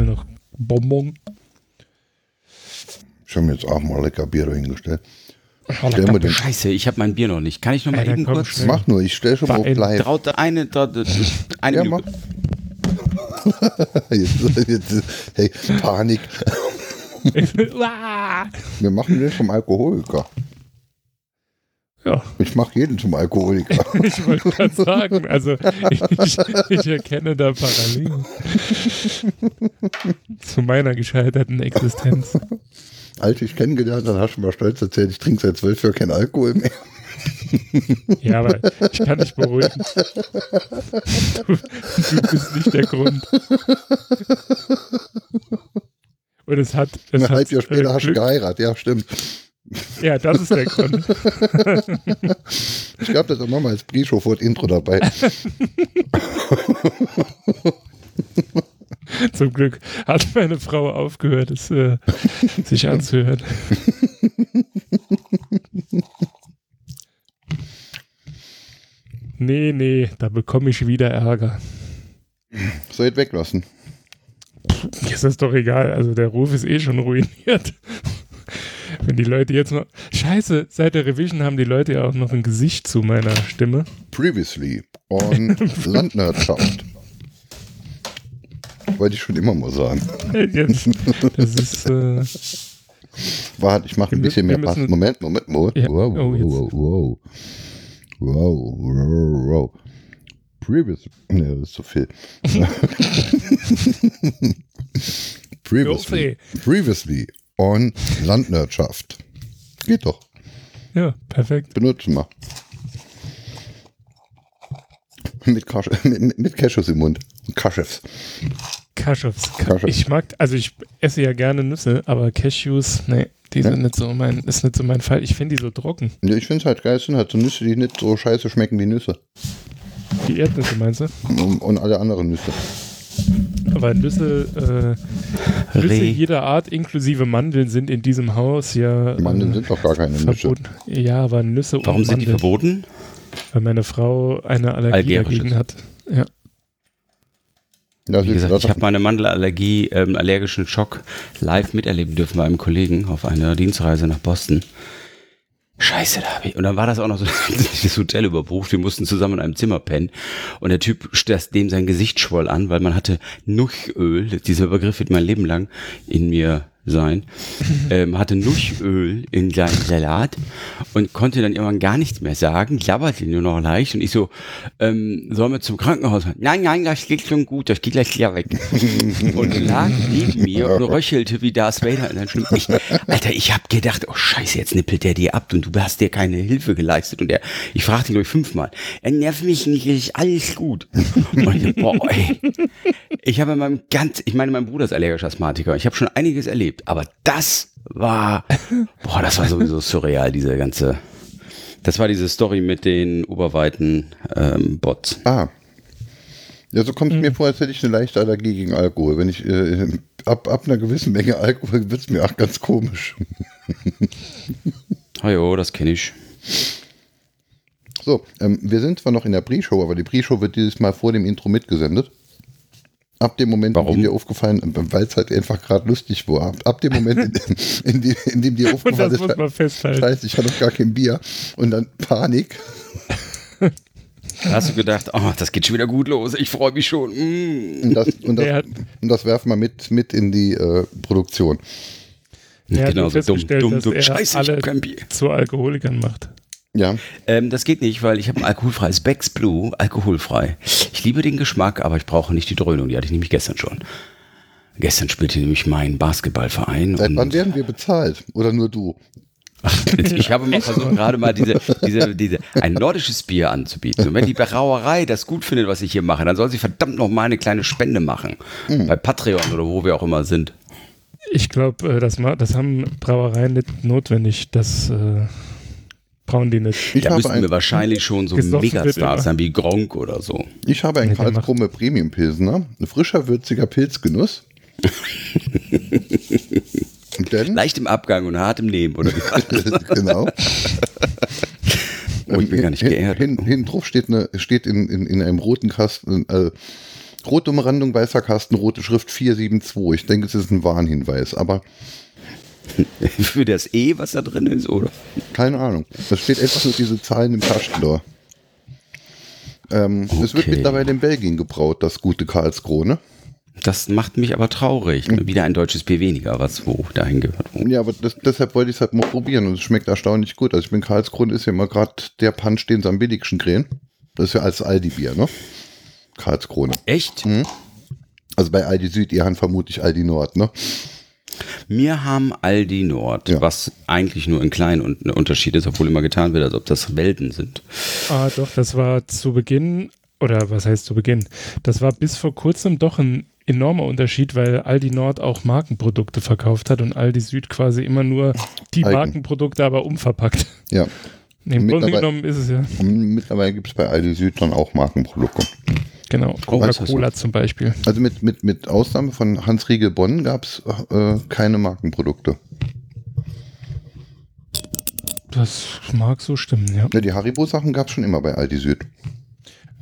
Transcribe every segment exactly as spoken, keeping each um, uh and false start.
schnell noch Bonbon. Ich habe mir jetzt auch mal lecker Bier hingestellt. Oh, den Scheiße, ich habe mein Bier noch nicht. Kann ich noch mal ja, eben kurz? Schnell. Mach nur, ich stelle schon mal auf live. Eine, eine, eine ja, Minute. jetzt, jetzt, hey, Panik. Wir machen den zum Alkoholiker. Ja. Ich mache jeden zum Alkoholiker. Ich wollte gerade sagen, also ich, ich erkenne da Parallelen zu meiner gescheiterten Existenz. Als ich kennengelernt, dann hast du mal stolz erzählt, ich trinke seit zwölf Jahren keinen Alkohol mehr. Ja, aber ich kann dich beruhigen. Du, du bist nicht der Grund. Und es hat... Es ein halbes Jahr später Glück. Hast du geheiratet, ja, stimmt. Ja, das ist der Grund. Ich glaube, das ist auch nochmal als Briefschofort-Intro dabei. Zum Glück hat meine Frau aufgehört, es äh, sich anzuhören. Nee, nee, da bekomme ich wieder Ärger. Soll ich weglassen? Ist das doch egal, also der Ruf ist eh schon ruiniert. Wenn die Leute jetzt noch... Scheiße, seit der Revision haben die Leute ja auch noch ein Gesicht zu meiner Stimme. Previously on Landwirtschaft. Wollte ich schon immer mal sagen. Jetzt, das ist... Äh, Warte, ich mache ein bisschen mehr Pass. Moment, Moment, Moment. Ja. Wow, wow, wow, wow. Wow, wow, wow. Previous... Ne, das ist zu viel. Previously, previously on Landwirtschaft. Geht doch. Ja, perfekt. Benutzen wir. Mit, Kasch, mit, mit Cashews im Mund. Cashews. Cashews. Ich mag, also ich esse ja gerne Nüsse, aber Cashews, nee, die sind ja. nicht so mein, ist nicht so mein Fall. Ich finde die so trocken. Ja, ich finde es halt geil, es sind halt so Nüsse, die nicht so scheiße schmecken wie Nüsse. Die Erdnüsse meinst du? Und, und alle anderen Nüsse. Aber Nüsse, äh, Nüsse jeder Art inklusive Mandeln sind in diesem Haus ja... Äh, Mandeln sind doch gar keine verboten. Nüsse. Ja, aber Nüsse und Warum sind die verboten? Weil meine Frau eine Allergie dagegen hat. Ja. Wie gesagt, ich habe meine Mandelallergie, ähm, allergischen Schock live miterleben dürfen bei einem Kollegen auf einer Dienstreise nach Boston. Scheiße, da habe ich. Und dann war das auch noch so, das Hotel überbucht. Wir mussten zusammen in einem Zimmer pennen. Und der Typ, dem sein Gesicht schwoll an, weil man hatte Nuchöl, dieser Begriff wird mein Leben lang in mir sein, ähm, hatte Nuchöl in seinem Salat und konnte dann irgendwann gar nichts mehr sagen, klapperte nur noch leicht und ich so, ähm, sollen wir zum Krankenhaus? Nein, nein, das geht schon gut, das geht gleich wieder weg. Und lag neben mir und röchelte wie Darth Vader und dann stimmt nicht. Alter, ich hab gedacht, oh scheiße, jetzt nippelt der dir ab und du hast dir keine Hilfe geleistet und er, ich fragte ihn, glaube ich, fünfmal, er nervt mich nicht, ist alles gut. Und ich so, boah, ey. Ich habe in meinem ganz, ich meine, mein Bruder ist allergischer Asthmatiker, ich habe schon einiges erlebt, aber das war, boah, das war sowieso surreal, diese ganze, das war diese Story mit den oberweiten ähm, Bots. Ah, ja, so kommt es mhm. mir vor, als hätte ich eine leichte Allergie gegen Alkohol. Wenn ich äh, ab, ab einer gewissen Menge Alkohol wird es mir auch ganz komisch. Hajo, das kenne ich. So, ähm, wir sind zwar noch in der Pre-Show, aber die Pre-Show wird dieses Mal vor dem Intro mitgesendet. Ab dem Moment, Warum? in dem dir aufgefallen, weil es halt einfach gerade lustig war. Ab, ab dem Moment, in, in, in, in dem dir aufgefallen ist, scheiße, ich hatte noch gar kein Bier. Und dann Panik. Da hast du gedacht, oh, das geht schon wieder gut los, ich freue mich schon. Mm. Und, das, und, das, und das werfen wir mit, mit in die äh, Produktion. Er hat genau so dumm, dumm, dumm, scheiße, alle ich hab kein Bier. Zu Alkoholikern macht. Ja. Ähm, das geht nicht, weil ich habe ein alkoholfreies Beck's Blue, alkoholfrei. Ich liebe den Geschmack, aber ich brauche nicht die Dröhnung, die hatte ich nämlich gestern schon. Gestern spielte nämlich mein Basketballverein. Seit und wann werden wir bezahlt? Oder nur du? Ach, ich habe mal versucht, gerade mal diese, diese, diese, ein nordisches Bier anzubieten. Und wenn die Brauerei das gut findet, was ich hier mache, dann soll sie verdammt nochmal eine kleine Spende machen. Mhm. Bei Patreon oder wo wir auch immer sind. Ich glaube, das, das haben Brauereien nicht notwendig, dass... Brauchen die nicht. Ich da müssten wir wahrscheinlich schon so Megastars sein wie Gronk oder so. Ich habe einen Karlsruhe Premium Pilsner, ein frischer, würziger Pilzgenuss. Denn leicht im Abgang und hart im Nehmen, oder? Genau. Oh, ich bin gar nicht geehrt. Hinten drauf steht, eine, steht in, in, in einem roten Kasten, äh, Rote Umrandung, weißer Kasten, rote Schrift vier sieben zwei. Ich denke, es ist ein Warnhinweis, aber... Für das E, was da drin ist, oder? Keine Ahnung. Da steht einfach nur diese Zahlen im Taschenloch. Ähm, okay. Es wird mittlerweile in Belgien gebraut, das gute Karlskrone. Das macht mich aber traurig. Ne? Wieder ein deutsches Bier weniger, was wo dahin gehört. Ja, aber das, deshalb wollte ich es halt mal probieren und es schmeckt erstaunlich gut. Also ich bin Karlskrone, ist ja immer gerade der Punch, den sie am billigsten kriegen. Das ist ja als Aldi-Bier, ne? Karlskrone. Echt? Mhm. Also bei Aldi Süd, ihr habt vermutlich Aldi Nord, ne? Wir haben Aldi Nord, ja. Was eigentlich nur in klein und ein Unterschied ist, obwohl immer getan wird, als ob das Welten sind. Ah, doch, das war zu Beginn, oder was heißt zu Beginn? Das war bis vor kurzem doch ein enormer Unterschied, weil Aldi Nord auch Markenprodukte verkauft hat und Aldi Süd quasi immer nur die Algen. Markenprodukte, aber umverpackt. Ja. Im Grunde genommen ist es ja. Mittlerweile gibt es bei Aldi Süd dann auch Markenprodukte. Genau, Coca-Cola zum Beispiel. Also mit, mit, mit Ausnahme von Hans Riegel Bonn gab es äh, keine Markenprodukte. Das mag so stimmen, ja. Ja, die Haribo-Sachen gab es schon immer bei Aldi Süd.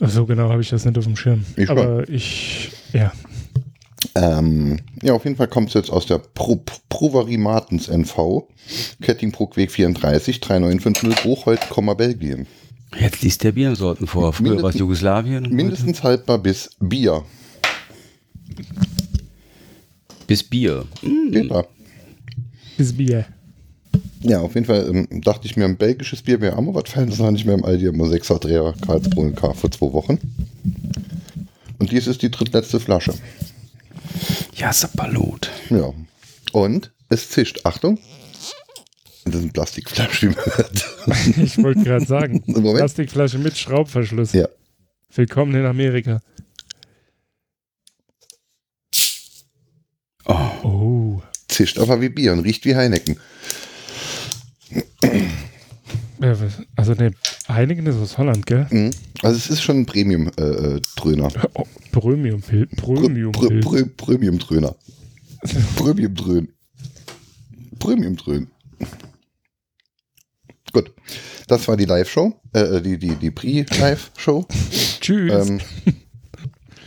Ach so genau habe ich das nicht auf dem Schirm. Ich Aber schon. ich, ja. Ähm, ja, auf jeden Fall kommt es jetzt aus der Pro- Proverie Martens N V, Kettingbrookweg vierunddreißig, drei neun fünf null Buchholz, Belgien. Jetzt liest der Biersorten vor. Früher mindestens, war es Jugoslawien. Mindestens haltbar bis Bier. Bis Bier. Mhm. Geht da. Bis Bier. Ja, auf jeden Fall ähm, dachte ich mir, ein belgisches Bier wäre am was fallen. Das war nicht mehr im Aldi, am sechser Dreher Karlsruhe K vor zwei Wochen. Und dies ist die drittletzte Flasche. Ja, Sapperlot. Ja. Und es zischt. Achtung. Das ist eine Plastikflasche. Ich wollte gerade sagen, Moment. Plastikflasche mit Schraubverschluss. Ja. Willkommen in Amerika. Oh. oh. Zischt aber wie Bier und riecht wie Heineken. Ja, also ne, Heineken ist aus Holland, gell? Also es ist schon ein Premium-Tröner. Äh, oh, Premium-Tröner. Premium-Tröner. Pr- Pr- Pr- Premium-Tröner. Premium-Trön. Premium-Trön. Gut, das war die Live-Show, äh, die, die, die Pre-Live-Show. Tschüss. Ähm,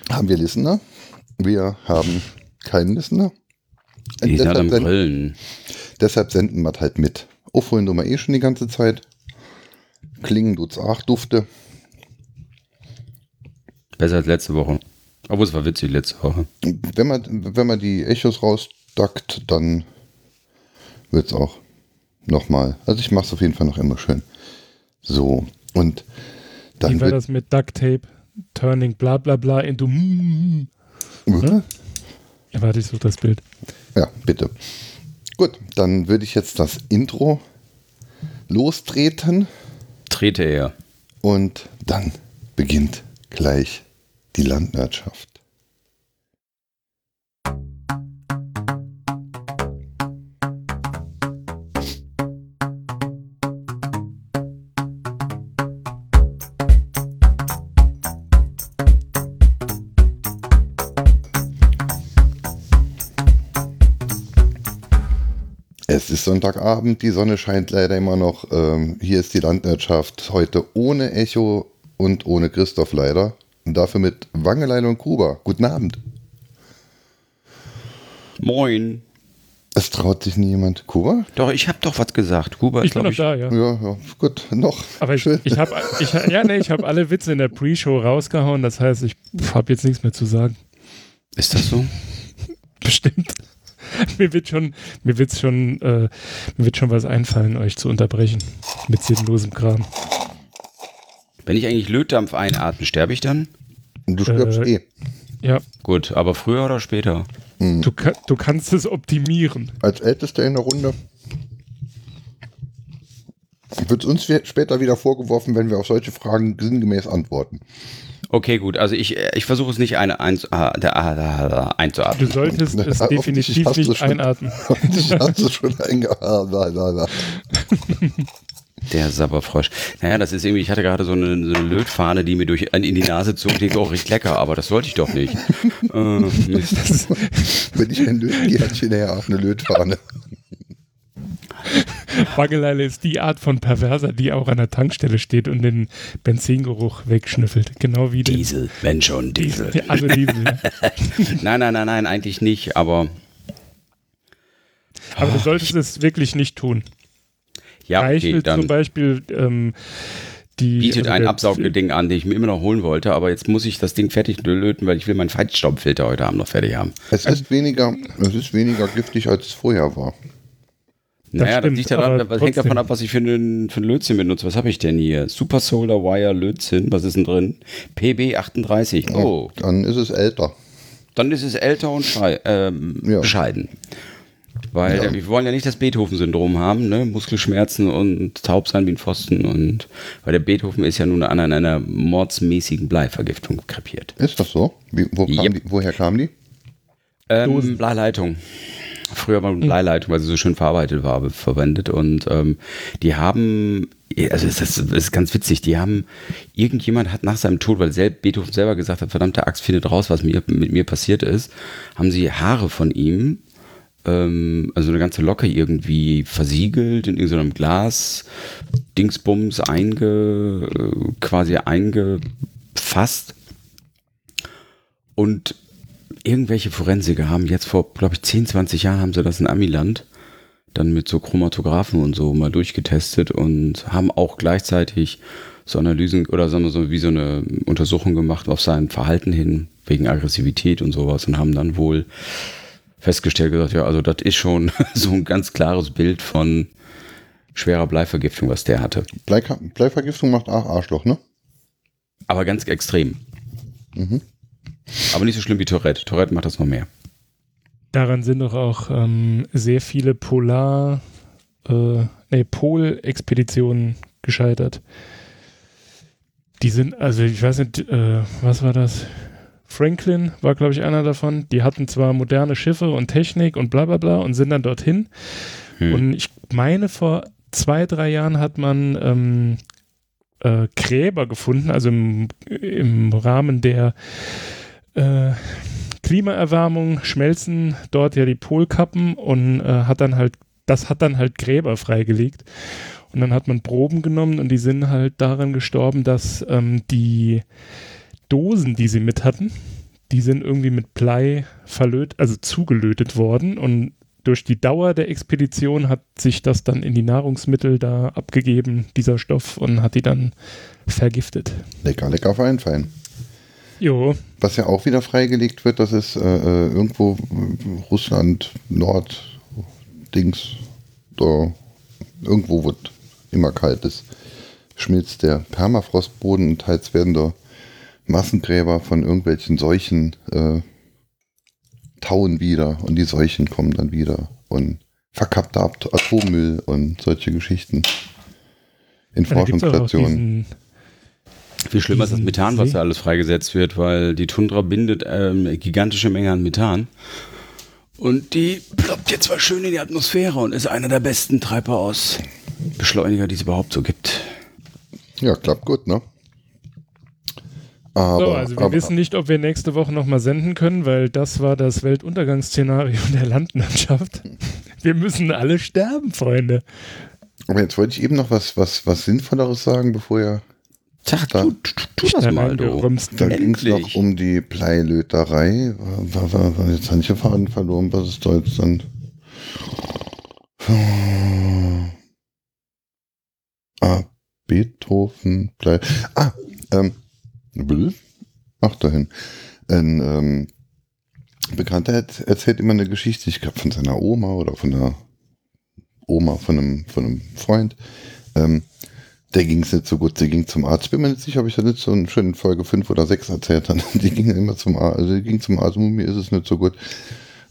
haben wir Listener? Wir haben keinen Listener. Die deshalb, am senden, deshalb senden wir halt mit. Aufholen tun wir eh schon die ganze Zeit. Klingen tut's auch, Dufte. Besser als letzte Woche. Obwohl es war witzig letzte Woche. Wenn man, wenn man die Echos rausdackt, dann wird's auch. Nochmal. Also ich mache es auf jeden Fall noch immer schön. So. Und dann. Wie war das mit Duct Tape? Turning bla bla bla into mm, mm. Ne? Ja, warte, ich suche das Bild. Ja, bitte. Gut, dann würde ich jetzt das Intro lostreten. Trete er. Und dann beginnt gleich die Landwirtschaft. Es ist Sonntagabend, die Sonne scheint leider immer noch. Ähm, hier ist die Landwirtschaft heute ohne Echo und ohne Christoph leider. Und dafür mit Wangelein und Kuba. Guten Abend. Moin. Es traut sich nie jemand. Kuba? Doch, ich habe doch was gesagt. Kuba ist, glaube ich. Ich bin noch da, ja. Ja, ja. Gut, noch. Aber ich, ich habe ich, ja, nee, ich hab alle Witze in der Pre-Show rausgehauen. Das heißt, ich habe jetzt nichts mehr zu sagen. Ist das so? Bestimmt. Mir wird schon, mir wird's schon, äh, mir wird schon was einfallen, euch zu unterbrechen mit sinnlosem Kram. Wenn ich eigentlich Lötdampf einatme, sterbe ich dann? Du stirbst äh, eh. Ja. Gut, aber früher oder später? Hm. Du, du kannst es optimieren. Als Ältester in der Runde wird uns später wieder vorgeworfen, wenn wir auf solche Fragen sinngemäß antworten. Okay, gut. Also ich, ich versuche es nicht ein, ein, ein, einzuatmen. Du solltest es ja, definitiv hast nicht schon, einatmen. Ich habe es schon eingeatmet. Der Sabberfrosch. Naja, das ist irgendwie, ich hatte gerade so eine, so eine Lötfahne, die mir durch, in die Nase zog, die auch riecht lecker, aber das sollte ich doch nicht. ähm, Wenn ich ein Löten gehe, hatte ich hinterher auch eine Lötfahne. Wangeleile ist die Art von Perverser, die auch an der Tankstelle steht und den Benzingeruch wegschnüffelt. Genau wie Diesel, den, wenn schon Diesel. Diesel also Diesel. Nein, nein, nein, nein, eigentlich nicht, aber Aber du solltest es wirklich nicht tun. Ja, okay, ich will dann zum Beispiel ähm, die... Bietet also ein Absaugding an, den ich mir immer noch holen wollte, aber jetzt muss ich das Ding fertig löten, weil ich will meinen Feinstaubfilter heute Abend noch fertig haben. Es ist weniger, es ist weniger giftig, als es vorher war. Das naja, stimmt, das liegt daran, das hängt davon ab, was ich für einen, für einen Lötzinn benutze. Was habe ich denn hier? Super Solar Wire Lötzinn, was ist denn drin? P B achtunddreißig, oh. Ja, dann ist es älter. Dann ist es älter und ähm, ja. bescheiden. Weil ja. wir wollen ja nicht das Beethoven-Syndrom haben, ne? Muskelschmerzen und taub sein wie ein Pfosten. Und, weil der Beethoven ist ja nun an einer mordsmäßigen Bleivergiftung krepiert. Ist das so? Wie, wo kam yep. die, woher kam die? Ähm, Bleileitung. Früher war Bleileitung, weil sie so schön verarbeitet war, verwendet. Und ähm, die haben, also das ist, das ist ganz witzig, die haben, irgendjemand hat nach seinem Tod, weil selbst Beethoven selber gesagt hat, verdammte Axt, findet raus, was mir, mit mir passiert ist, haben sie Haare von ihm, also eine ganze Locke irgendwie versiegelt in irgendeinem Glas, Dingsbums einge, quasi eingefasst. Und irgendwelche Forensiker haben jetzt vor, glaube ich, zehn, zwanzig Jahren haben sie das in Amiland dann mit so Chromatographen und so mal durchgetestet und haben auch gleichzeitig so Analysen oder so, so wie so eine Untersuchung gemacht auf sein Verhalten hin, wegen Aggressivität und sowas, und haben dann wohl festgestellt, gesagt, ja, also das ist schon so ein ganz klares Bild von schwerer Bleivergiftung, was der hatte. Blei, Bleivergiftung macht auch Arschloch, ne? Aber ganz extrem. Mhm. Aber nicht so schlimm wie Tourette. Tourette macht das noch mehr. Daran sind doch auch ähm, sehr viele Polar, äh, nee, Pol-Expeditionen gescheitert. Die sind, also ich weiß nicht, äh, was war das? Franklin war, glaube ich, einer davon. Die hatten zwar moderne Schiffe und Technik und bla bla bla und sind dann dorthin. Hm. Und ich meine, vor zwei, drei Jahren hat man ähm, äh, Gräber gefunden, also im, im Rahmen der äh, Klimaerwärmung schmelzen dort ja die Polkappen und äh, hat dann halt, das hat dann halt Gräber freigelegt. Und dann hat man Proben genommen und die sind halt daran gestorben, dass ähm, die Dosen, die sie mit hatten, die sind irgendwie mit Blei verlötet, also zugelötet worden, und durch die Dauer der Expedition hat sich das dann in die Nahrungsmittel da abgegeben, dieser Stoff, und hat die dann vergiftet. Lecker, lecker fein, fein. Jo. Was ja auch wieder freigelegt wird, das ist äh, irgendwo Russland, Nord, Dings, da, irgendwo, wo immer kalt ist, schmilzt der Permafrostboden und teils werden da Massengräber von irgendwelchen Seuchen äh, tauen wieder und die Seuchen kommen dann wieder und verkappter Atommüll und solche Geschichten in ja, Forschungsstationen. Viel schlimmer ist das Methan, was da alles freigesetzt wird, weil die Tundra bindet ähm, gigantische Mengen an Methan und die ploppt jetzt mal schön in die Atmosphäre und ist einer der besten Treiber aus Beschleuniger, die es überhaupt so gibt. Ja, klappt gut, ne? Aber, so, also wir aber, wissen nicht, ob wir nächste Woche nochmal senden können, weil das war das Weltuntergangsszenario der Landwirtschaft. Wir müssen alle sterben, Freunde. Aber jetzt wollte ich eben noch was, was, was Sinnvolleres sagen, bevor ihr... Tach, da, tu, tu, tu das da mal, du. Da ging es noch um die Bleilöterei. War, war, war, jetzt habe ich den Faden verloren, was ist Deutschland? Ah, Beethoven, Blei... Ah, ähm... Ach, dahin. Ein ähm, Bekannter hat, erzählt immer eine Geschichte, ich glaube von seiner Oma oder von der Oma von einem, von einem Freund. Ähm, der ging es nicht so gut, sie ging zum Arzt. Ich bin mir nicht sicher, ob ich das nicht so in Folge fünf oder sechs erzählt habe. Die ging immer zum Arzt, also die ging zum Arzt, mir ist es nicht so gut.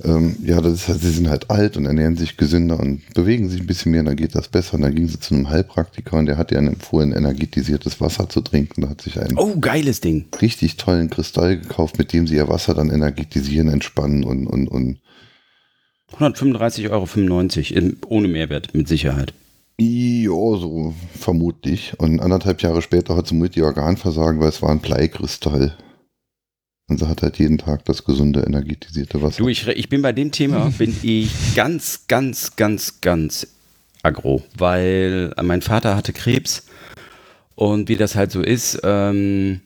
Ähm, ja, das ist halt, sie sind halt alt und ernähren sich gesünder und bewegen sich ein bisschen mehr, und dann geht das besser. Und dann ging sie zu einem Heilpraktiker und der hat ihr dann empfohlen, energetisiertes Wasser zu trinken. Da hat sich einen oh, geiles Ding. richtig tollen Kristall gekauft, mit dem sie ihr Wasser dann energetisieren, entspannen und, und, und. hundertfünfunddreißig Euro fünfundneunzig, ohne Mehrwert, mit Sicherheit. Ja, so vermutlich. Und anderthalb Jahre später hat sie Multiorganversagen, weil es war ein Bleikristall. Und sie hat halt jeden Tag das gesunde, energetisierte Wasser. Du, ich, ich bin bei dem Thema, bin ich ganz, ganz, ganz, ganz aggro, weil mein Vater hatte Krebs und wie das halt so ist, ähm,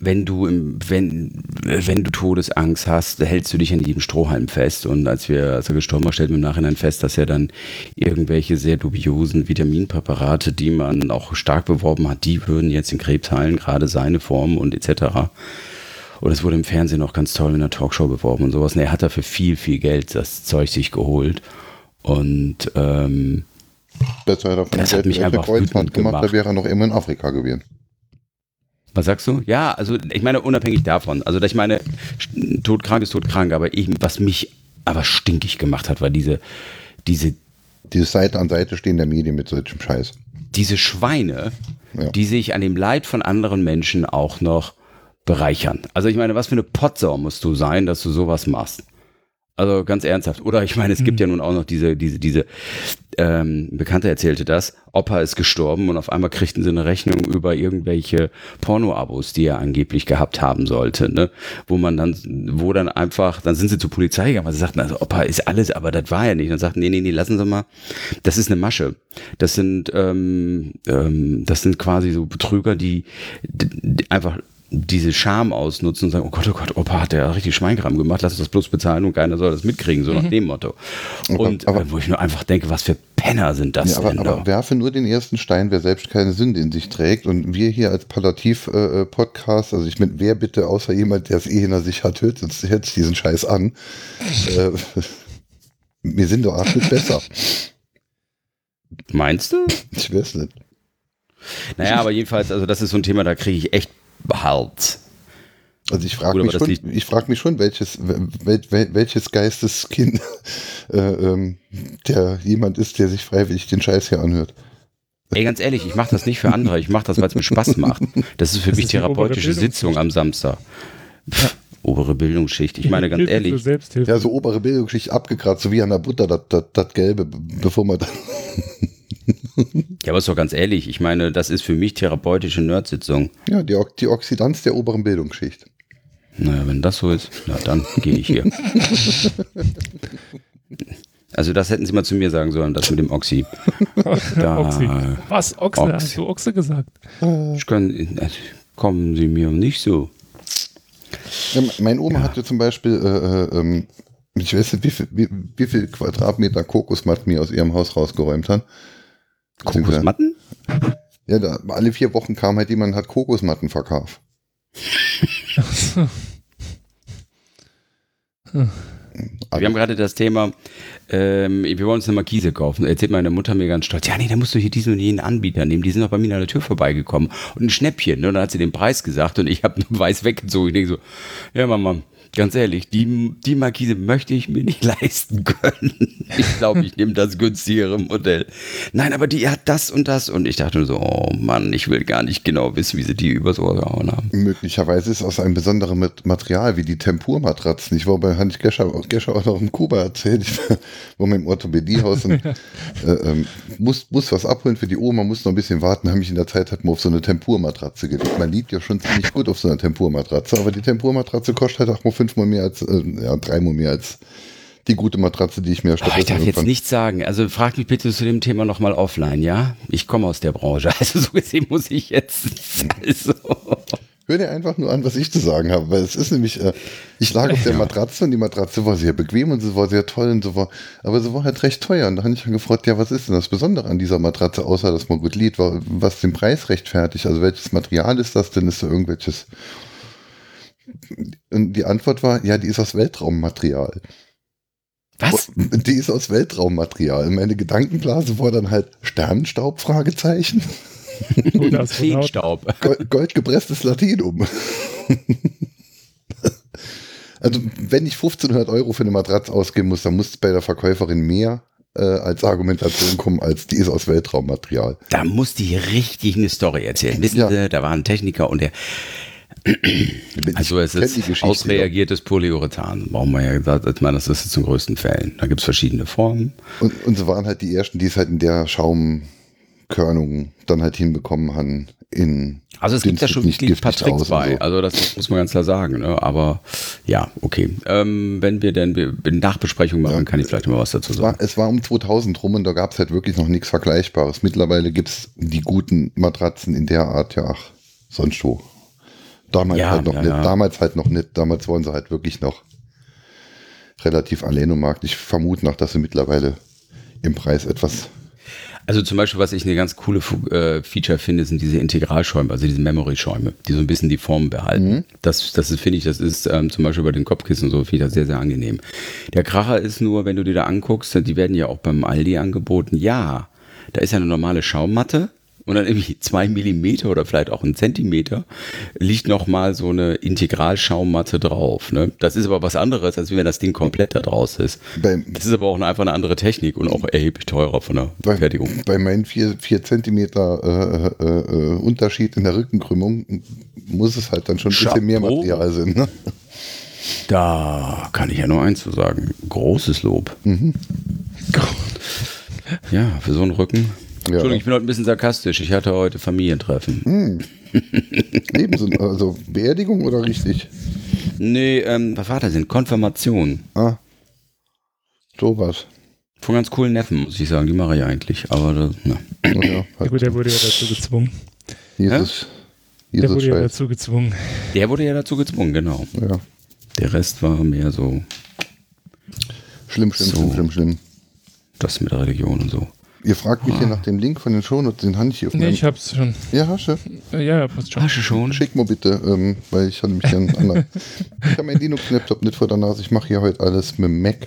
wenn du im, wenn, wenn du Todesangst hast, hältst du dich an jedem Strohhalm fest. Und als wir, als er gestorben war, stellten wir im Nachhinein fest, dass er dann irgendwelche sehr dubiosen Vitaminpräparate, die man auch stark beworben hat, die würden jetzt den Krebs heilen, gerade seine Form und et cetera. Und es wurde im Fernsehen auch ganz toll in der Talkshow beworben und sowas. Und er hat dafür viel, viel Geld das Zeug sich geholt. Und ähm, das hat mich einfach wütend gemacht. Da wäre er noch immer in Afrika gewesen. Was sagst du? Ja, also ich meine unabhängig davon. Also ich meine, todkrank ist todkrank, aber eben, was mich aber stinkig gemacht hat, war diese, diese, diese Seite an Seite stehen der Medien mit solchem Scheiß. Diese Schweine, ja, die sich an dem Leid von anderen Menschen auch noch bereichern. Also ich meine, was für eine Potsau musst du sein, dass du sowas machst? Also ganz ernsthaft. Oder ich meine, es gibt mhm. ja nun auch noch diese, diese, diese, ähm, Bekannte erzählte das, Opa ist gestorben und auf einmal kriegten sie eine Rechnung über irgendwelche Porno-Abos, die er angeblich gehabt haben sollte, ne? Wo man dann, wo dann einfach, dann sind sie zur Polizei gegangen, weil sie sagten, also Opa ist alles, aber das war ja nicht. Und dann sagten, nee, nee, nee, lassen Sie mal, das ist eine Masche. Das sind, ähm, ähm, das sind quasi so Betrüger, die, die, die einfach diese Scham ausnutzen und sagen, oh Gott, oh Gott, Opa hat ja richtig Schweinkram gemacht, lass uns das bloß bezahlen und keiner soll das mitkriegen, so mhm. nach dem Motto. Und aber, äh, wo ich nur einfach denke, was für Penner sind das ja, aber, denn aber da? Werfe nur den ersten Stein, wer selbst keine Sünde in sich trägt, und wir hier als Palliativ-Podcast, äh, also ich meine, wer bitte, außer jemand, der es eh hinter sich hat, hört jetzt, jetzt diesen Scheiß an. äh, wir sind doch absolut besser. Meinst du? Ich weiß nicht. Naja, aber jedenfalls, also das ist so ein Thema, da kriege ich echt Behalt. Also ich frage mich, frag mich schon, welches, wel, wel, welches Geisteskind äh, ähm, der jemand ist, der sich freiwillig den Scheiß hier anhört. Ey, ganz ehrlich, ich mache das nicht für andere, ich mache das, weil es mir Spaß macht. Das ist für das mich ist therapeutische Sitzung am Samstag. Pff, obere Bildungsschicht, ich meine ganz ehrlich. Ja, so obere Bildungsschicht abgekratzt, so wie an der Butter, das Gelbe, bevor man dann... Ja, aber ist doch ganz ehrlich, ich meine, das ist für mich therapeutische Nerdsitzung. Ja, die, die Oxidanz der oberen Bildungsschicht. Naja, wenn das so ist, na dann gehe ich hier. Also das hätten sie mal zu mir sagen sollen, das mit dem Oxy. Da, Oxy. Was, Ochse? Oxy. Hast du Ochse gesagt? Ich kann, kommen sie mir nicht so. Ja, mein Oma ja. hatte zum Beispiel, äh, ähm, ich weiß nicht, wie viel, wie, wie viel Quadratmeter Kokosmatten mir aus ihrem Haus rausgeräumt haben. Kokosmatten? Ja, da, alle vier Wochen kam halt jemand und hat Kokosmatten verkauft. So. Hm. Wir haben gerade das Thema, ähm, wir wollen uns eine Markise kaufen. Erzählt meine Mutter mir ganz stolz, ja nee, da musst du hier diesen und jenen Anbieter nehmen. Die sind doch bei mir an der Tür vorbeigekommen. Und ein Schnäppchen, ne? Und dann hat sie den Preis gesagt und ich habe nur weiß weggezogen. Ich denke so, ja Mama, ganz ehrlich, die, die Markise möchte ich mir nicht leisten können. Ich glaube, ich nehme das günstigere Modell. Nein, aber die hat das und das. Und ich dachte nur so, oh Mann, ich will gar nicht genau wissen, wie sie die übers Ohr gehauen haben. Möglicherweise ist aus einem besonderen Material wie die Tempur-Matratzen. Ich war bei Hans Gescher auch noch in Kuba erzählt. Ich war im Orthopädiehaus und äh, ähm, muss, muss was abholen für die Oma, muss noch ein bisschen warten. Habe mich in der Zeit halt mal auf so eine Tempur-Matratze gelegt. Man liegt ja schon ziemlich gut auf so einer Tempur-Matratze, aber die Tempur-Matratze kostet halt auch mal fünfmal mehr als, äh, ja, dreimal mehr als die gute Matratze, die ich mir erstellt habe. Ich darf jetzt nichts sagen. Also frag mich bitte zu dem Thema nochmal offline, ja? Ich komme aus der Branche. Also so gesehen muss ich jetzt. Also. Hör dir einfach nur an, was ich zu sagen habe, weil es ist nämlich, äh, ich lag auf der Matratze und die Matratze war sehr bequem und sie war sehr toll und so war, aber sie war halt recht teuer und da habe ich dann gefragt, ja, was ist denn das Besondere an dieser Matratze, außer dass man gut liegt, was den Preis rechtfertigt, also welches Material ist das denn, ist da irgendwelches. Und die Antwort war, ja, die ist aus Weltraummaterial. Was? Die ist aus Weltraummaterial. Meine Gedankenblase war dann halt Sternenstaub, Fragezeichen. Oder Feenstaub. Gold, goldgepresstes Latinum. Also wenn ich fünfzehnhundert Euro für eine Matratze ausgeben muss, dann muss es bei der Verkäuferin mehr äh, als Argumentation kommen, als die ist aus Weltraummaterial. Da muss die richtig eine Story erzählen. Wissen ja. Sie, da war ein Techniker und der... Also es ist ausreagiertes Polyurethan, brauchen wir ja gesagt, ich meine, das ist zum größten Fällen. Da gibt es verschiedene Formen. Und, und so waren halt die ersten, die es halt in der Schaumkörnung dann halt hinbekommen haben. In also es gibt da schon nicht ein paar Tricks bei, so. Also das muss man ganz klar sagen, ne? Aber Ja, okay. Ähm, wenn wir dann eine Nachbesprechung machen, ja, kann ich vielleicht noch mal was dazu sagen. Es war, es war um zweitausend rum und da gab es halt wirklich noch nichts Vergleichbares. Mittlerweile gibt es die guten Matratzen in der Art, ja, ach, sonst wo. Damals, ja, halt noch ja, nicht. Ja. Damals halt noch nicht. Damals waren sie halt wirklich noch relativ allein am Markt. Ich vermute noch, dass sie mittlerweile im Preis etwas... Also zum Beispiel, was ich eine ganz coole äh, Feature finde, sind diese Integralschäume, also diese Memory-Schäume, die so ein bisschen die Formen behalten. Mhm. Das, das finde ich, das ist ähm, zum Beispiel bei den Kopfkissen so, finde ich das sehr, sehr angenehm. Der Kracher ist nur, wenn du dir da anguckst, die werden ja auch beim Aldi angeboten, ja, da ist ja eine normale Schaummatte und dann irgendwie zwei Millimeter oder vielleicht auch ein Zentimeter liegt nochmal so eine Integralschaummatte drauf. Ne? Das ist aber was anderes, als wenn das Ding komplett da draus ist. Bei, das ist aber auch einfach eine andere Technik und auch erheblich teurer von der bei, Fertigung. Bei meinen vier, vier Zentimeter äh, äh, Unterschied in der Rückenkrümmung muss es halt dann schon ein bisschen Chapeau. Mehr Material sein. Ne? Da kann ich ja nur eins zu sagen. Großes Lob. Mhm. Ja, für so einen Rücken... Ja. Entschuldigung, ich bin heute ein bisschen sarkastisch. Ich hatte heute Familientreffen. Hm. Ebenso, also Beerdigung oder richtig? Nee, ähm, was war das denn? Konfirmation. Ah, sowas. Von ganz coolen Neffen, muss ich sagen. Die mache ich eigentlich. Aber das, na. Oh ja, halt. Ja, gut, der wurde ja dazu gezwungen. Jesus. Jesus der wurde Scheiß. ja dazu gezwungen. Der wurde ja dazu gezwungen, genau. Ja. Der Rest war mehr so... Schlimm, schlimm, so schlimm, schlimm, schlimm. Das mit Religion und so. Ihr fragt mich oh. hier nach dem Link von den Shownotes, den Hand ich auf meinem... Nee, ich hab's schon. Ja, hast du? Ja, passt schon. Hast du schon? Schick mal bitte, ähm, weil ich hatte mich ja einen anderen... Ich habe meinen Linux-Laptop nicht vor der Nase, ich mache hier heute alles mit dem Mac.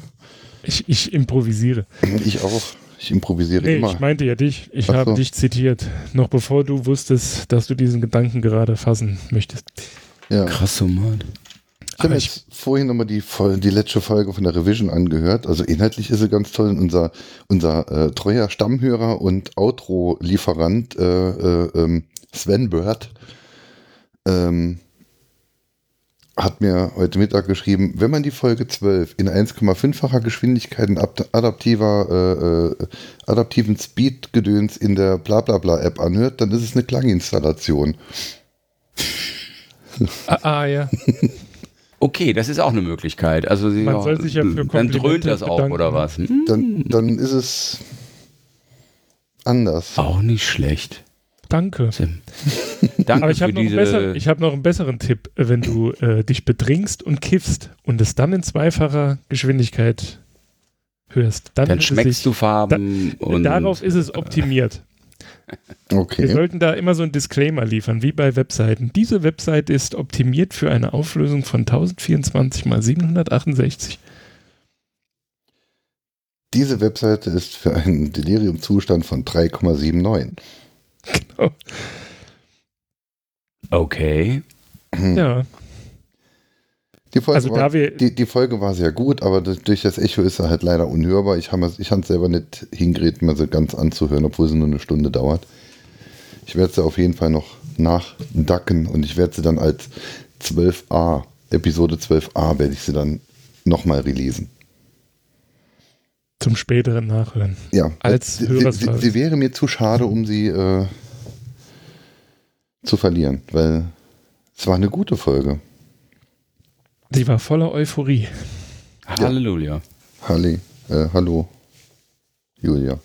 Ich, ich improvisiere. Ich auch. Ich improvisiere nee, immer. Ich meinte ja dich, ich habe so. dich zitiert, noch bevor du wusstest, dass du diesen Gedanken gerade fassen möchtest. Ja. Krass, so Mann. Ich habe jetzt vorhin nochmal die, die letzte Folge von der Revision angehört. Also inhaltlich ist sie ganz toll. Unser, unser äh, treuer Stammhörer und Outro-Lieferant äh, äh, ähm, Sven Bird ähm, hat mir heute Mittag geschrieben, wenn man die Folge zwölf in eins Komma fünf-facher Geschwindigkeit in adaptiver, äh, äh, adaptiven Speed-Gedöns in der Blablabla-App anhört, dann ist es eine Klanginstallation. Ah, ah ja. Okay, das ist auch eine Möglichkeit. Also sie Man auch, soll sich ja für dann dröhnt das auch, bedanken. Oder was? Hm. Dann, dann ist es anders. Auch nicht schlecht. Danke. Danke Aber ich habe noch, diese... hab noch einen besseren Tipp, wenn du äh, dich betrinkst und kiffst und es dann in zweifacher Geschwindigkeit hörst. Dann, dann schmeckst sich, du Farben. Da, und darauf ist es optimiert. Okay. Wir sollten da immer so einen Disclaimer liefern, wie bei Webseiten. Diese Webseite ist optimiert für eine Auflösung von tausendvierundzwanzig mal siebenhundertachtundsechzig. Diese Webseite ist für einen Deliriumzustand von drei Komma neunundsiebzig. Genau. Okay. Ja. Die Folge, also war, da wir die, die Folge war sehr gut, aber durch das Echo ist er halt leider unhörbar. Ich habe ich es selber nicht hingekriegt, mir so ganz anzuhören, obwohl sie nur eine Stunde dauert. Ich werde sie auf jeden Fall noch nachdacken und ich werde sie dann als zwölf a, Episode zwölf a, werde ich sie dann nochmal releasen. Zum späteren Nachhören. Ja, als sie, sie, sie wäre mir zu schade, um sie äh, zu verlieren, weil es war eine gute Folge. Sie war voller Euphorie. Halleluja. Ja. Halle, äh, hallo, Julia.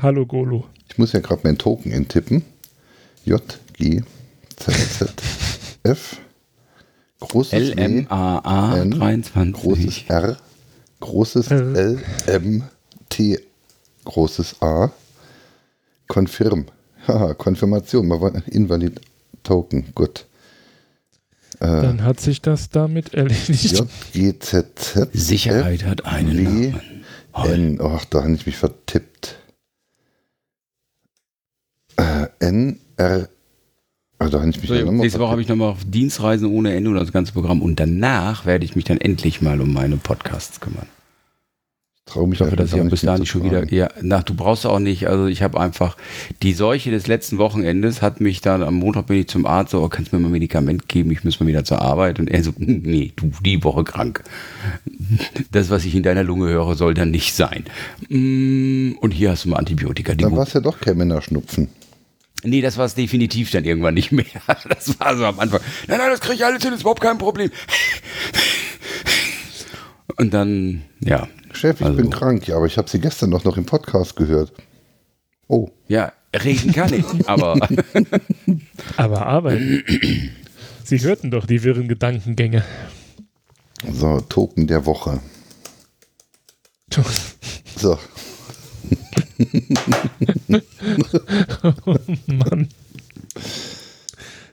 Hallo, Golo. Ich muss ja gerade meinen Token intippen. J, G, Z, Z, F, großes L, M, A, A, N, dreiundzwanzig. Großes R, großes R. L, M, T, großes A, Confirm. Haha, Konfirmation, man war invalid Token, gut. Dann hat sich das damit erledigt. J G Z Z Sicherheit hat einen Namen. Ach, da habe ich mich vertippt. N, R. Da habe ich mich Nächste Woche habe ich nochmal auf Dienstreisen ohne Ende und das ganze Programm. Und danach werde ich mich dann endlich mal um meine Podcasts kümmern. Trau mich ich hoffe, dass ich bis dahin schon wieder... Ja, na, du brauchst auch nicht, also ich habe einfach... Die Seuche des letzten Wochenendes hat mich dann... Am Montag bin ich zum Arzt, so, oh, kannst du mir mal ein Medikament geben? Ich muss mal wieder zur Arbeit. Und er so, nee, du, die Woche krank. Das, was ich in deiner Lunge höre, soll dann nicht sein. Und hier hast du mal Antibiotika. Dann war es ja doch kein Männerschnupfen. Nee, das war es definitiv dann irgendwann nicht mehr. Das war so am Anfang. Nein, nein, das kriege ich alles hin, das ist überhaupt kein Problem. Und dann, ja. Chef, ich also. bin krank, ja, aber ich habe Sie gestern noch, noch im Podcast gehört. Oh. Ja, reden kann ich, aber. aber arbeiten. Sie hörten doch die wirren Gedankengänge. So, Token der Woche. So. Oh Mann.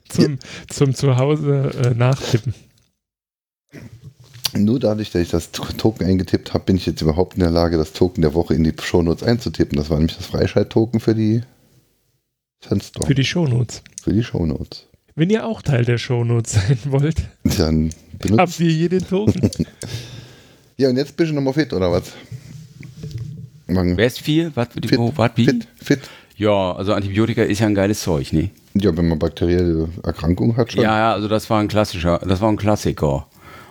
Zum, zum Zuhause äh, nachtippen. Nur dadurch, dass ich das Token eingetippt habe, bin ich jetzt überhaupt in der Lage, das Token der Woche in die Shownotes einzutippen. Das war nämlich das Freischalt-Token für die Sandstorm. Für die Shownotes. Für die Shownotes. Wenn ihr auch Teil der Shownotes sein wollt, dann benutzt. Habt ihr hier den Token. Ja, und jetzt bist du nochmal fit, oder was? Man Wer ist viel? Was, fit, wie? Fit, fit. Ja, also Antibiotika ist ja ein geiles Zeug, ne? Ja, wenn man bakterielle Erkrankungen hat schon. Ja, ja, also das war ein klassischer, das war ein Klassiker.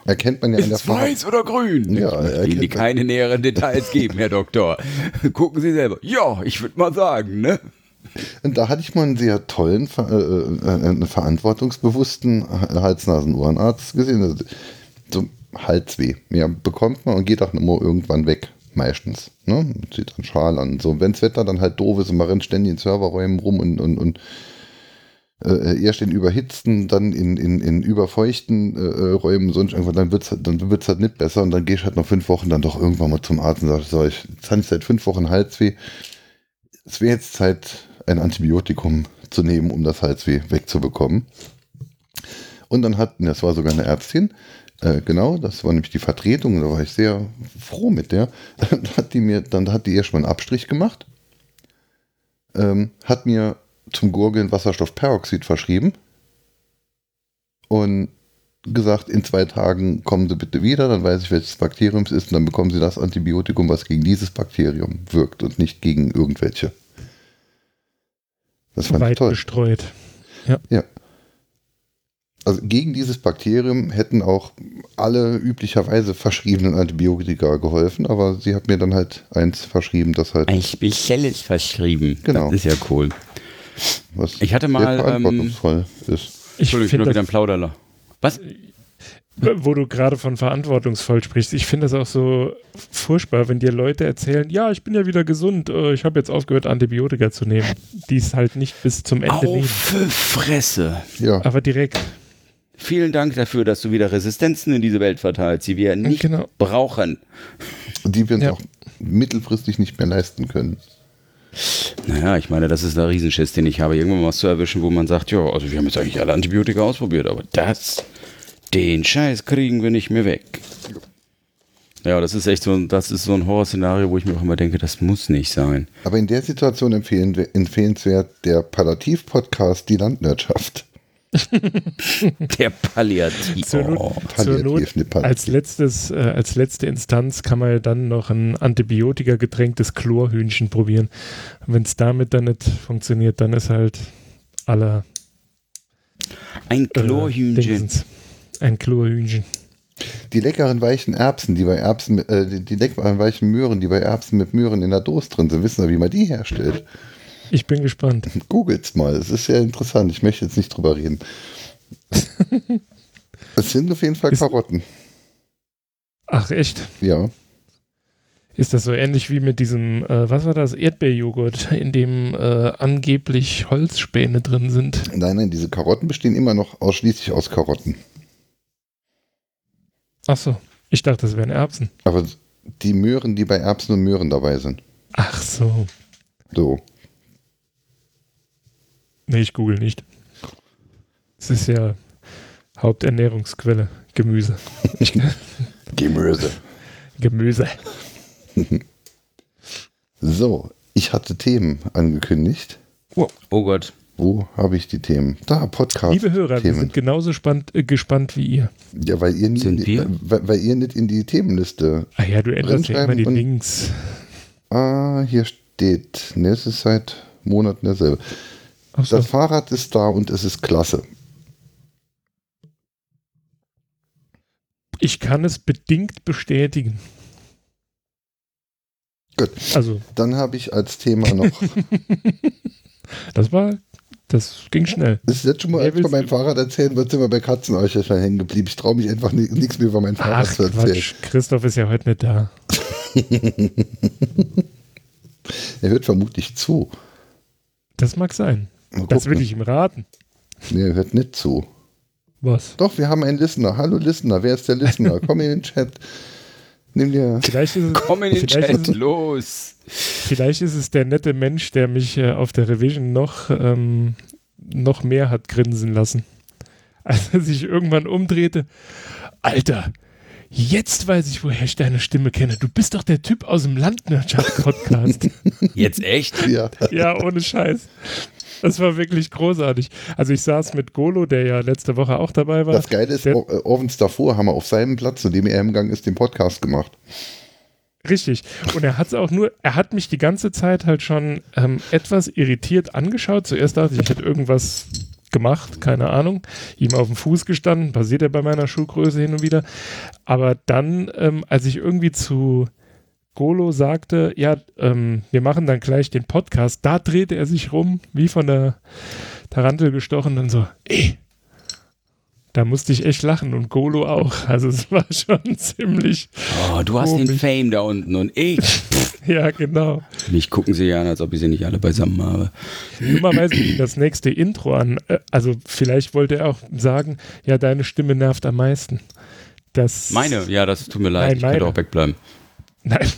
Erkennt man ja in der Farbe. Weiß oder grün? Ja, ich will Ihnen keine näheren Details geben, Herr Doktor. Gucken Sie selber. Ja, ich würde mal sagen, ne? Und da hatte ich mal einen sehr tollen, äh, einen verantwortungsbewussten Hals-Nasen-Ohrenarzt gesehen. Also, so Halsweh. Ja, bekommt man und geht auch immer irgendwann weg. Meistens. Ne? Sieht dann schal an. So, wenn das Wetter dann halt doof ist und man rennt ständig in Serverräumen rum und, und, und äh, erst in überhitzten, dann in, in, in überfeuchten äh, Räumen, sonst irgendwann, dann wird es dann wird's halt nicht besser und dann gehst du halt nach fünf Wochen dann doch irgendwann mal zum Arzt und sagst, so, ich, jetzt habe ich seit fünf Wochen Halsweh. Es wäre jetzt Zeit, ein Antibiotikum zu nehmen, um das Halsweh wegzubekommen. Und dann hat, das war sogar eine Ärztin, äh, genau, das war nämlich die Vertretung, da war ich sehr froh mit der, dann hat die mir, dann hat die erstmal einen Abstrich gemacht, ähm, hat mir zum Gurgeln Wasserstoffperoxid verschrieben und gesagt, in zwei Tagen kommen Sie bitte wieder, dann weiß ich, welches Bakterium es ist und dann bekommen Sie das Antibiotikum, was gegen dieses Bakterium wirkt und nicht gegen irgendwelche. Das fand ich toll. Weit gestreut. Ja. Ja. Also gegen dieses Bakterium hätten auch alle üblicherweise verschriebenen Antibiotika geholfen, aber sie hat mir dann halt eins verschrieben, das halt... Ein spezielles verschrieben. Genau. Das ist ja cool. Was ich hatte mal... verantwortungsvoll ähm, ist. Ich finde wieder ein Plauderler. Was? Wo du gerade von verantwortungsvoll sprichst, ich finde das auch so furchtbar, wenn dir Leute erzählen, ja, ich bin ja wieder gesund, ich habe jetzt aufgehört, Antibiotika zu nehmen, die es halt nicht bis zum Ende nehmen. Auf Fresse! Ja. Aber direkt. Vielen Dank dafür, dass du wieder Resistenzen in diese Welt verteilst, die wir nicht genau. brauchen. Die wir uns ja. auch mittelfristig nicht mehr leisten können. Naja, ich meine, das ist der Riesenschiss, den ich habe. Irgendwann mal was zu erwischen, wo man sagt, ja, also wir haben jetzt eigentlich alle Antibiotika ausprobiert, aber das, den Scheiß kriegen wir nicht mehr weg. Ja, das ist echt so, das ist so ein Horrorszenario, wo ich mir auch immer denke, das muss nicht sein. Aber in der Situation empfehlen, empfehlenswert der Palliativ-Podcast Die Landwirtschaft. Der Palliativ. Zur Not, oh, Palliativ, zur Not ne Palliativ. Als, letztes, äh, als letzte Instanz kann man ja dann noch ein Antibiotika getränktes Chlorhühnchen probieren. Wenn es damit dann nicht funktioniert, dann ist halt aller ein Chlorhühnchen. Äh, ein Chlorhühnchen. Die leckeren weichen Erbsen, die bei Erbsen, äh, die, die leckeren weichen Möhren, die bei Erbsen mit Möhren in der Dose drin sind, wissen wir, wie man die herstellt. Ich bin gespannt. Googelt's mal, es ist sehr interessant. Ich möchte jetzt nicht drüber reden. Es sind auf jeden Fall ist, Karotten. Ach, echt? Ja. Ist das so ähnlich wie mit diesem, äh, was war das, Erdbeerjoghurt, in dem äh, angeblich Holzspäne drin sind? Nein, nein, diese Karotten bestehen immer noch ausschließlich aus Karotten. Ach so, ich dachte, das wären Erbsen. Aber die Möhren, die bei Erbsen und Möhren dabei sind. Ach so. So. Nee, ich google nicht. Es ist ja Haupternährungsquelle. Gemüse. Gemüse. Gemüse. So, ich hatte Themen angekündigt. Oh, oh Gott. Wo habe ich die Themen? Da, Podcast. Liebe Hörer, Themen. Wir sind genauso spannt, äh, gespannt wie ihr. Ja, weil ihr, nicht in, äh, weil, weil ihr nicht in die Themenliste. Ah ja, du änderst ja immer die und, Links. Ah, hier steht, ne, es ist seit Monaten dasselbe. Ach so. Das Fahrrad ist da und es ist klasse. Ich kann es bedingt bestätigen. Gut. Also. Dann habe ich als Thema noch. Das war Das ging schnell. Das ist jetzt schon mal, als ich von meinem Fahrrad erzählen würde, sind wir bei Katzenäuschern hängen geblieben. Ich traue mich einfach nichts mehr über mein Fahrrad Ach, zu erzählen. Quatsch. Christoph ist ja heute nicht da. Er hört vermutlich zu. Das mag sein. Das will ich ihm raten. Nee, er hört nicht zu. Was? Doch, wir haben einen Listener. Hallo Listener, wer ist der Listener? Komm in den Chat. Nimm dir. Vielleicht ist es, Komm in den Chat, es, los! Vielleicht ist es der nette Mensch, der mich äh, auf der Revision noch, ähm, noch mehr hat grinsen lassen. Als er sich irgendwann umdrehte. Alter, jetzt weiß ich, woher ich deine Stimme kenne. Du bist doch der Typ aus dem Landwirtschaft-Podcast. Jetzt echt? Ja. Ja, ohne Scheiß. Das war wirklich großartig. Also ich saß mit Golo, der ja letzte Woche auch dabei war. Das Geile ist, Orvens davor haben wir auf seinem Platz, zu dem er im Gang ist, den Podcast gemacht. Richtig. Und er hat es auch nur, er hat mich die ganze Zeit halt schon ähm, etwas irritiert angeschaut. Zuerst dachte ich, ich hätte irgendwas gemacht, keine Ahnung. Ihm auf den Fuß gestanden, passiert ja bei meiner Schuhgröße hin und wieder. Aber dann, ähm, als ich irgendwie zu Golo sagte, ja, ähm, wir machen dann gleich den Podcast. Da drehte er sich rum, wie von der Tarantel gestochen und so, ey, da musste ich echt lachen und Golo auch. Also es war schon ziemlich Oh, du hast komisch. Den Fame da unten und ich. Ja, genau. Mich gucken sie ja an, als ob ich sie nicht alle beisammen habe. Dummerweise ging das nächste Intro an. Also vielleicht wollte er auch sagen, ja, deine Stimme nervt am meisten. Das meine? Ja, das tut mir leid. Nein, ich meine. Könnte auch wegbleiben. Nein.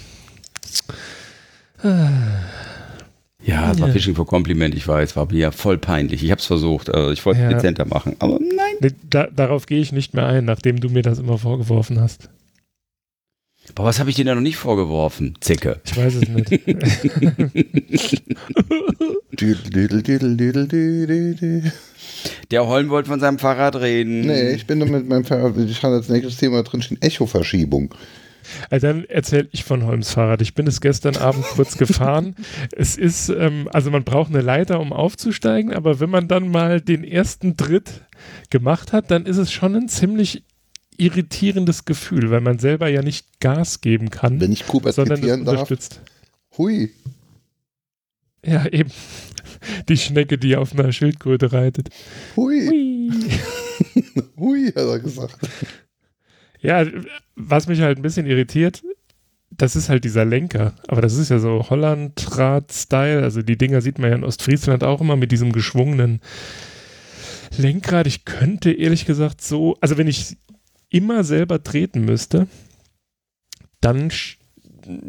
Ja, es war Fishing for Compliment, ich weiß, war mir voll peinlich. Ich habe es versucht, also ich wollte es ja. dezenter machen, aber nein. Da, darauf gehe ich nicht mehr ein, nachdem du mir das immer vorgeworfen hast. Aber was habe ich dir da noch nicht vorgeworfen, Zicke? Ich weiß es nicht. Der Holm wollte von seinem Fahrrad reden. Nee, ich bin nur mit meinem Fahrrad, ich habe als nächstes Thema drinstehen, Echoverschiebung. Also dann erzähle ich von Holms Fahrrad. Ich bin es gestern Abend kurz gefahren. Es ist, ähm, also man braucht eine Leiter, um aufzusteigen, aber wenn man dann mal den ersten Tritt gemacht hat, dann ist es schon ein ziemlich irritierendes Gefühl, weil man selber ja nicht Gas geben kann, wenn ich Kuba sondern es unterstützt. Darf. Hui. Ja, eben. Die Schnecke, die auf einer Schildkröte reitet. Hui. Hui, Hui hat er gesagt. Ja, was mich halt ein bisschen irritiert, das ist halt dieser Lenker. Aber das ist ja so Hollandrad-Style. Also die Dinger sieht man ja in Ostfriesland auch immer mit diesem geschwungenen Lenkrad. Ich könnte ehrlich gesagt so, also wenn ich immer selber treten müsste, dann sch-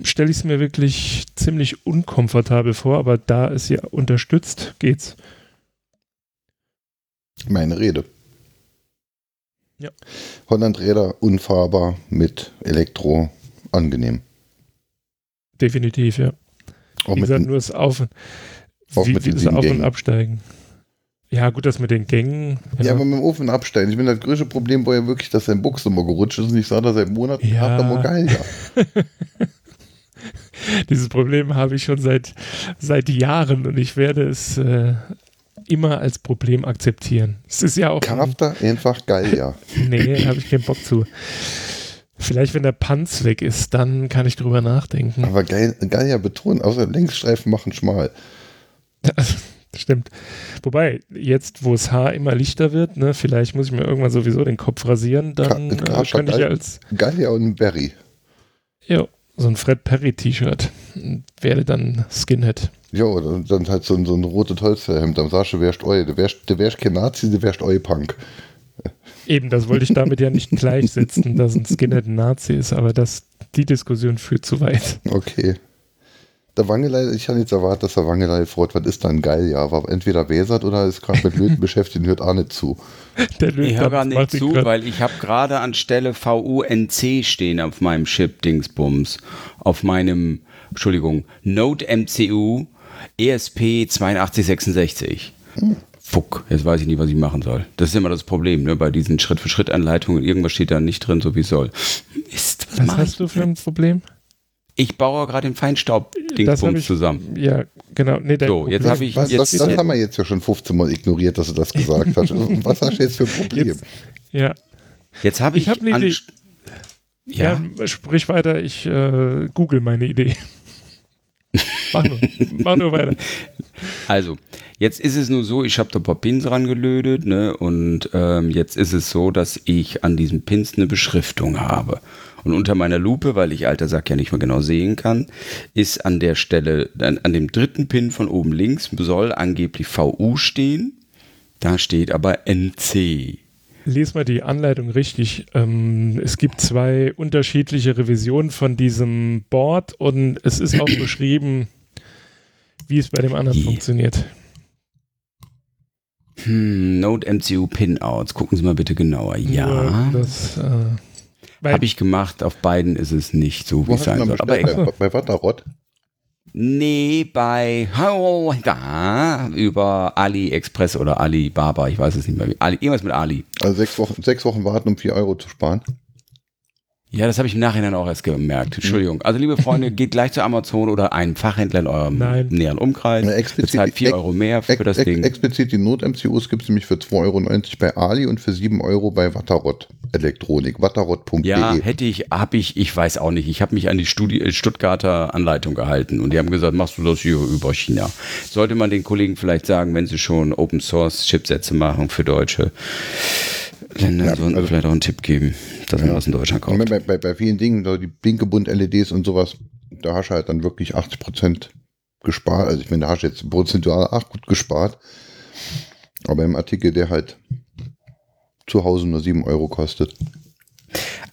stelle ich es mir wirklich ziemlich unkomfortabel vor. Aber da es ja unterstützt, geht's. Meine Rede. Ja. Hollandräder unfahrbar mit Elektro angenehm. Definitiv, ja. Auch wie gesagt, nur das Auf, auch wie, mit den das Auf- und Absteigen. Ja, gut, das mit den Gängen. Ja, ja, aber mit dem Auf- und Absteigen. Ich meine, das größte Problem war ja wirklich, dass sein Buchs immer gerutscht ist und ich sah da seit Monaten nach der Mogalia. Dieses Problem habe ich schon seit, seit Jahren und ich werde es äh, immer als Problem akzeptieren. Es ist ja auch Charakter ein einfach geil, ja. Nee, habe ich keinen Bock zu. Vielleicht, wenn der Panz weg ist, dann kann ich drüber nachdenken. Aber geil, geil ja betonen, außer Längsstreifen machen schmal. Stimmt. Wobei, jetzt, wo das Haar immer lichter wird, ne, vielleicht muss ich mir irgendwann sowieso den Kopf rasieren, dann Ka- äh, könnte ich als Gallier und Berry. Jo, so ein Fred Perry-T-Shirt. Werde dann Skinhead. Jo, dann, dann halt so ein, so ein rotes Holzhemd am Sasche, wärst eu, du wärst, du wärst kein Nazi, du wärst eu Punk. Eben, das wollte ich damit ja nicht gleichsetzen, dass ein Skinhead ein Nazi ist, aber das, die Diskussion führt zu weit. Okay. Der Wangelei, ich habe jetzt erwartet, dass der Wangelei fragt, was ist dann geil, ja, aber entweder wesert oder ist gerade mit Löten beschäftigt und hört auch nicht zu. Der ich höre gar nicht zu, grad. Weil ich habe gerade anstelle V U N C stehen auf meinem Chip-Dingsbums, auf meinem, Entschuldigung, Node M C U E S P zweiundachtzig sechsundsechzig. Hm. Fuck, jetzt weiß ich nicht, was ich machen soll. Das ist immer das Problem, ne? Bei diesen Schritt-für-Schritt-Anleitungen. Irgendwas steht da nicht drin, so wie es soll. Mist, was, was hast ich? Du für ein Problem? Ich baue gerade den Feinstaub-Dingsbums zusammen. Ja, genau. Nee, so, jetzt habe ich. Was, jetzt, was, das jetzt, haben wir jetzt ja schon fünfzehn Mal ignoriert, dass du das gesagt hast. Was hast du jetzt für ein Problem? Jetzt, ja. Jetzt habe ich. Ich habe eine Idee. Ja. ja, sprich weiter. Ich äh, google meine Idee. Mach nur, mach nur weiter. Also, Jetzt ist es nur so, ich habe da ein paar Pins rangelötet, ne? Und ähm, jetzt ist es so, dass ich an diesen Pins eine Beschriftung habe. Und unter meiner Lupe, weil ich alter Sack ja nicht mehr genau sehen kann, ist an der Stelle, an, an dem dritten Pin von oben links soll angeblich V U stehen. Da steht aber N C. Lies mal die Anleitung richtig. Ähm, es gibt zwei unterschiedliche Revisionen von diesem Board und es ist auch beschrieben, wie es bei dem anderen Je. funktioniert. Hm, Node M C U Pinouts. Gucken Sie mal bitte genauer. Ja. Das äh, habe ich gemacht. Auf beiden ist es nicht so, wie es sein soll. Aber bei, bei Watterrott? Nee, bei oh, da, über AliExpress oder Alibaba, ich weiß es nicht mehr. Ali, irgendwas mit Ali. Also sechs Wochen, sechs Wochen warten, um vier Euro zu sparen. Ja, das habe ich im Nachhinein auch erst gemerkt. Entschuldigung. Also, liebe Freunde, geht gleich zu Amazon oder einem Fachhändler in eurem Nein. näheren Umkreis. Na, explizit, bezahlt vier Euro mehr für ex, das Ding. Ex, explizit die Not-M C Us gibt es nämlich für zwei Euro neunzig bei Ali und für sieben Euro bei Watterrott Elektronik. Watterrott punkt de. Ja, hätte ich, habe ich, ich weiß auch nicht. Ich habe mich an die Studi- Stuttgarter Anleitung gehalten und die haben gesagt, machst du das hier über China. Sollte man den Kollegen vielleicht sagen, wenn sie schon Open-Source-Chipsätze machen für Deutsche. Länder ja, sollten also, vielleicht auch einen Tipp geben, dass ja. man das in Deutschland kauft. Bei, bei, bei vielen Dingen, so die Blinkebund-L E Ds und sowas, da hast du halt dann wirklich achtzig Prozent gespart. Also ich meine, da hast du jetzt prozentual auch gut gespart. Aber im Artikel, der halt zu Hause nur sieben Euro kostet.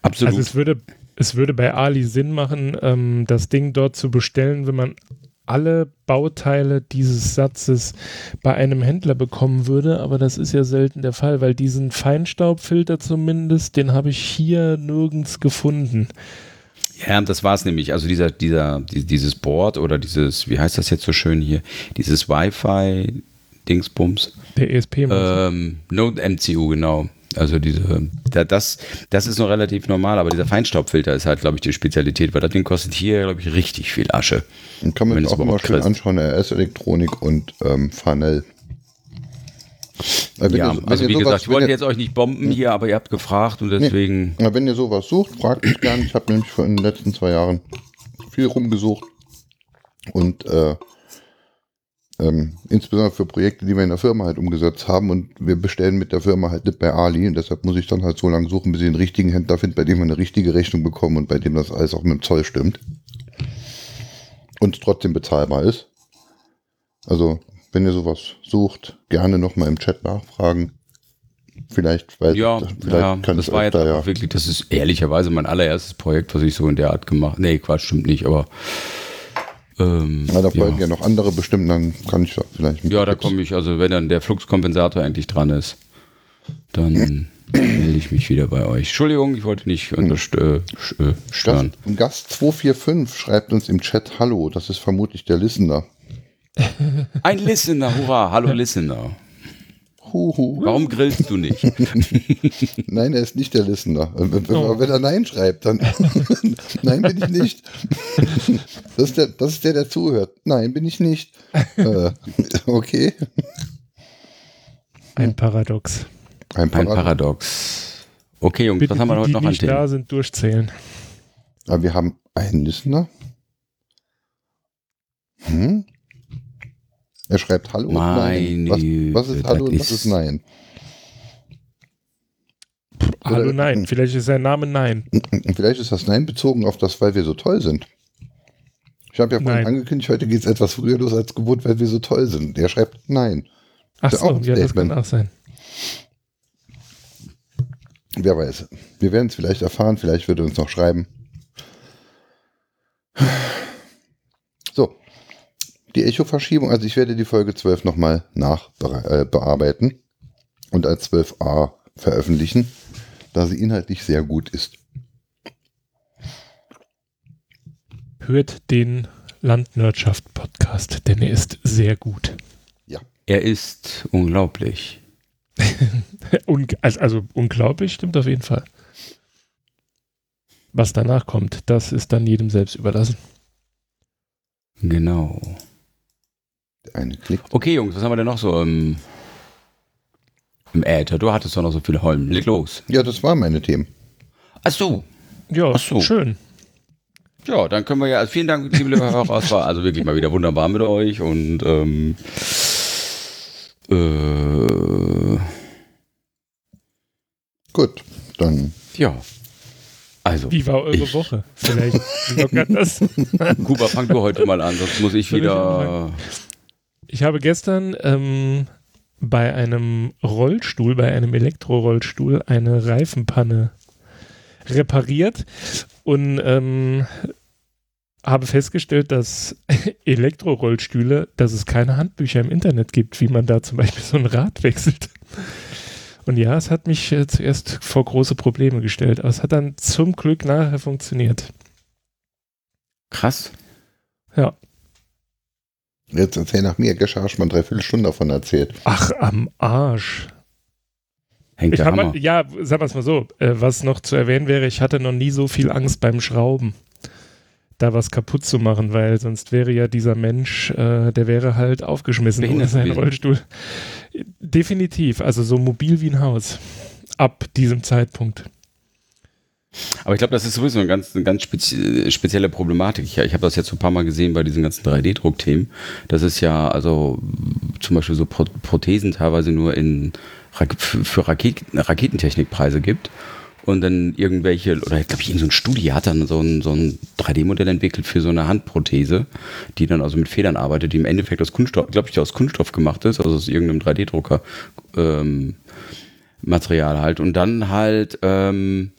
Absolut. Also es würde, es würde bei Ali Sinn machen, ähm, das Ding dort zu bestellen, wenn man alle Bauteile dieses Satzes bei einem Händler bekommen würde, aber das ist ja selten der Fall, weil diesen Feinstaubfilter zumindest, den habe ich hier nirgends gefunden. Ja, das war es nämlich. Also dieser, dieser, dieses Board oder dieses, wie heißt das jetzt so schön hier, dieses Wi-Fi-Dingsbums. Der E S P. Ähm, Node-M C U, genau. Also diese, das, das ist noch relativ normal, aber dieser Feinstaubfilter ist halt, glaube ich, die Spezialität, weil das Ding kostet hier, glaube ich, richtig viel Asche. Und kann man jetzt auch mal schön anschauen, R S-Elektronik und ähm, Farnell. Also, ja, ihr, also wie sowas, gesagt, ich wollte ihr, jetzt euch nicht bomben hier, aber ihr habt gefragt und deswegen... Nee. Wenn ihr sowas sucht, fragt mich gern. Ich habe nämlich vor in den letzten zwei Jahren viel rumgesucht und äh, Ähm, insbesondere für Projekte, die wir in der Firma halt umgesetzt haben und wir bestellen mit der Firma halt nicht bei Ali und deshalb muss ich dann halt so lange suchen, bis ich den richtigen Händler finde, bei dem wir eine richtige Rechnung bekommen und bei dem das alles auch mit dem Zoll stimmt und trotzdem bezahlbar ist. Also, wenn ihr sowas sucht, gerne nochmal im Chat nachfragen. Vielleicht, weil ja, vielleicht ja, kann das es war jetzt da, ja. wirklich, das ist ehrlicherweise mein allererstes Projekt, was ich so in der Art gemacht habe. Nee, Quatsch, stimmt nicht, aber Ähm, Na, da folgen ja. ja noch andere bestimmt, dann kann ich da vielleicht... Ja, da komme ich, also wenn dann der Fluxkompensator eigentlich dran ist, dann melde ich mich wieder bei euch. Entschuldigung, ich wollte nicht hm. äh, stören. Gast, Gast zwei vier fünf schreibt uns im Chat Hallo, das ist vermutlich der Listener. Ein Listener, hurra, hallo Listener. Huhu. Warum grillst du nicht? Nein, er ist nicht der Listener. Wenn, oh. wenn er Nein schreibt, dann Nein, bin ich nicht. Das ist, der, das ist der, der zuhört. Nein, bin ich nicht. Äh, okay. Ein Paradox. Ein Paradox. Ein Paradox. Okay, Jungs, bitte, was haben wir heute noch an Themen? Die, die da sind, durchzählen. Aber wir haben einen Listener. Hm? Er schreibt Hallo und Nein. Was, was ist Hallo und was ist Nein? Hallo Nein. Vielleicht ist sein Name Nein. Vielleicht ist das Nein bezogen auf das, weil wir so toll sind. Ich habe ja vorhin Nein. angekündigt, heute geht es etwas früher los als gewohnt, weil wir so toll sind. Er schreibt Nein. Ach so, auch ja, das kann auch sein. Wer weiß. Wir werden es vielleicht erfahren. Vielleicht wird er uns noch schreiben. So. Die Echo-Verschiebung, also ich werde die Folge zwölf nochmal nachbearbeiten äh, und als zwölf a veröffentlichen, da sie inhaltlich sehr gut ist. Hört den Landwirtschaft-Podcast, denn er ist sehr gut. Ja. Er ist unglaublich. also, also unglaublich stimmt auf jeden Fall. Was danach kommt, das ist dann jedem selbst überlassen. Genau. Eine Klick. Okay, Jungs, was haben wir denn noch so im, im Äther? Du hattest doch noch so viele Holmen. Leg los. Ja, das waren meine Themen. Ach so. Ja, Ach so. schön. Ja, dann können wir ja, also vielen Dank, liebe Hörer, es war also wirklich mal wieder wunderbar mit euch und ähm, Äh, Gut, dann. Ja. Also, wie war eure ich. Woche? Vielleicht lockert das. Kuba, fang du heute mal an, sonst muss ich Soll wieder. Ich, ich habe gestern ähm, bei einem Rollstuhl, bei einem Elektrorollstuhl, eine Reifenpanne repariert und ähm, habe festgestellt, dass Elektrorollstühle, dass es keine Handbücher im Internet gibt, wie man da zum Beispiel so ein Rad wechselt. Und ja, es hat mich äh, zuerst vor große Probleme gestellt, aber es hat dann zum Glück nachher funktioniert. Krass. Ja. Jetzt erzähl nach mir, Gesche, hast du mal dreiviertel Stunde davon erzählt. Ach, am Arsch. Hängt ich der Hammer. Mal, ja, sagen wir es mal so, äh, was noch zu erwähnen wäre, ich hatte noch nie so viel Angst beim Schrauben, da was kaputt zu machen, weil sonst wäre ja dieser Mensch, äh, der wäre halt aufgeschmissen ohne seinen Rollstuhl. Definitiv, also so mobil wie ein Haus ab diesem Zeitpunkt. Aber ich glaube, das ist sowieso eine ganz, eine ganz spezi- spezielle Problematik. Ich, ich habe das jetzt so ein paar Mal gesehen bei diesen ganzen drei D Druck Themen. Das ist ja also zum Beispiel so Pro- Prothesen teilweise nur in, für Raket- Raketentechnikpreise gibt. Und dann irgendwelche, oder ich glaube, irgendein so ein Studio hat dann so ein, so ein drei D Modell entwickelt für so eine Handprothese, die dann also mit Federn arbeitet, die im Endeffekt aus Kunststoff, glaube ich, aus Kunststoff gemacht ist, also aus irgendeinem drei D Drucker ähm, Material halt. Und dann halt, ähm,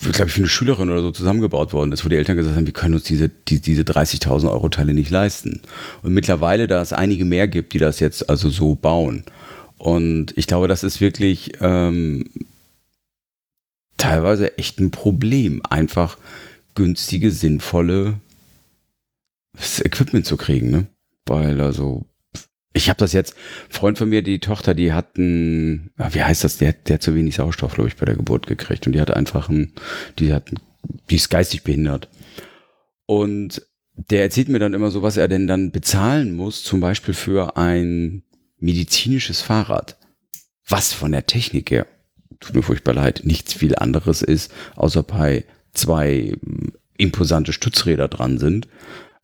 glaube ich, für eine Schülerin oder so zusammengebaut worden ist, wo die Eltern gesagt haben, wir können uns diese, die, diese dreißigtausend Euro Teile nicht leisten. Und mittlerweile, da es einige mehr gibt, die das jetzt also so bauen. Und ich glaube, das ist wirklich ähm, teilweise echt ein Problem, einfach günstige, sinnvolle Equipment zu kriegen, ne? Weil also, ich habe das jetzt, ein Freund von mir, die Tochter, die hat ein, wie heißt das, der, der hat zu wenig Sauerstoff, glaube ich, bei der Geburt gekriegt und die hat einfach ein, die hat, die ist geistig behindert. Und der erzählt mir dann immer so, was er denn dann bezahlen muss, zum Beispiel für ein medizinisches Fahrrad, was von der Technik her, tut mir furchtbar leid, nichts viel anderes ist, außer bei zwei imposante Stützräder dran sind,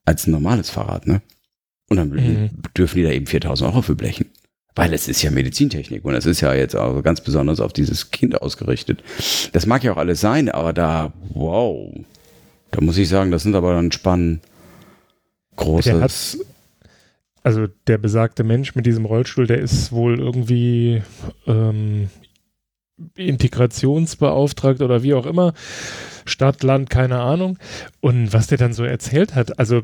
als ein normales Fahrrad, ne? Und dann mhm. dürfen die da eben viertausend Euro für blechen, weil es ist ja Medizintechnik und es ist ja jetzt also ganz besonders auf dieses Kind ausgerichtet. Das mag ja auch alles sein, aber da, wow, da muss ich sagen, das sind aber dann Spannen großes... Also der besagte Mensch mit diesem Rollstuhl, der ist wohl irgendwie ähm, Integrationsbeauftragter oder wie auch immer, Stadt, Land, keine Ahnung. Und was der dann so erzählt hat, also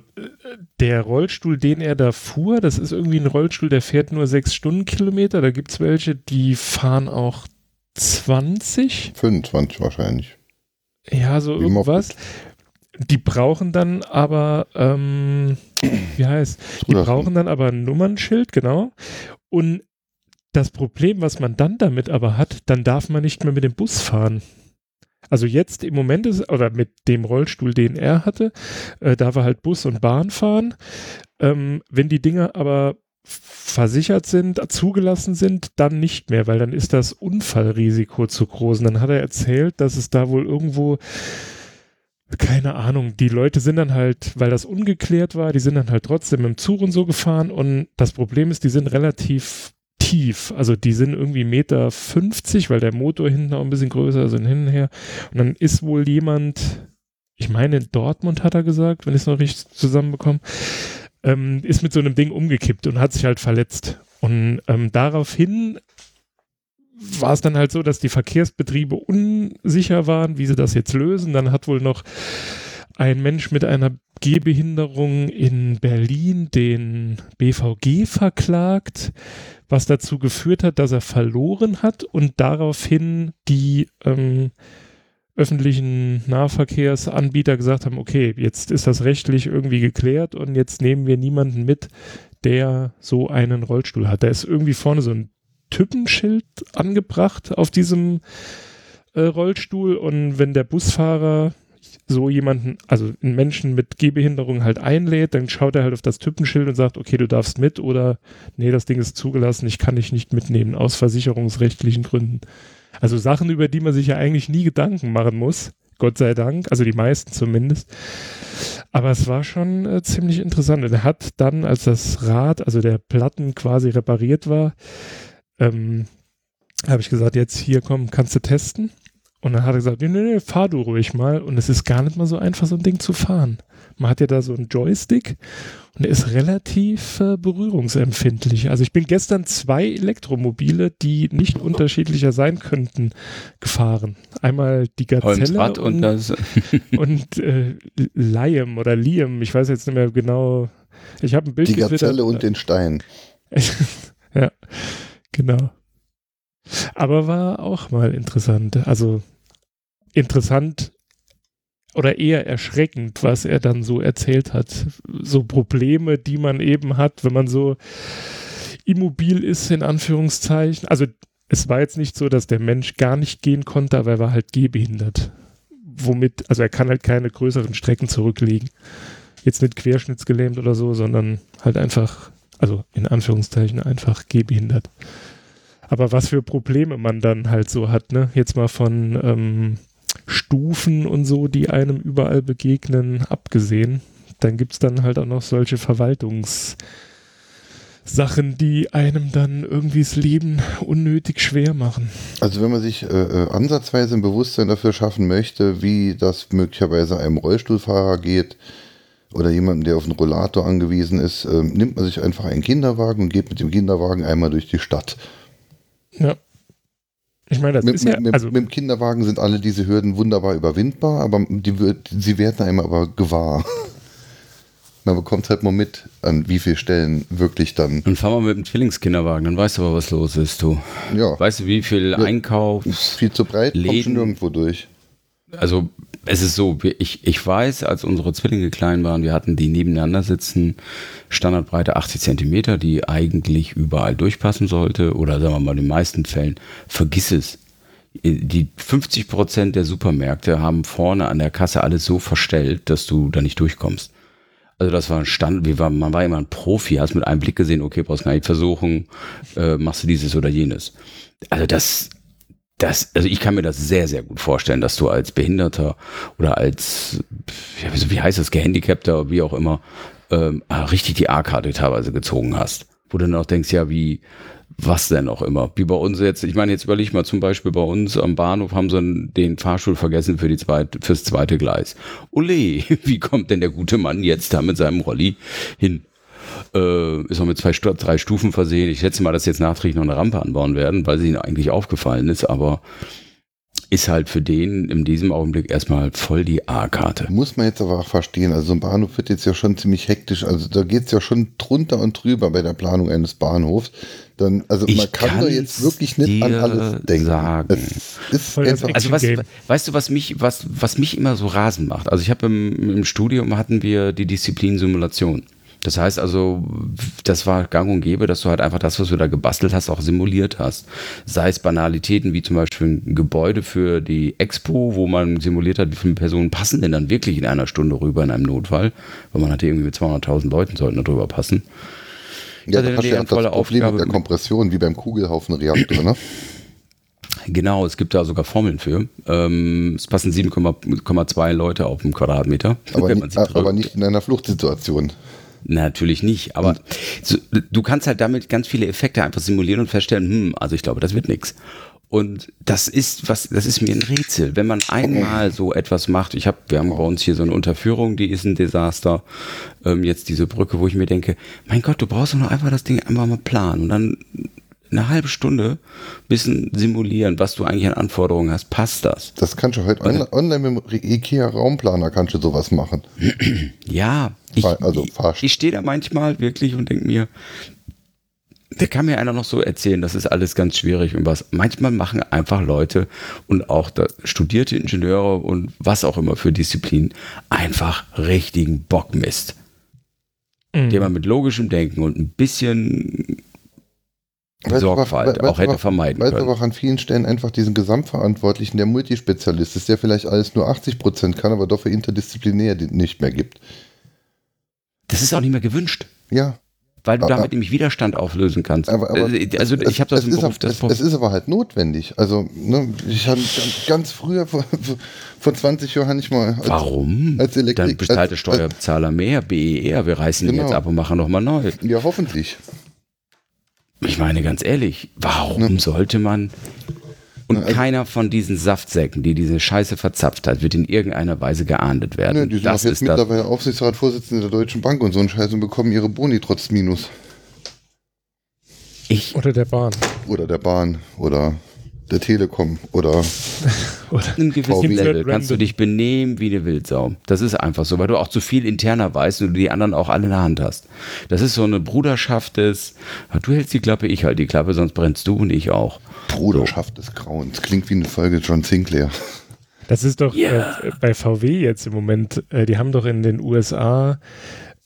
der Rollstuhl, den er da fuhr, das ist irgendwie ein Rollstuhl, der fährt nur sechs Stundenkilometer. Da gibt es welche, die fahren auch zwanzig. fünfundzwanzig wahrscheinlich. Ja, so irgendwas. Die brauchen dann aber, ähm, wie heißt, die brauchen dann aber ein Nummernschild, genau. Und das Problem, was man dann damit aber hat, dann darf man nicht mehr mit dem Bus fahren. Also jetzt im Moment ist, oder mit dem Rollstuhl, den er hatte, äh, darf er halt Bus und Bahn fahren. Ähm, wenn die Dinger aber versichert sind, zugelassen sind, dann nicht mehr, weil dann ist das Unfallrisiko zu groß. Und dann hat er erzählt, dass es da wohl irgendwo... Keine Ahnung, die Leute sind dann halt, weil das ungeklärt war, die sind dann halt trotzdem im Zug und so gefahren und das Problem ist, die sind relativ tief, also die sind irgendwie Meter fünfzig, weil der Motor hinten auch ein bisschen größer ist und hin und her und dann ist wohl jemand, ich meine in Dortmund hat er gesagt, wenn ich es noch richtig zusammenbekomme, ähm, ist mit so einem Ding umgekippt und hat sich halt verletzt und ähm, daraufhin war es dann halt so, dass die Verkehrsbetriebe unsicher waren, wie sie das jetzt lösen. Dann hat wohl noch ein Mensch mit einer Gehbehinderung in Berlin den B V G verklagt, was dazu geführt hat, dass er verloren hat und daraufhin die ähm, öffentlichen Nahverkehrsanbieter gesagt haben, okay, jetzt ist das rechtlich irgendwie geklärt und jetzt nehmen wir niemanden mit, der so einen Rollstuhl hat. Da ist irgendwie vorne so ein Typenschild angebracht auf diesem äh, Rollstuhl und wenn der Busfahrer so jemanden, also einen Menschen mit Gehbehinderung halt einlädt, dann schaut er halt auf das Typenschild und sagt, okay, du darfst mit oder nee, das Ding ist zugelassen, ich kann dich nicht mitnehmen, aus versicherungsrechtlichen Gründen. Also Sachen, über die man sich ja eigentlich nie Gedanken machen muss, Gott sei Dank, also die meisten zumindest. Aber es war schon äh, ziemlich interessant. Und er hat dann, als das Rad, also der Platten quasi repariert war, ähm, habe ich gesagt, jetzt hier komm, kannst du testen? Und dann hat er gesagt, nee, nee, nee, fahr du ruhig mal. Und es ist gar nicht mal so einfach, so ein Ding zu fahren. Man hat ja da so einen Joystick und der ist relativ äh, berührungsempfindlich. Also ich bin gestern zwei Elektromobile, die nicht unterschiedlicher sein könnten, gefahren. Einmal die Gazelle und, und, das und äh, Liam oder Liam, ich weiß jetzt nicht mehr genau. Ich habe ein Bild gesehen. Die Gazelle und den Stein. Ja, genau. Aber war auch mal interessant, also interessant oder eher erschreckend, was er dann so erzählt hat. So Probleme, die man eben hat, wenn man so immobil ist, in Anführungszeichen. Also es war jetzt nicht so, dass der Mensch gar nicht gehen konnte, aber er war halt gehbehindert. Womit, also er kann halt keine größeren Strecken zurücklegen. Jetzt nicht querschnittsgelähmt oder so, sondern halt einfach, also in Anführungszeichen einfach gehbehindert. Aber was für Probleme man dann halt so hat, ne? Jetzt mal von ähm, Stufen und so, die einem überall begegnen, abgesehen. Dann gibt es dann halt auch noch solche Verwaltungssachen, die einem dann irgendwie das Leben unnötig schwer machen. Also wenn man sich äh, ansatzweise ein Bewusstsein dafür schaffen möchte, wie das möglicherweise einem Rollstuhlfahrer geht oder jemandem, der auf einen Rollator angewiesen ist, äh, nimmt man sich einfach einen Kinderwagen und geht mit dem Kinderwagen einmal durch die Stadt. Ja. Ich meine, das mit, ist ja, mit, also mit dem Kinderwagen sind alle diese Hürden wunderbar überwindbar, aber die, sie werden einem aber gewahr. Man bekommt halt mal mit, an wie vielen Stellen wirklich dann. Und fahr mal mit dem Zwillingskinderwagen, dann weißt du aber, was los ist, du. Ja. Weißt du, wie viel ja. Einkauf. Ist viel zu breit, kommst du nirgendwo durch. Also, es ist so, ich, ich weiß, als unsere Zwillinge klein waren, wir hatten die nebeneinander sitzen, Standardbreite achtzig Zentimeter, die eigentlich überall durchpassen sollte oder sagen wir mal in den meisten Fällen, vergiss es. Die fünfzig Prozent der Supermärkte haben vorne an der Kasse alles so verstellt, dass du da nicht durchkommst. Also das war ein Stand, wir waren, man war immer ein Profi, hast mit einem Blick gesehen, okay, brauchst eine Versuchung, äh, machst du dieses oder jenes. Also das... Das, also ich kann mir das sehr, sehr gut vorstellen, dass du als Behinderter oder als, ja, wie heißt das, Gehandicapter, wie auch immer, ähm, richtig die A-Karte teilweise gezogen hast. Wo du dann auch denkst, ja, wie, was denn auch immer. Wie bei uns jetzt, ich meine, jetzt überleg mal, zum Beispiel bei uns am Bahnhof haben sie den Fahrstuhl vergessen für die zweite, fürs zweite Gleis. Ole, wie kommt denn der gute Mann jetzt da mit seinem Rolli hin? Äh, ist noch mit zwei, drei Stufen versehen. Ich schätze mal, dass jetzt nachträglich noch eine Rampe anbauen werden, weil sie ihnen eigentlich aufgefallen ist, aber ist halt für den in diesem Augenblick erstmal voll die A-Karte. Muss man jetzt aber auch verstehen, also so ein Bahnhof wird jetzt ja schon ziemlich hektisch, also da geht es ja schon drunter und drüber bei der Planung eines Bahnhofs. Dann, also ich man kann doch jetzt wirklich nicht an alles denken. Ist also was, weißt du, was mich, was, was mich immer so rasend macht? Also ich habe im, im Studium hatten wir die Disziplin Simulation. Das heißt also, das war gang und gäbe, dass du halt einfach das, was du da gebastelt hast, auch simuliert hast. Sei es Banalitäten wie zum Beispiel ein Gebäude für die Expo, wo man simuliert hat, wie viele Personen passen denn dann wirklich in einer Stunde rüber in einem Notfall, weil man hatte irgendwie mit zweihunderttausend Leuten sollten da drüber passen. Ja, da hast du ja das Problem mit der Kompression, wie beim Kugelhaufenreaktor, ne? Genau, es gibt da sogar Formeln für. Ähm, es passen sieben Komma zwei Leute auf dem Quadratmeter. Aber, nicht, aber nicht in einer Fluchtsituation. Natürlich nicht, aber so, du kannst halt damit ganz viele Effekte einfach simulieren und feststellen, hm, also ich glaube, das wird nichts. Und das ist was, das ist mir ein Rätsel. Wenn man einmal so etwas macht, ich habe, wir haben bei uns hier so eine Unterführung, die ist ein Desaster. Ähm, jetzt diese Brücke, wo ich mir denke, mein Gott, du brauchst doch nur einfach das Ding einfach mal planen und dann eine halbe Stunde ein bisschen simulieren, was du eigentlich an Anforderungen hast, passt das? Das kannst du halt on- online mit dem IKEA-Raumplaner kannst du sowas machen. Ja, ich, also, ich, ich stehe da manchmal wirklich und denke mir, da kann mir einer noch so erzählen, das ist alles ganz schwierig und was. Manchmal machen einfach Leute und auch studierte Ingenieure und was auch immer für Disziplinen einfach richtigen Bockmist. Mhm. Den man mit logischem Denken und ein bisschen... Sorgfalt, weißt du, auch hätte vermeiden weißt du, können. Weißt du, aber an vielen Stellen einfach diesen Gesamtverantwortlichen, der Multispezialist ist, der vielleicht alles nur achtzig Prozent kann, aber dafür interdisziplinär nicht mehr gibt. Das ist auch nicht mehr gewünscht. Ja. Weil du aber, damit nämlich Widerstand auflösen kannst. Aber, aber also ich habe das im Beruf. Das es, es ist aber halt notwendig. Also ne, ich habe ganz, ganz früher vor, vor zwanzig Jahren hatte ich mal. Als, Warum? Als Elektrik, dann bezahlt der Steuerzahler mehr, B E R. Wir reißen genau. ihn jetzt ab und machen nochmal neu. Ja, hoffentlich. Ich meine ganz ehrlich, warum ne? sollte man... Und Na, also keiner von diesen Saftsäcken, die diese Scheiße verzapft hat, wird in irgendeiner Weise geahndet werden. Ne, die sind das auch jetzt mittlerweile Aufsichtsratsvorsitzende der Deutschen Bank und so einen Scheiß und bekommen ihre Boni trotz Minus. Ich? Oder der Bahn. Oder der Bahn. Oder der Telekom. Oder, oder einem gewissen Level kannst du dich benehmen wie eine Wildsau. Das ist einfach so, weil du auch zu viel interner weißt und du die anderen auch alle in der Hand hast. Das ist so eine Bruderschaft des, du hältst die Klappe, ich halt die Klappe, sonst brennst du und ich auch. Bruderschaft des Grauens. Klingt wie eine Folge John Sinclair. Das ist doch yeah. äh, bei V W jetzt im Moment, äh, die haben doch in den U S A,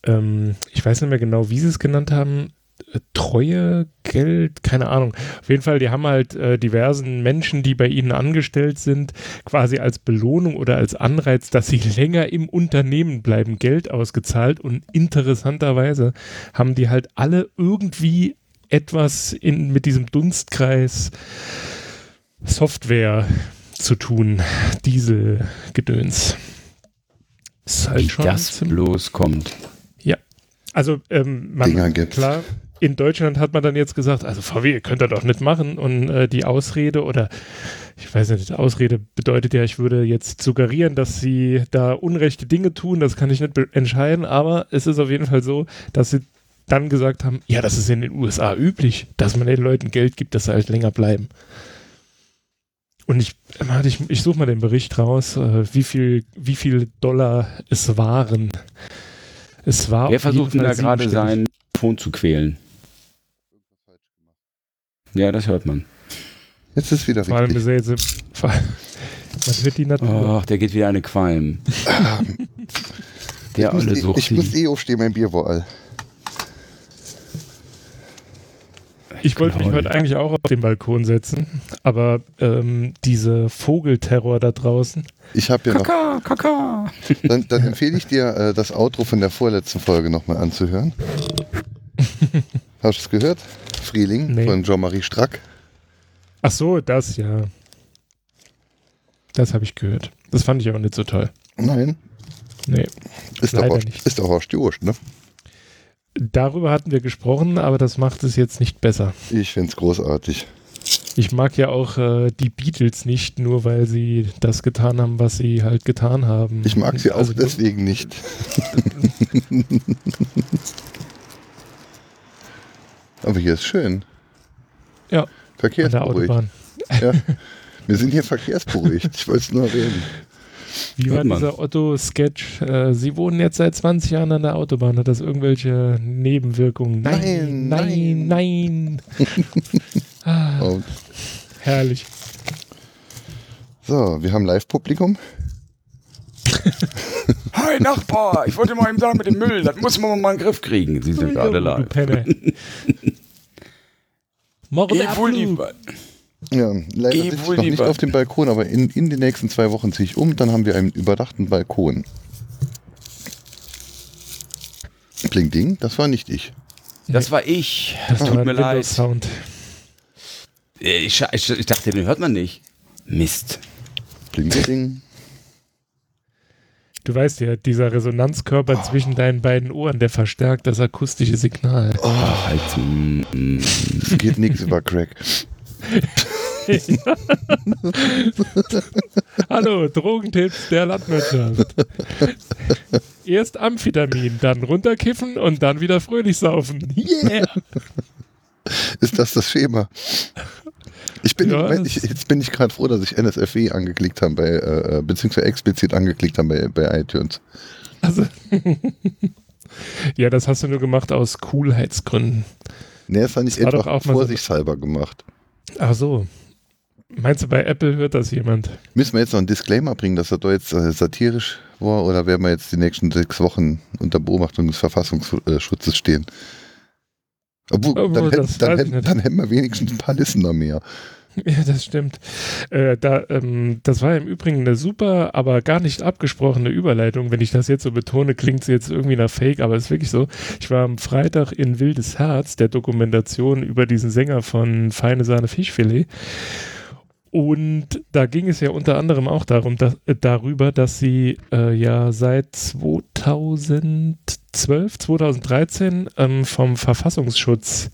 ähm, ich weiß nicht mehr genau, wie sie es genannt haben, äh, Treue, Geld, keine Ahnung. Auf jeden Fall, die haben halt äh, diversen Menschen, die bei ihnen angestellt sind, quasi als Belohnung oder als Anreiz, dass sie länger im Unternehmen bleiben, Geld ausgezahlt. Und interessanterweise haben die halt alle irgendwie etwas in, mit diesem Dunstkreis Software zu tun. Dieselgedöns. Ist halt Wie schon das bloß kommt. Ja. Also, ähm, man, klar, in Deutschland hat man dann jetzt gesagt, also V W, könnt ihr doch nicht machen. Und äh, die Ausrede oder, ich weiß nicht, Ausrede bedeutet ja, ich würde jetzt suggerieren, dass sie da unrechte Dinge tun. Das kann ich nicht be- entscheiden. Aber es ist auf jeden Fall so, dass sie dann gesagt haben, ja, das ist in den U S A üblich, dass man den Leuten Geld gibt, dass sie halt länger bleiben. Und ich, ich, ich suche mal den Bericht raus, wie viel, wie viel Dollar es waren. Es war Wer versucht denn da gerade seinen Phone zu quälen? Ja, das hört man. Jetzt ist wieder vor richtig. Allem ist jetzt, vor allem, man hört die Natur. Ach, der geht wieder eine Qualm. der ich alle muss, sucht Ich ihn. muss eh aufstehen, mein Bier war all. Ich wollte mich heute eigentlich auch auf den Balkon setzen, aber ähm, diese Vogelterror da draußen. Ich habe ja Kaka, noch, Kaka. Dann, dann empfehle ich dir, äh, das Outro von der vorletzten Folge nochmal anzuhören. Hast du es gehört? Frühling nee. Von Jean-Marie Strack. Ach so, das ja. Das habe ich gehört. Das fand ich aber nicht so toll. Nein. Nee. Ist leider doch nicht. Ist doch auch Stürsch, ne? Darüber hatten wir gesprochen, aber das macht es jetzt nicht besser. Ich finde es großartig. Ich mag ja auch äh, die Beatles nicht, nur weil sie das getan haben, was sie halt getan haben. Ich mag sie also auch deswegen nicht. aber hier ist schön. Ja. Verkehrsberuhigt. An der Autobahn. ja. Wir sind hier verkehrsberuhigt. Ich wollte es nur erwähnen. Wie war dieser Otto-Sketch? Äh, Sie wohnen jetzt seit zwanzig Jahren an der Autobahn. Hat das irgendwelche Nebenwirkungen? Nein, nein, nein. nein. ah, oh. Herrlich. So, wir haben Live-Publikum. Hi Nachbar, ich wollte mal eben sagen mit dem Müll, das muss man mal in den Griff kriegen. Sie sind gerade live. Morgen Abend. Ja, leider sitze ich noch nicht auf dem Balkon, aber in, in den nächsten zwei Wochen ziehe ich um, dann haben wir einen überdachten Balkon. Bling Ding, das war nicht ich. Das war ich, das, das tut war mir leid. Sound. Ich, ich, ich dachte, den hört man nicht. Mist. Bling Ding. Du weißt ja, dieser Resonanzkörper oh. zwischen deinen beiden Ohren, der verstärkt das akustische Signal. Oh, halt. Es geht nichts über Crack. Hallo, Drogentipps der Landwirtschaft. Erst Amphetamin, dann runterkiffen und dann wieder fröhlich saufen. Yeah! Ist das das Schema? Ich bin, ja, ich, jetzt bin ich gerade froh, dass ich N S F W angeklickt habe, bei, äh, beziehungsweise explizit angeklickt habe bei, bei iTunes. Also, ja, das hast du nur gemacht aus Coolheitsgründen. Nee, das habe ich das einfach vorsichtshalber so gemacht. Ach so. Meinst du, bei Apple hört das jemand? Müssen wir jetzt noch einen Disclaimer bringen, dass das da jetzt äh, satirisch war, oder werden wir jetzt die nächsten sechs Wochen unter Beobachtung des Verfassungsschutzes stehen? Obwohl, Obwohl dann, hätten, dann, hätten, dann hätten wir wenigstens ein paar Listener mehr. Ja, das stimmt. Äh, da, ähm, das war im Übrigen eine super, aber gar nicht abgesprochene Überleitung. Wenn ich das jetzt so betone, klingt es jetzt irgendwie nach Fake, aber es ist wirklich so. Ich war am Freitag in Wildes Herz, der Dokumentation über diesen Sänger von Feine Sahne Fischfilet. Und da ging es ja unter anderem auch darum, dass, äh, darüber, dass sie äh, ja seit zweitausendzwölf, zweitausenddreizehn ähm, vom Verfassungsschutz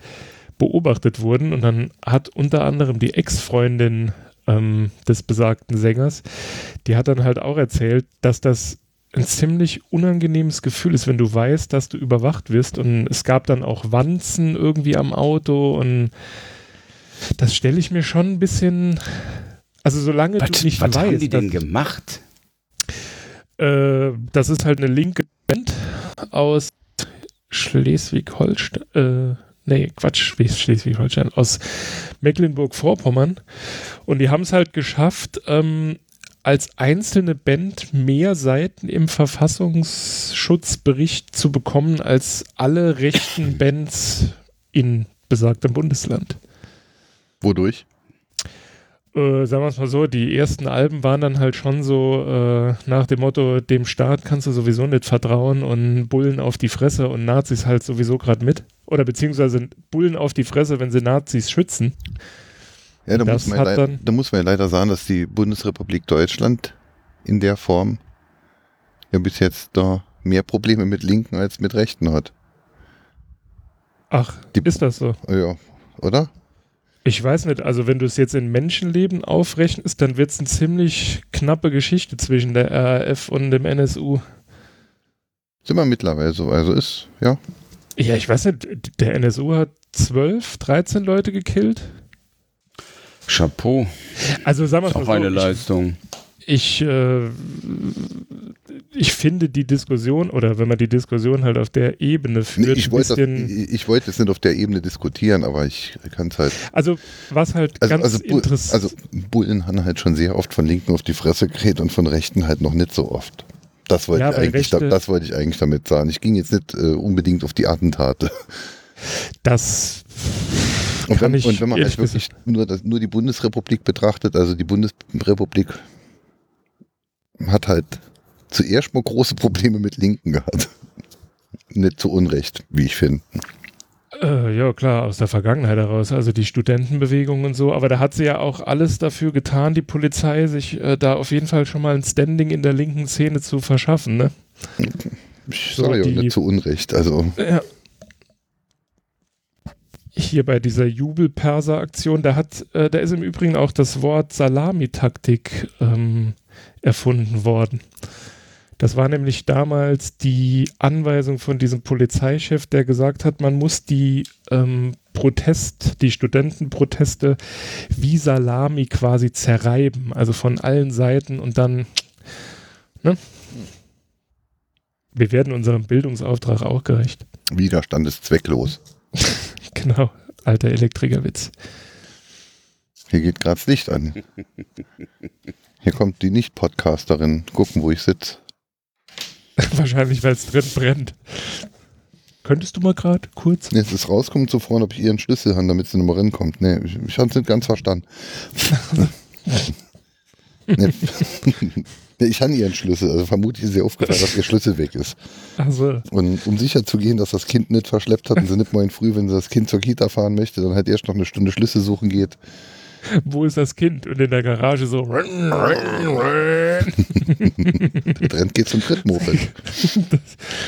beobachtet wurden, und dann hat unter anderem die Ex-Freundin ähm, des besagten Sängers, die hat dann halt auch erzählt, dass das ein ziemlich unangenehmes Gefühl ist, wenn du weißt, dass du überwacht wirst, und es gab dann auch Wanzen irgendwie am Auto, und das stelle ich mir schon ein bisschen, also solange was, du nicht was weißt. Was haben die denn dass, gemacht? Äh, das ist halt eine linke Band aus Schleswig-Holstein, äh, Nee, Quatsch, Schleswig-Holstein, aus Mecklenburg-Vorpommern. Und die haben es halt geschafft, ähm, als einzelne Band mehr Seiten im Verfassungsschutzbericht zu bekommen als alle rechten Bands in besagtem Bundesland. Wodurch? Äh, sagen wir es mal so, die ersten Alben waren dann halt schon so äh, nach dem Motto, dem Staat kannst du sowieso nicht vertrauen und Bullen auf die Fresse und Nazis halt sowieso gerade mit. Oder beziehungsweise Bullen auf die Fresse, wenn sie Nazis schützen. Ja, da muss, man ja da muss man ja leider sagen, dass die Bundesrepublik Deutschland in der Form ja bis jetzt da mehr Probleme mit Linken als mit Rechten hat. Ach, die, ist das so? Ja, oder? Ich weiß nicht, also wenn du es jetzt in Menschenleben aufrechnest, dann wird es eine ziemlich knappe Geschichte zwischen der R A F und dem N S U. Sind wir mittlerweile so, also ist, ja. Ja, ich weiß nicht, der N S U hat zwölf, dreizehn Leute gekillt. Chapeau. Also sagen wir mal so. Auch eine Leistung. Ich, ich, äh, ich finde die Diskussion, oder wenn man die Diskussion halt auf der Ebene führt, nee, ich wollte es wollt nicht auf der Ebene diskutieren, aber ich kann es halt. Also was halt also, ganz also, interessant. Also Bullen haben halt schon sehr oft von Linken auf die Fresse geredet und von Rechten halt noch nicht so oft. Das wollte, ja, ich Rechte, da, das wollte ich eigentlich damit sagen. Ich ging jetzt nicht äh, unbedingt auf die Attentate. Das und kann wenn, ich Und wenn man halt wirklich nur, das, nur die Bundesrepublik betrachtet, also die Bundesrepublik hat halt zuerst mal große Probleme mit Linken gehabt. Nicht zu Unrecht, wie ich finde. Äh, ja, klar, aus der Vergangenheit heraus, also die Studentenbewegung und so, aber da hat sie ja auch alles dafür getan, die Polizei, sich äh, da auf jeden Fall schon mal ein Standing in der linken Szene zu verschaffen, ne? Ich sage ja nicht zu Unrecht, also. Ja. Hier bei dieser Jubelperser-Aktion, da hat, äh, da ist im Übrigen auch das Wort Salamitaktik ähm, erfunden worden. Das war nämlich damals die Anweisung von diesem Polizeichef, der gesagt hat, man muss die ähm, Protest, die Studentenproteste wie Salami quasi zerreiben, also von allen Seiten, und dann, ne? Wir werden unserem Bildungsauftrag auch gerecht. Widerstand ist zwecklos. Genau, alter Elektrikerwitz. Hier geht gerade das Licht an. Hier kommt die Nicht-Podcasterin gucken, wo ich sitze. Wahrscheinlich, weil es drin brennt. Könntest du mal gerade kurz? Jetzt ist rauskommen zu vorne, ob ich ihren Schlüssel habe, damit sie nochmal reinkommt. Nee, ich, ich habe es nicht ganz verstanden. Nee. Ich habe ihren Schlüssel, also vermutlich ist sie aufgefallen, dass ihr Schlüssel weg ist. Also. Und um sicher zu gehen, dass das Kind nicht verschleppt hat und sie nicht morgen früh, wenn sie das Kind zur Kita fahren möchte, dann halt erst noch eine Stunde Schlüssel suchen geht. Wo ist das Kind? Und in der Garage so. Der Trend geht zum Trittmoped.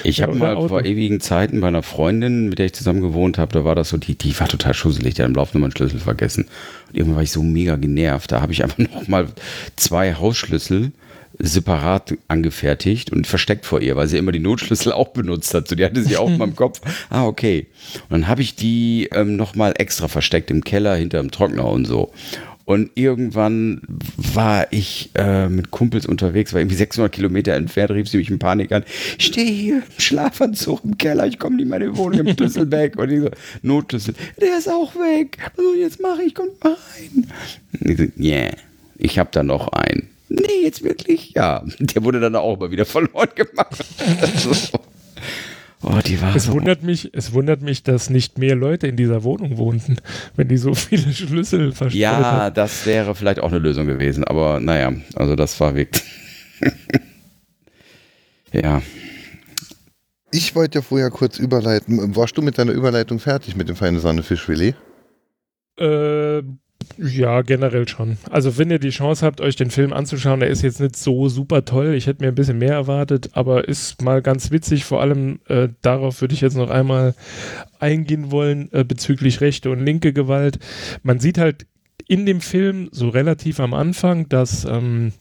Ich habe mal vor ewigen Zeiten bei einer Freundin, mit der ich zusammen gewohnt habe, da war das so, die, die war total schusselig, die hat im Laufe meinen Schlüssel vergessen. Und irgendwann war ich so mega genervt. Da habe ich einfach nochmal zwei Hausschlüssel separat angefertigt und versteckt vor ihr, weil sie immer die Notschlüssel auch benutzt hat. So, die hatte sie auch in meinem Kopf. Ah, okay. Und dann habe ich die ähm, nochmal extra versteckt im Keller, hinterm Trockner und so. Und irgendwann war ich äh, mit Kumpels unterwegs, war irgendwie sechshundert Kilometer entfernt, rief sie mich in Panik an. Ich stehe hier im Schlafanzug im Keller, ich komme nicht in meine Wohnung, im Schlüssel weg. Und ich so, Notschlüssel, der ist auch weg. Was soll ich jetzt machen? Ich komme mal rein. Und ich so, yeah, ich habe da noch einen. Nee, jetzt wirklich? Ja. Der wurde dann auch mal wieder verloren gemacht. Also, Oh, die war es so. wundert mich, es wundert mich, dass nicht mehr Leute in dieser Wohnung wohnten, wenn die so viele Schlüssel verstreut Ja, haben. Das wäre vielleicht auch eine Lösung gewesen, aber naja, also das war wirklich. Ja. Ich wollte ja vorher kurz überleiten. Warst du mit deiner Überleitung fertig mit dem feine Sahne Fischfilet? Äh, ja, generell schon. Also wenn ihr die Chance habt, euch den Film anzuschauen, der ist jetzt nicht so super toll. Ich hätte mir ein bisschen mehr erwartet, aber ist mal ganz witzig. Vor allem äh, darauf würde ich jetzt noch einmal eingehen wollen äh, bezüglich rechte und linke Gewalt. Man sieht halt in dem Film so relativ am Anfang, dass... Ähm,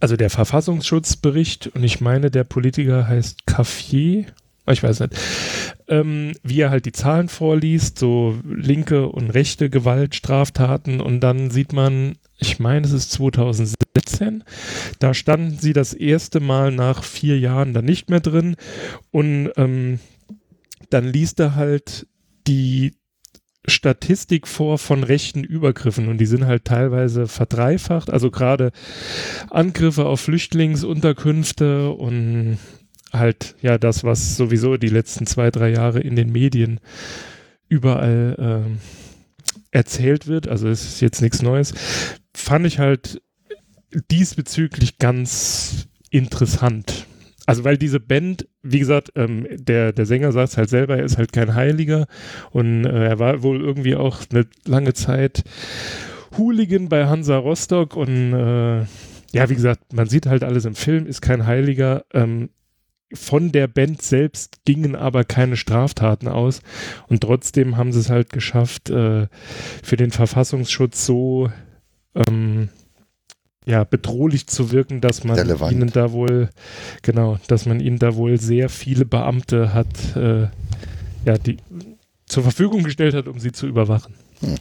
Also der Verfassungsschutzbericht, und ich meine, der Politiker heißt Caffier, ich weiß nicht, ähm, wie er halt die Zahlen vorliest, so linke und rechte Gewaltstraftaten, und dann sieht man, ich meine, es ist zwanzig siebzehn, da standen sie das erste Mal nach vier Jahren dann nicht mehr drin, und ähm, dann liest er halt die Statistik vor von rechten Übergriffen, und die sind halt teilweise verdreifacht, also gerade Angriffe auf Flüchtlingsunterkünfte und halt ja das, was sowieso die letzten zwei, drei Jahre in den Medien überall äh, erzählt wird, also es ist jetzt nichts Neues, fand ich halt diesbezüglich ganz interessant. Also weil diese Band, wie gesagt, ähm, der, der Sänger sagt es halt selber, er ist halt kein Heiliger, und äh, er war wohl irgendwie auch eine lange Zeit Hooligan bei Hansa Rostock, und äh, ja, wie gesagt, man sieht halt alles im Film, ist kein Heiliger. Ähm, von der Band selbst gingen aber keine Straftaten aus, und trotzdem haben sie es halt geschafft, äh, für den Verfassungsschutz so ähm, ja, bedrohlich zu wirken, dass man relevant. ihnen da wohl, genau, dass man ihnen da wohl sehr viele Beamte hat, äh, ja, die zur Verfügung gestellt hat, um sie zu überwachen. Hm.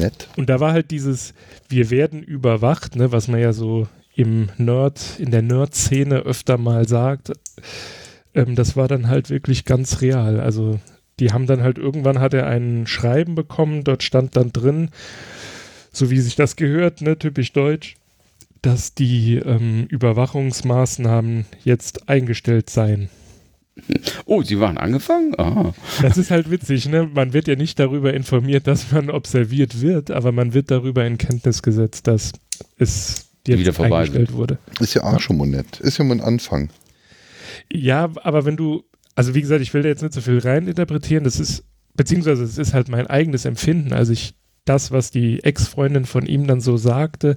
Nett. Und da war halt dieses, wir werden überwacht, ne, was man ja so im Nerd, in der Nerd-Szene öfter mal sagt, ähm, das war dann halt wirklich ganz real. Also, die haben dann halt, irgendwann hat er ein Schreiben bekommen, dort stand dann drin, so wie sich das gehört, ne, typisch deutsch, dass die ähm, Überwachungsmaßnahmen jetzt eingestellt seien. Oh, sie waren angefangen? Ah. Das ist halt witzig, ne? Man wird ja nicht darüber informiert, dass man observiert wird, aber man wird darüber in Kenntnis gesetzt, dass es jetzt eingestellt wurde. Ist ja auch schon mal nett. Ist ja mal ein Anfang. Ja, aber wenn du, also wie gesagt, ich will da jetzt nicht so viel reininterpretieren, das ist, beziehungsweise es ist halt mein eigenes Empfinden, also ich das, was die Ex-Freundin von ihm dann so sagte,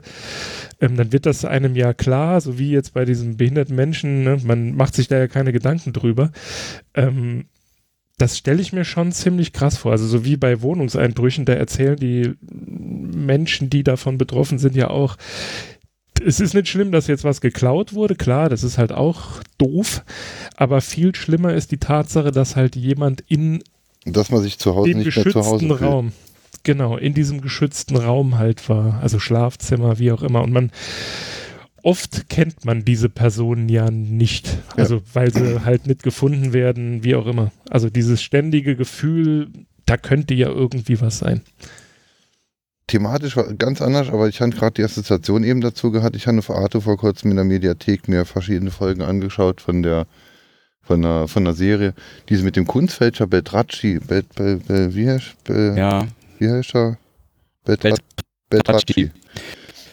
ähm, dann wird das einem ja klar, so wie jetzt bei diesem behinderten Menschen, ne? Man macht sich da ja keine Gedanken drüber. Ähm, das stelle ich mir schon ziemlich krass vor. Also so wie bei Wohnungseinbrüchen, da erzählen die Menschen, die davon betroffen sind, ja auch, es ist nicht schlimm, dass jetzt was geklaut wurde, klar, das ist halt auch doof, aber viel schlimmer ist die Tatsache, dass halt jemand in dass man sich zu Hause den nicht mehr zu Hause fühlt. Raum Genau, in diesem geschützten Raum halt war, also Schlafzimmer, wie auch immer. Und man, oft kennt man diese Personen ja nicht, also ja. weil sie halt nicht gefunden werden, wie auch immer. Also dieses ständige Gefühl, da könnte ja irgendwie was sein. Thematisch war ganz anders, aber ich habe gerade die Assoziation eben dazu gehabt. Ich habe auf Arte vor kurzem in der Mediathek mir verschiedene Folgen angeschaut von der Von einer, von einer Serie, diese mit dem Kunstfälscher Beltracci, Bel, Bel, Bel, wie heißt Bel, ja. Wie heißt er? Beltracci. Beltracci.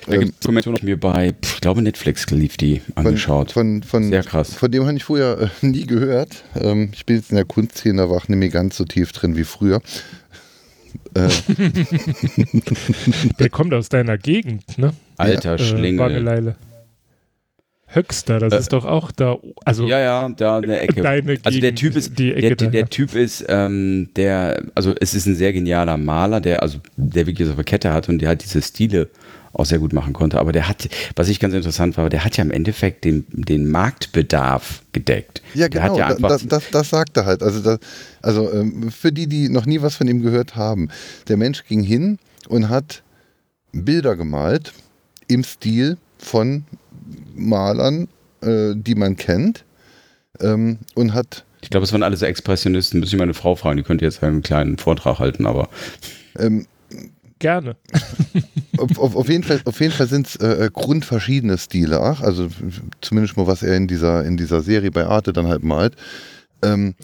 Da ähm, gibt es Dokumentation auf mir bei, ich glaube Netflix lief die, angeschaut. Von, von, von, Sehr krass. Von dem habe ich vorher äh, nie gehört. Ähm, ich bin jetzt in der Kunstszene, da war ich nicht mehr ganz so tief drin wie früher. Äh. Der kommt aus deiner Gegend, ne? Alter Schlingel. Äh, Wageleile. Höxter, das äh, ist doch auch da, also ja, ja, da in der Ecke. Deine Gegend, also der Typ ist, die Ecke der, da, der ja. Typ ist, ähm, der, also es ist ein sehr genialer Maler, der, also der wirklich so eine Kette hat und der halt diese Stile auch sehr gut machen konnte. Aber der hat, was ich ganz interessant war, der hat ja im Endeffekt den, den Marktbedarf gedeckt. Ja, genau, der hat ja da, da, das, das sagt er halt. Also, das, also ähm, für die, die noch nie was von ihm gehört haben, der Mensch ging hin und hat Bilder gemalt im Stil von Malern, äh, die man kennt, ähm, und hat... Ich glaube, es waren alle so Expressionisten, müsste ich meine Frau fragen, die könnte jetzt einen kleinen Vortrag halten, aber... Ähm, Gerne. auf, auf, auf jeden Fall, auf jeden Fall sind es äh, grundverschiedene Stile. Ach, also zumindest mal, was er in dieser, in dieser Serie bei Arte dann halt malt. Ähm,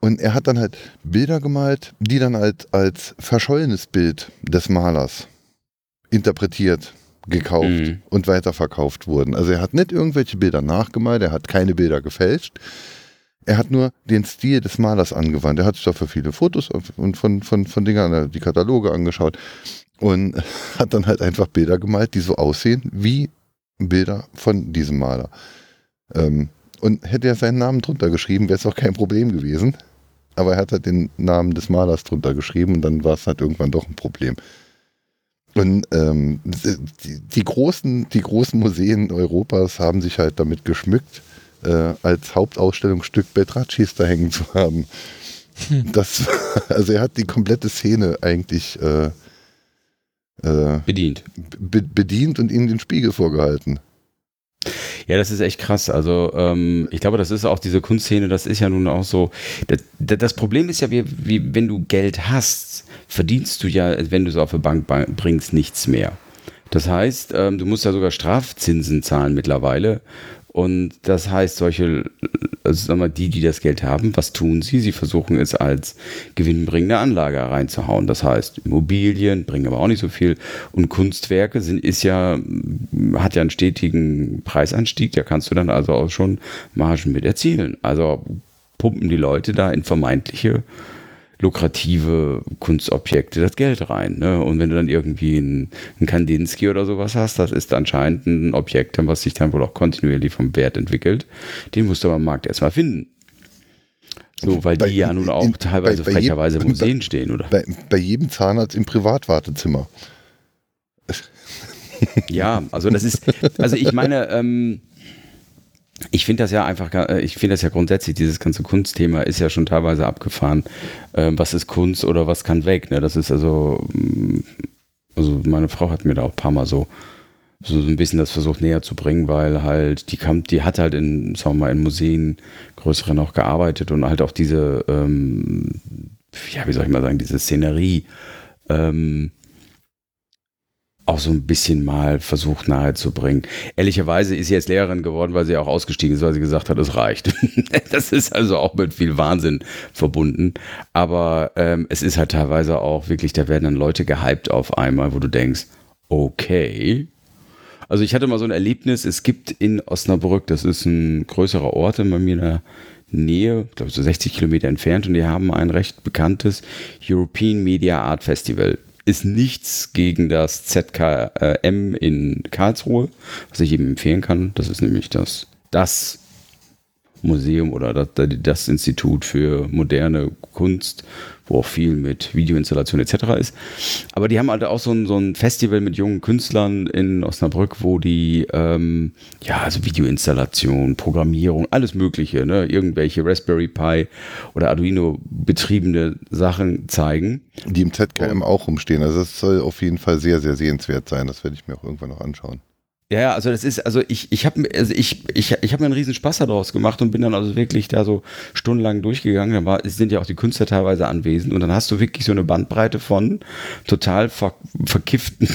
und er hat dann halt Bilder gemalt, die dann halt als verschollenes Bild des Malers interpretiert, gekauft mhm. und weiterverkauft wurden. Also er hat nicht irgendwelche Bilder nachgemalt, er hat keine Bilder gefälscht. Er hat nur den Stil des Malers angewandt. Er hat sich dafür viele Fotos und von, von, von Dingern, die Kataloge angeschaut und hat dann halt einfach Bilder gemalt, die so aussehen wie Bilder von diesem Maler. Ähm, und hätte er seinen Namen drunter geschrieben, wäre es auch kein Problem gewesen. Aber er hat halt den Namen des Malers drunter geschrieben und dann war es halt irgendwann doch ein Problem. Und ähm, die, die, großen, die großen Museen Europas haben sich halt damit geschmückt, als Hauptausstellungsstück Beltracis da hängen zu haben. Das, also er hat die komplette Szene eigentlich äh, äh, bedient. Be- bedient und ihnen den Spiegel vorgehalten. Ja, das ist echt krass. Also ähm, ich glaube, das ist auch diese Kunstszene, das ist ja nun auch so, das, das Problem ist ja, wie, wie, wenn du Geld hast, verdienst du ja, wenn du es auf eine Bank bringst, nichts mehr. Das heißt, ähm, du musst ja sogar Strafzinsen zahlen mittlerweile. Und das heißt, solche, also sagen wir mal, die, die das Geld haben, was tun sie? Sie versuchen es als gewinnbringende Anlage reinzuhauen. Das heißt, Immobilien bringen aber auch nicht so viel. Und Kunstwerke sind, ist ja, hat ja einen stetigen Preisanstieg. Da kannst du dann also auch schon Margen mit erzielen. Also pumpen die Leute da in vermeintliche, lukrative Kunstobjekte das Geld rein. Ne? Und wenn du dann irgendwie einen, einen Kandinsky oder sowas hast, das ist anscheinend ein Objekt, was sich dann wohl auch kontinuierlich vom Wert entwickelt. Den musst du aber am Markt erstmal finden. So, weil bei, die ja nun auch in, teilweise bei, bei frecherweise jedem, Museen bei, stehen, oder? Bei, bei jedem Zahnarzt im Privatwartezimmer. Ja, also das ist, also ich meine, ähm, ich finde das ja einfach, ich finde das ja grundsätzlich, dieses ganze Kunstthema ist ja schon teilweise abgefahren. Ähm, was ist Kunst oder was kann weg? Ne? Das ist also, also meine Frau hat mir da auch ein paar Mal so, so ein bisschen das versucht näher zu bringen, weil halt, die kam, die hat halt in, sagen wir mal, in Museen größeren auch gearbeitet und halt auch diese, ähm, ja, wie soll ich mal sagen, diese Szenerie, ähm, auch so ein bisschen mal versucht nahezubringen. Ehrlicherweise ist sie jetzt Lehrerin geworden, weil sie auch ausgestiegen ist, weil sie gesagt hat, es reicht. Das ist also auch mit viel Wahnsinn verbunden. Aber ähm, es ist halt teilweise auch wirklich, da werden dann Leute gehypt auf einmal, wo du denkst, okay. Also ich hatte mal so ein Erlebnis, es gibt in Osnabrück, das ist ein größerer Ort bei mir in der Nähe, ich glaube so sechzig Kilometer entfernt, und die haben ein recht bekanntes European Media Art Festival. Ist nichts gegen das Z K M in Karlsruhe, was ich eben empfehlen kann. Das ist nämlich das, das Museum oder das, das Institut für moderne Kunst, wo auch viel mit Videoinstallation et cetera ist. Aber die haben halt auch so ein, so ein Festival mit jungen Künstlern in Osnabrück, wo die, ähm, ja, also Videoinstallation, Programmierung, alles Mögliche, ne? Irgendwelche Raspberry Pi oder Arduino betriebene Sachen zeigen. Die im Z K M auch rumstehen. Also das soll auf jeden Fall sehr, sehr sehenswert sein. Das werde ich mir auch irgendwann noch anschauen. Ja, ja, also das ist, also ich, ich habe also ich, ich, ich hab mir einen riesen Spaß daraus gemacht und bin dann also wirklich da so stundenlang durchgegangen. Da war, sind ja auch die Künstler teilweise anwesend und dann hast du wirklich so eine Bandbreite von total ver, verkifften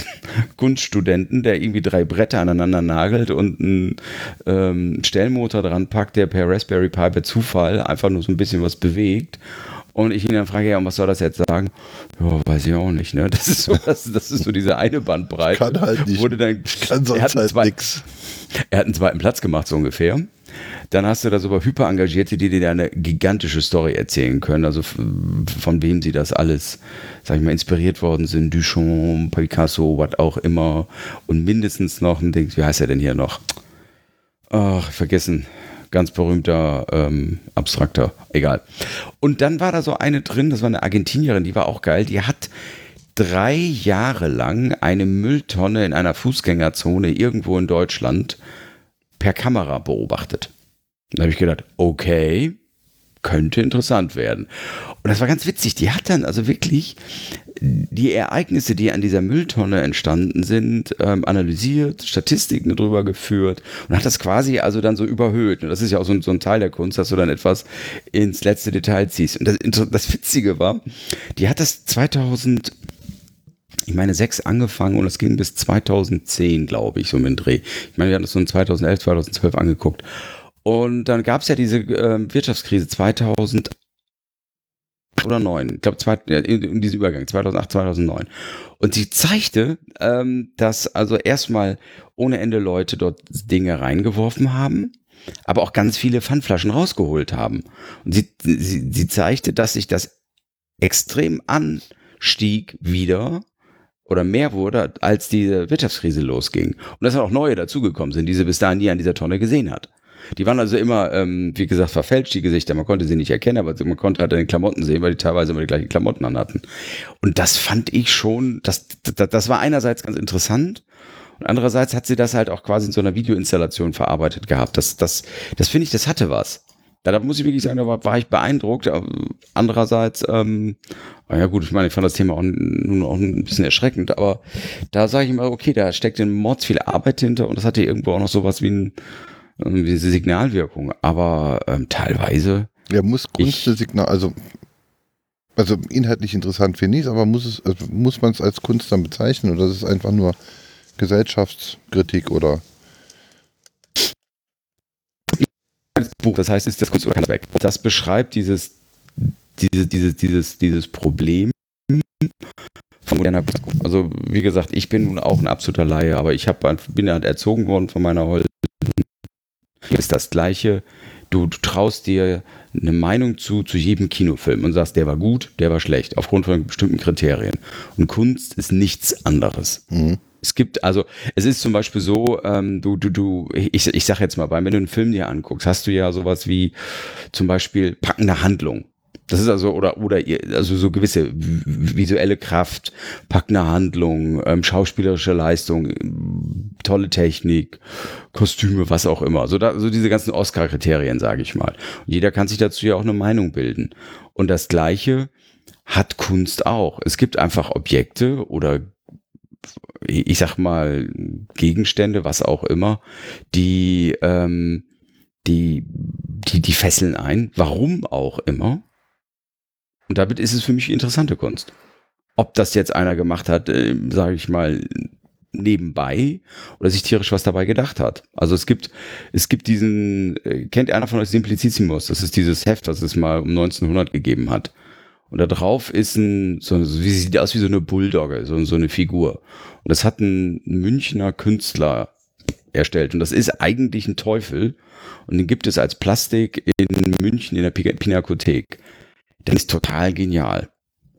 Kunststudenten, der irgendwie drei Bretter aneinander nagelt und einen ähm, Stellmotor dran packt, der per Raspberry Pi per Zufall einfach nur so ein bisschen was bewegt. Und ich ihn dann frage, ja, was soll das jetzt sagen? Ja, weiß ich auch nicht, ne? Das ist so, das, das ist so diese eine Bandbreite. Kann halt nicht. Wurde dann, kann sonst halt nix. Er hat einen zweiten Platz gemacht, so ungefähr. Dann hast du da so Hyper-Engagierte, die dir eine gigantische Story erzählen können, also von wem sie das alles, sag ich mal, inspiriert worden sind, Duchamp, Picasso, was auch immer. Und mindestens noch ein Ding, wie heißt er denn hier noch? Ach, vergessen. Ganz berühmter, ähm, abstrakter, egal. Und dann war da so eine drin, das war eine Argentinierin, die war auch geil, die hat drei Jahre lang eine Mülltonne in einer Fußgängerzone irgendwo in Deutschland per Kamera beobachtet. Da habe ich gedacht, okay, könnte interessant werden. Und das war ganz witzig, die hat dann also wirklich die Ereignisse, die an dieser Mülltonne entstanden sind, ähm, analysiert, Statistiken darüber geführt und hat das quasi also dann so überhöht. Und das ist ja auch so, so ein Teil der Kunst, dass du dann etwas ins letzte Detail ziehst. Und das, das Witzige war, die hat das zweitausend, ich meine, sechs angefangen und es ging bis zweitausendzehn, glaube ich, so mit dem Dreh. Ich meine, wir hatten es so in zweitausendelf, zweitausendzwölf angeguckt. Und dann gab es ja diese äh, Wirtschaftskrise zweitausendacht oder neun, ich glaube in, in diesem Übergang, zweitausendacht, zweitausendneun. Und sie zeigte, ähm, dass also erstmal ohne Ende Leute dort Dinge reingeworfen haben, aber auch ganz viele Pfandflaschen rausgeholt haben. Und sie, sie, sie zeigte, dass sich das extrem anstieg wieder oder mehr wurde, als diese Wirtschaftskrise losging. Und dass dann auch neue dazugekommen sind, die sie bis dahin nie an dieser Tonne gesehen hat. Die waren also immer, ähm, wie gesagt, verfälscht, die Gesichter. Man konnte sie nicht erkennen, aber man konnte halt in den Klamotten sehen, weil die teilweise immer die gleichen Klamotten an hatten. Und das fand ich schon, das, das, das war einerseits ganz interessant und andererseits hat sie das halt auch quasi in so einer Videoinstallation verarbeitet gehabt. Das, das, das finde ich, das hatte was. Da, da muss ich wirklich sagen, da war, war ich beeindruckt. Andererseits, ähm, ja gut, ich meine, ich fand das Thema auch, nun auch ein bisschen erschreckend, aber da sage ich mal, okay, da steckt in Mords viel Arbeit hinter und das hatte irgendwo auch noch sowas wie ein diese Signalwirkung, aber ähm, teilweise. Ja, muss Kunstsignal, also, also inhaltlich interessant finde ich es, aber muss es, also muss man es als Kunst dann bezeichnen oder ist es einfach nur Gesellschaftskritik oder? Das heißt, ist das Kunst oder Handwerk? Das beschreibt dieses, diese, dieses, dieses, dieses Problem. Also wie gesagt, ich bin nun auch ein absoluter Laie, aber ich hab, bin halt erzogen worden von meiner Holz. Ist das Gleiche. Du, du traust dir eine Meinung zu, zu jedem Kinofilm und sagst, der war gut, der war schlecht, aufgrund von bestimmten Kriterien. Und Kunst ist nichts anderes. Mhm. Es gibt also, es ist zum Beispiel so, ähm, du, du, du, ich, ich sag jetzt mal, wenn du einen Film dir anguckst, hast du ja sowas wie zum Beispiel packende Handlung. Das ist also, oder, oder, also so gewisse visuelle Kraft, packende Handlung, ähm, schauspielerische Leistung, tolle Technik, Kostüme, was auch immer. So, da, so diese ganzen Oscar-Kriterien, sage ich mal. Und jeder kann sich dazu ja auch eine Meinung bilden. Und das Gleiche hat Kunst auch. Es gibt einfach Objekte oder, ich sag mal, Gegenstände, was auch immer, die, ähm, die, die, die fesseln ein. Warum auch immer. Und damit ist es für mich interessante Kunst. Ob das jetzt einer gemacht hat, äh, sage ich mal, nebenbei oder sich tierisch was dabei gedacht hat. Also es gibt, es gibt diesen, äh, kennt einer von euch Simplicissimus? Das ist dieses Heft, das es mal um neunzehnhundert gegeben hat. Und da drauf ist ein, so, so, wie sieht aus wie so eine Bulldogge, so, so eine Figur. Und das hat ein Münchner Künstler erstellt. Und das ist eigentlich ein Teufel. Und den gibt es als Plastik in München in der Pinakothek. Das ist total genial.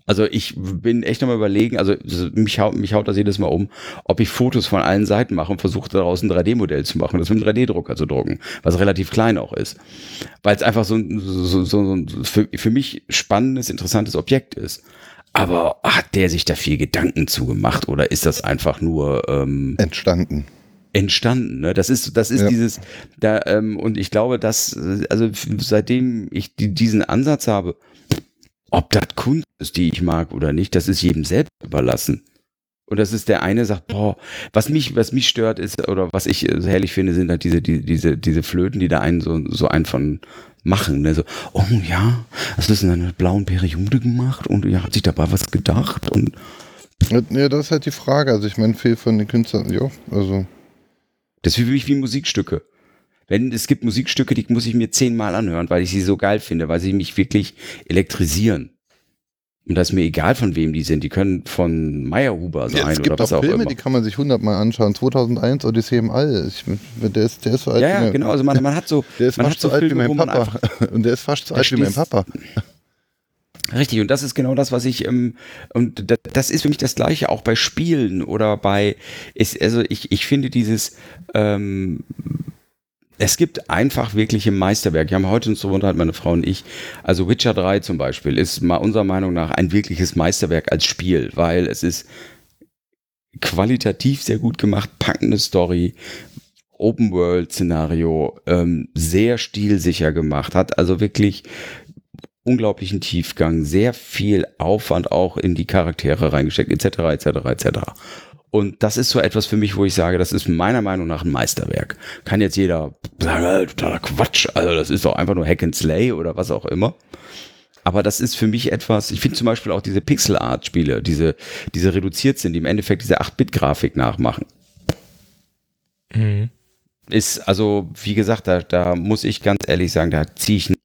Also ich bin echt nochmal überlegen, also mich haut, mich haut das jedes Mal um, ob ich Fotos von allen Seiten mache und versuche daraus ein drei D-Modell zu machen, das mit einem drei D-Drucker zu drucken, was relativ klein auch ist. Weil es einfach so ein so, so, so für, für mich spannendes, interessantes Objekt ist. Aber hat der sich da viel Gedanken zu gemacht oder ist das einfach nur ähm, entstanden? entstanden, ne? Das ist, das ist ja. dieses, da, ähm, und ich glaube, dass, also seitdem ich die, diesen Ansatz habe, ob das Kunst ist, die ich mag oder nicht, das ist jedem selbst überlassen. Und das ist der eine, sagt, boah, was mich, was mich stört ist, oder was ich so herrlich finde, sind halt diese, die, diese, diese Flöten, die da einen so, so einen von machen, ne? So, oh ja, das ist in einer blauen Periode gemacht und ja, hat sich dabei was gedacht und. Ja, das ist halt die Frage. Also ich meine, viel von den Künstlern, ja, also. Das ist für mich wie Musikstücke. Wenn es gibt Musikstücke, die muss ich mir zehnmal anhören, weil ich sie so geil finde, weil sie mich wirklich elektrisieren. Und das ist mir egal, von wem die sind. Die können von Meyerhuber sein ja, oder gibt was auch, auch Filme, immer. Die kann man sich hundertmal anschauen. zweitausendeins Odyssee im All. Ich, der, ist, der ist so alt. Ja, ja, genau. Also man, man hat so. Der ist man fast hat so alt Filme, wie mein Papa. Und der ist fast so alt wie mein Papa. Richtig, und das ist genau das, was ich, ähm, und das, das ist für mich das Gleiche auch bei Spielen oder bei, ist, also ich, ich finde dieses, ähm, es gibt einfach wirkliche Meisterwerke. Wir haben heute uns darunter halt meine Frau und ich, also Witcher drei zum Beispiel ist mal unserer Meinung nach ein wirkliches Meisterwerk als Spiel, weil es ist qualitativ sehr gut gemacht, packende Story, Open-World-Szenario, ähm, sehr stilsicher gemacht, hat also wirklich unglaublichen Tiefgang, sehr viel Aufwand auch in die Charaktere reingesteckt, et cetera, et cetera, et cetera. Und das ist so etwas für mich, wo ich sage, das ist meiner Meinung nach ein Meisterwerk. Kann jetzt jeder sagen, totaler Quatsch, also das ist doch einfach nur Hack and Slay oder was auch immer. Aber das ist für mich etwas, ich finde zum Beispiel auch diese Pixel-Art-Spiele, diese, diese reduziert sind, die im Endeffekt diese acht-Bit-Grafik nachmachen. Mhm. Ist, also, wie gesagt, da, da muss ich ganz ehrlich sagen, da ziehe ich einen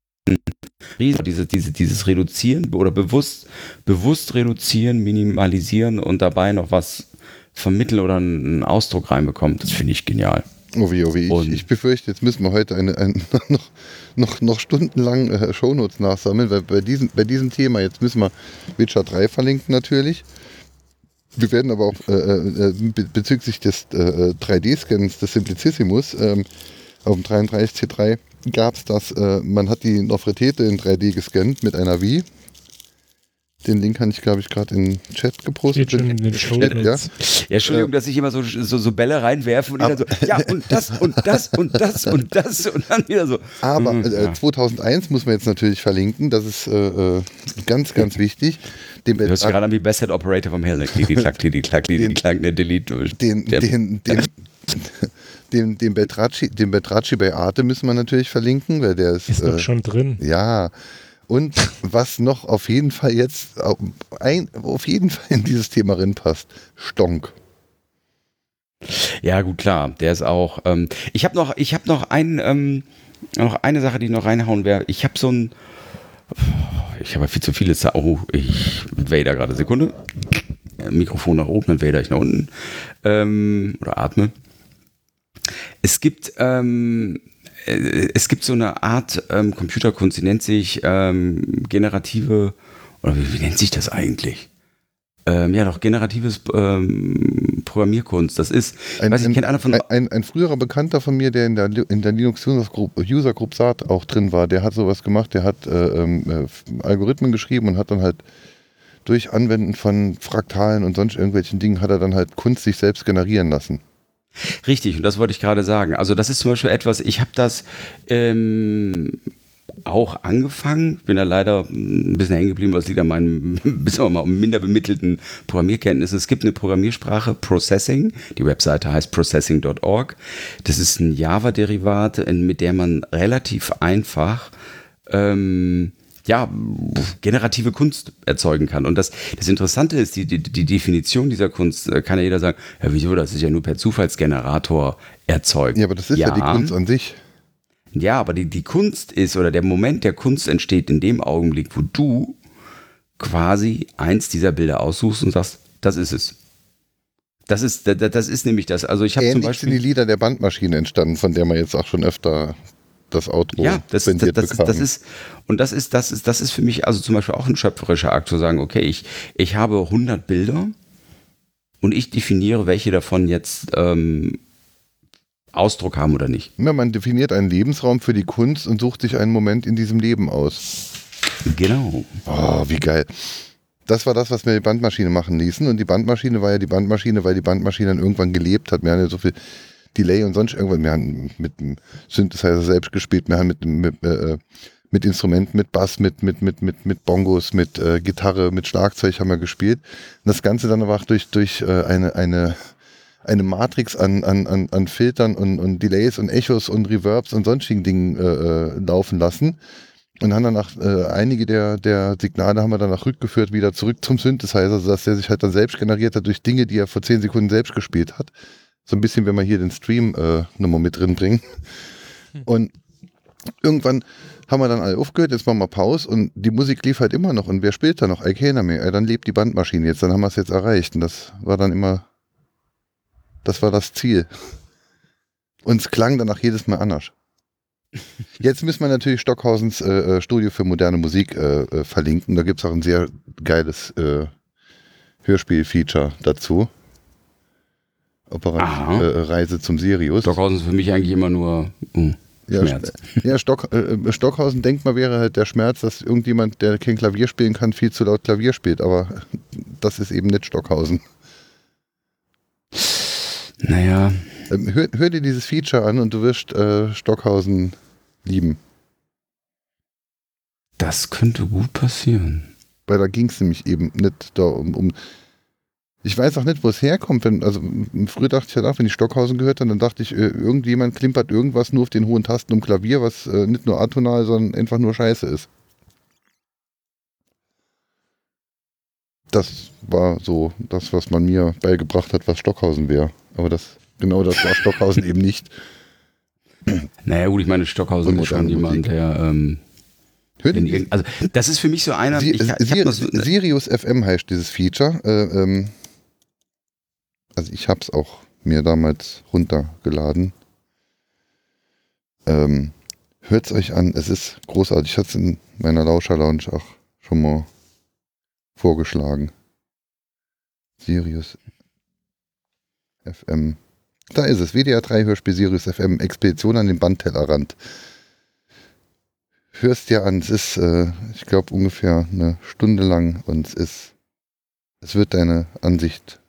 Riesen. Diese, diese, dieses Reduzieren oder bewusst, bewusst reduzieren, minimalisieren und dabei noch was vermitteln oder einen Ausdruck reinbekommen, das finde ich genial. Oh weh, oh weh. Ich, ich befürchte, jetzt müssen wir heute eine, eine, noch, noch, noch stundenlang äh, Shownotes nachsammeln, weil bei diesem, bei diesem Thema, jetzt müssen wir Witcher drei verlinken natürlich. Wir werden aber auch äh, äh, bezüglich des äh, drei D-Scans des Simplicissimus äh, auf dem dreiunddreißig C drei gab es das, äh, man hat die Nofretete in drei D gescannt mit einer Wii. Den Link habe ich, glaube ich, gerade in den Chat gepostet. In den Chat, ja. ja, Entschuldigung, dass ich immer so, so, so Bälle reinwerfe und dann so, ja, und das, und das, und das, und das, und dann wieder so. Aber mhm, äh, ja. zweitausendeins muss man jetzt natürlich verlinken, das ist äh, ganz, ganz wichtig. Dem du hörst gerade an wie Best-Head Operator vom Hell, die klack, die klack, die klack, der Delete. Den, den, den, den, den, den Beltracci, den Beltracci bei Arte müssen wir natürlich verlinken, weil der ist. Ist doch äh, schon drin. Ja. Und was noch auf jeden Fall jetzt ein, auf jeden Fall in dieses Thema reinpasst, Stonk. Ja, gut, klar, der ist auch. Ähm, ich habe noch, ich habe noch ein, ähm, noch eine Sache, die ich noch reinhauen werde. Ich habe so ein, ich habe viel zu viele. Oh, ich Vader gerade Sekunde. Mikrofon nach oben, dann Vader ich nach unten ähm, oder atme. Es gibt. Ähm, Es gibt so eine Art ähm, Computerkunst, die nennt sich ähm, generative, oder wie, wie nennt sich das eigentlich? Ähm, ja, doch, generatives ähm, Programmierkunst. Das ist, ein, weiß ich, kennt einer von, ein, ein, ein früherer Bekannter von mir, der in der, in der Linux User Group Saat auch drin war, der hat sowas gemacht, der hat äh, äh, Algorithmen geschrieben und hat dann halt durch Anwenden von Fraktalen und sonst irgendwelchen Dingen hat er dann halt Kunst sich selbst generieren lassen. Richtig, und das wollte ich gerade sagen. Also das ist zum Beispiel etwas, ich habe das ähm, auch angefangen, bin da leider ein bisschen hängen geblieben, was liegt an meinen bisschen mal minder bemittelten Programmierkenntnissen. Es gibt eine Programmiersprache, Processing, die Webseite heißt processing Punkt org. Das ist ein Java-Derivat, mit der man relativ einfach ähm, ja, generative Kunst erzeugen kann. Und das, das Interessante ist, die, die, die Definition dieser Kunst kann ja jeder sagen, ja wieso, das ist ja nur per Zufallsgenerator erzeugt. Ja, aber das ist ja, ja die Kunst an sich. Ja, aber die, die Kunst ist, oder der Moment der Kunst entsteht in dem Augenblick, wo du quasi eins dieser Bilder aussuchst und sagst, das ist es. Das ist, das, das ist nämlich das. Also ich habe zum Beispiel sind die Lieder der Bandmaschine entstanden, von der man jetzt auch schon öfter... das Outro. Ja, das, das, das, ist, das ist, und das ist, das ist, das ist für mich also zum Beispiel auch ein schöpferischer Akt zu sagen, okay, ich, ich habe hundert Bilder und ich definiere, welche davon jetzt ähm, Ausdruck haben oder nicht. Ja, man definiert einen Lebensraum für die Kunst und sucht sich einen Moment in diesem Leben aus. Genau. Oh, wie geil. Das war das, was wir die Bandmaschine machen ließen und die Bandmaschine war ja die Bandmaschine, weil die Bandmaschine dann irgendwann gelebt hat. Wir haben ja so viel Delay und sonst irgendwann, wir haben mit dem Synthesizer selbst gespielt, wir haben mit, mit, äh, mit Instrumenten, mit Bass, mit, mit, mit, mit, mit Bongos, mit äh, Gitarre, mit Schlagzeug haben wir gespielt. Und das Ganze dann aber auch durch, durch äh, eine, eine, eine Matrix an, an, an, an Filtern und, und Delays und Echos und Reverbs und sonstigen Dingen äh, laufen lassen. Und haben danach, äh, einige der, der Signale haben wir danach rückgeführt, wieder zurück zum Synthesizer, sodass der sich halt dann selbst generiert hat durch Dinge, die er vor zehn Sekunden selbst gespielt hat. So ein bisschen, wenn wir hier den Stream äh, nochmal mit drin bringen. Und irgendwann haben wir dann alle aufgehört, jetzt machen wir Pause und die Musik lief halt immer noch. Und wer spielt da noch? I can't mehr. Ja, dann lebt die Bandmaschine jetzt, dann haben wir es jetzt erreicht. Und das war dann immer, das war das Ziel. Und es klang danach jedes Mal anders. Jetzt müssen wir natürlich Stockhausens äh, Studio für moderne Musik äh, äh, verlinken. Da gibt es auch ein sehr geiles äh, Hörspiel-Feature dazu. Operation äh, Reise zum Sirius. Stockhausen ist für mich eigentlich immer nur mh, ja, Schmerz. Ja, Stock, äh, Stockhausen, denkt man, wäre halt der Schmerz, dass irgendjemand, der kein Klavier spielen kann, viel zu laut Klavier spielt. Aber das ist eben nicht Stockhausen. Naja. Ähm, hör, hör dir dieses Feature an und du wirst äh, Stockhausen lieben. Das könnte gut passieren. Weil da ging es nämlich eben nicht da um... um Ich weiß auch nicht, wo es herkommt. Wenn, also früher dachte ich halt auch, wenn ich Stockhausen gehört habe, dann dachte ich, irgendjemand klimpert irgendwas nur auf den hohen Tasten um Klavier, was äh, nicht nur atonal, sondern einfach nur scheiße ist. das war so das, was man mir beigebracht hat, was Stockhausen wäre. Aber das genau das war Stockhausen eben nicht. Naja gut, ich meine, Stockhausen ist schon jemand, der... Ähm, in, also das ist für mich so einer... Si ich, ich Sir so, ne? Sirius F M heißt dieses Feature. Äh, ähm, also ich habe es auch mir damals runtergeladen. Ähm, Hört es euch an, es ist großartig. Ich hatte es in meiner Lauscher-Lounge auch schon mal vorgeschlagen. Sirius F M. Da ist es, W D R drei Hörspiel Sirius F M, Expedition an den Bandtellerrand. Hörst dir an, es ist, äh, ich glaube, ungefähr eine Stunde lang und es ist, es wird deine Ansicht.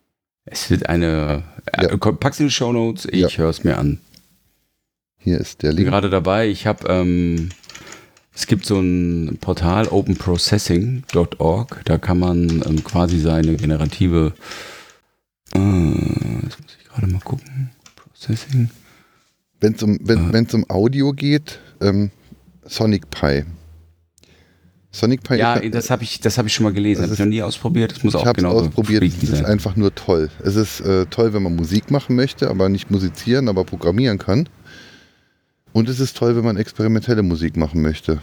Es wird eine, ja. Packst du die Shownotes, ich ja. höre es mir an. Hier ist der Link. Ich bin gerade dabei, ich habe, ähm, es gibt so ein Portal open processing dot org, da kann man ähm, quasi seine generative, äh, jetzt muss ich gerade mal gucken, Processing. Wenn's um, wenn es äh. um Audio geht, ähm, Sonic Pi. Sonic Pi. Ja, kann, das habe ich, das hab ich schon mal gelesen, habe ich noch nie ausprobiert, das muss auch genau ausprobiert. Es ist einfach nur toll. Es ist äh, toll, wenn man Musik machen möchte, aber nicht musizieren, aber programmieren kann. Und es ist toll, wenn man experimentelle Musik machen möchte.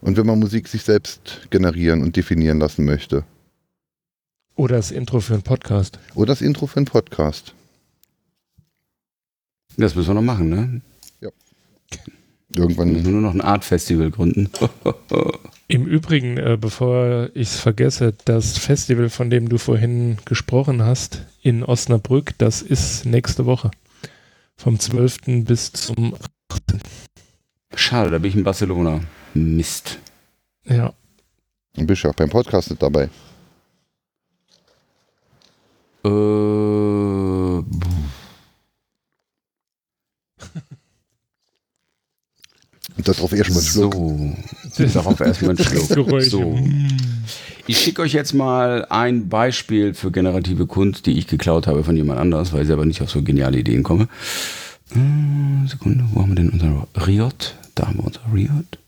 Und wenn man Musik sich selbst generieren und definieren lassen möchte. Oder das Intro für einen Podcast. Oder das Intro für einen Podcast. Das müssen wir noch machen, ne? Ja. Irgendwann. Müssen wir nur noch ein Art-Festival gründen. Im Übrigen, äh, bevor ich es vergesse, das Festival, von dem du vorhin gesprochen hast, in Osnabrück, das ist nächste Woche. Vom zwölften bis zum achten Schade, da bin ich in Barcelona. Mist. Ja. Dann bist du auch beim Podcast nicht dabei. Äh. Darauf erstmal einen Schluck. So. Darauf erstmal einen Schluck. So. Ich schicke euch jetzt mal ein Beispiel für generative Kunst, die ich geklaut habe von jemand anders, weil ich selber nicht auf so geniale Ideen komme. Sekunde, wo haben wir denn unser Riot? Da haben wir unser Riot.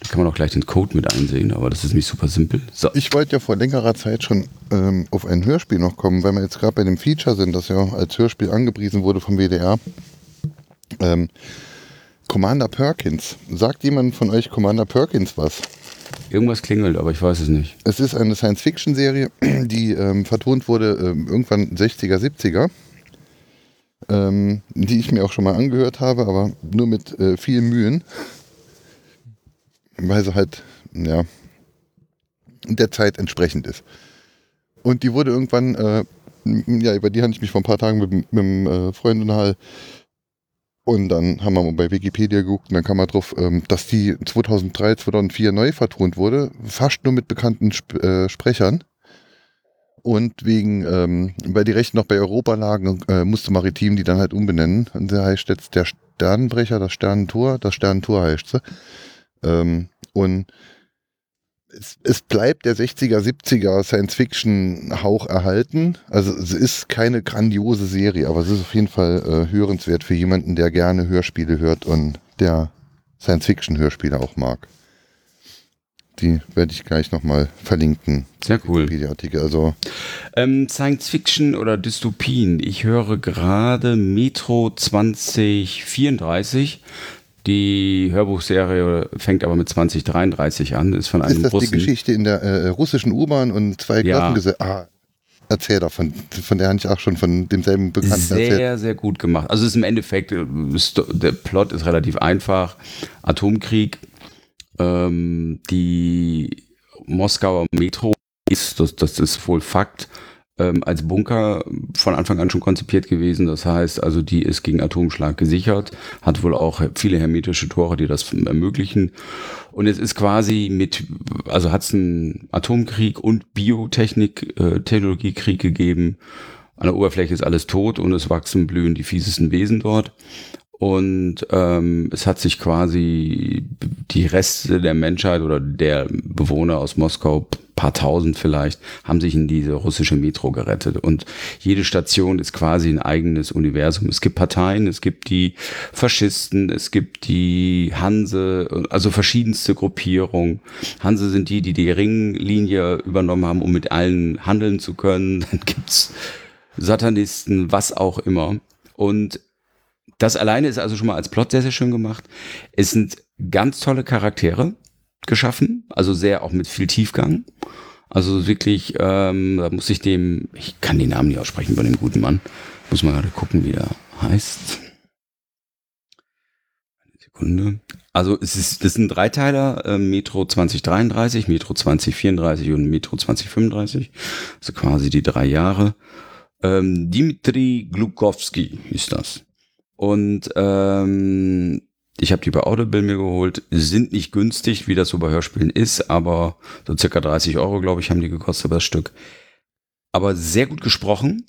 Da kann man auch gleich den Code mit einsehen, aber das ist nicht super simpel. So. Ich wollte ja vor längerer Zeit schon ähm, auf ein Hörspiel noch kommen, weil wir jetzt gerade bei dem Feature sind, das ja als Hörspiel angepriesen wurde vom W D R. Ähm, Commander Perkins. Sagt jemand von euch Commander Perkins was? Irgendwas klingelt, aber ich weiß es nicht. Es ist eine Science-Fiction-Serie, die ähm, vertont wurde ähm, irgendwann sechziger, siebziger. Ähm, die ich mir auch schon mal angehört habe, aber nur mit äh, vielen Mühen. Weil sie halt, ja, der Zeit entsprechend ist. Und die wurde irgendwann, äh, ja, über die hatte ich mich vor ein paar Tagen mit, mit einem äh, Freund unterhalten. Und dann haben wir mal bei Wikipedia geguckt und dann kam man drauf, dass die zweitausenddrei, zweitausendvier neu vertont wurde, fast nur mit bekannten Sp- äh, Sprechern. Und wegen, ähm, weil die Rechte noch bei Europa lagen, äh, musste Maritim die dann halt umbenennen. Und der heißt jetzt der Sternenbrecher, das Sternentor, das Sternentor heißt sie. Ähm, und es, es bleibt der sechziger, siebziger Science-Fiction-Hauch erhalten. Also es ist keine grandiose Serie, aber es ist auf jeden Fall äh, hörenswert für jemanden, der gerne Hörspiele hört und der Science-Fiction-Hörspiele auch mag. Die werde ich gleich nochmal verlinken. Sehr cool. Also ähm, Science-Fiction oder Dystopien. Ich höre gerade Metro zwanzig vierunddreißig. Die Hörbuchserie fängt aber mit zwanzig dreiunddreißig an, ist von einem Russen. Ist das Russen. Die Geschichte in der äh, russischen U-Bahn und zwei ja. Klassengesellschaften? Ah, erzähl davon, von der habe ich auch schon von demselben Bekannten sehr, erzählt. Sehr, sehr gut gemacht. Also es ist im Endeffekt, der Plot ist relativ einfach. Atomkrieg, ähm, die Moskauer Metro ist, das, das ist wohl Fakt, ähm, als Bunker von Anfang an schon konzipiert gewesen. Das heißt, also die ist gegen Atomschlag gesichert, hat wohl auch viele hermetische Tore, die das ermöglichen. Und es ist quasi mit, also hat es einen Atomkrieg und Biotechnik, äh, Technologiekrieg gegeben. An der Oberfläche ist alles tot und es wachsen, blühen die fiesesten Wesen dort. Und ähm, es hat sich quasi die Reste der Menschheit oder der Bewohner aus Moskau paar tausend vielleicht, haben sich in diese russische Metro gerettet. Und jede Station ist quasi ein eigenes Universum. Es gibt Parteien, es gibt die Faschisten, es gibt die Hanse, also verschiedenste Gruppierungen. Hanse sind die, die die Ringlinie übernommen haben, um mit allen handeln zu können. Dann gibt's Satanisten, was auch immer. Und das alleine ist also schon mal als Plot sehr, sehr schön gemacht. Es sind ganz tolle Charaktere geschaffen, also sehr auch mit viel Tiefgang. Also wirklich, ähm, da muss ich dem, ich kann den Namen nicht aussprechen von dem guten Mann, muss mal gerade gucken, wie der heißt. Eine Sekunde. Also es ist, das sind Dreiteiler, äh, Metro zwanzig dreiunddreißig, Metro zwanzig vierunddreißig und Metro zwanzig fünfunddreißig, also quasi die drei Jahre. Ähm, Dmitri Glukowski ist das. Und ähm, ich habe die bei Audible mir geholt, sind nicht günstig, wie das so bei Hörspielen ist, aber so circa dreißig Euro, glaube ich, haben die gekostet, aber das Stück. Aber sehr gut gesprochen.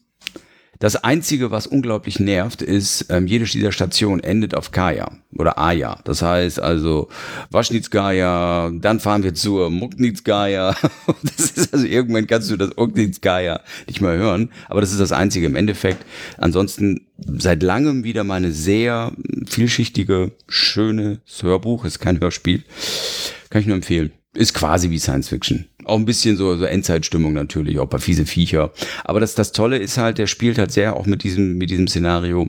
Das Einzige, was unglaublich nervt, ist, ähm, jede dieser Stationen endet auf Kaya oder Aja. Das heißt also Waschnitzkaya, dann fahren wir zur Mucknitzkaya. Das ist also, irgendwann kannst du das Mucknitzkaya nicht mehr hören. Aber das ist das Einzige im Endeffekt. Ansonsten seit langem wieder mal eine sehr vielschichtige, schöne Hörbuch. Ist kein Hörspiel. Kann ich nur empfehlen. Ist quasi wie Science Fiction. Auch ein bisschen so, so Endzeitstimmung natürlich, auch bei fiese Viecher. Aber das, das Tolle ist halt, der spielt halt sehr auch mit diesem, mit diesem Szenario.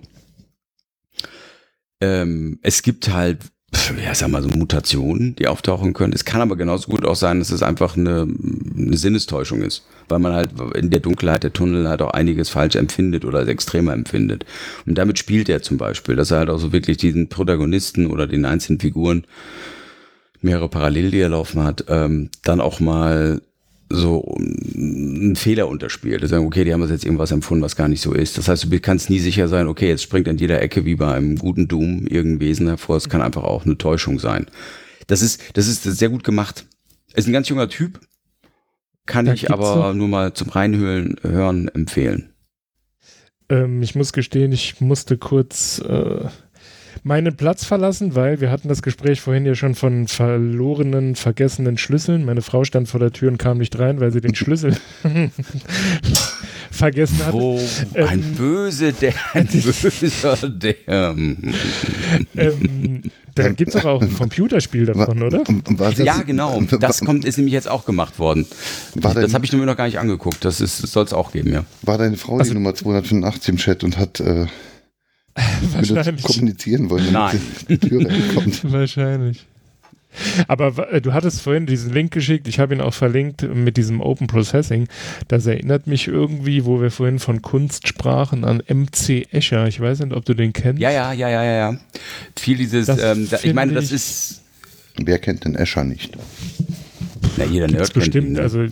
Ähm, es gibt halt, ja, sag mal so Mutationen, die auftauchen können. Es kann aber genauso gut auch sein, dass es einfach eine, eine Sinnestäuschung ist, weil man halt in der Dunkelheit der Tunnel halt auch einiges falsch empfindet oder als extremer empfindet. Und damit spielt er zum Beispiel, dass er halt auch so wirklich diesen Protagonisten oder den einzelnen Figuren mehrere parallel, die er laufen hat, ähm, dann auch mal so einen Fehler unterspielt. Die sagen, okay, die haben jetzt irgendwas empfunden, was gar nicht so ist. Das heißt, du kannst nie sicher sein, okay, jetzt springt an jeder Ecke wie bei einem guten Doom irgendein Wesen hervor. Es kann einfach auch eine Täuschung sein. Das ist, das ist sehr gut gemacht. Ist ein ganz junger Typ, kann ich aber nur mal zum Reinhören hören empfehlen. Ähm, ich muss gestehen, ich musste kurz... Äh meinen Platz verlassen, weil wir hatten das Gespräch vorhin ja schon von verlorenen, vergessenen Schlüsseln. Meine Frau stand vor der Tür und kam nicht rein, weil sie den Schlüssel vergessen hatte. Oh, ein ähm, böse, der, ein böser, der. ähm, da gibt es doch auch ein Computerspiel davon, oder? Jetzt, ja, genau. Das kommt, ist nämlich jetzt auch gemacht worden. War das habe ich mir noch gar nicht angeguckt. Das soll es auch geben, ja. War deine Frau also, die Nummer zweihundertfünfundachtzig im Chat und hat... Äh, wahrscheinlich kommunizieren wollen. Nein. Die Tür reinkommt. Wahrscheinlich. Aber äh, du hattest vorhin diesen Link geschickt, ich habe ihn auch verlinkt mit diesem Open Processing. Das erinnert mich irgendwie, wo wir vorhin von Kunst sprachen, an M C Escher. Ich weiß nicht, ob du den kennst. Ja, ja, ja, ja, ja. Viel dieses, ähm, da, ich meine, das ist... Wer kennt den Escher nicht? Na, jeder Nerd kennt ihn, ne? Also,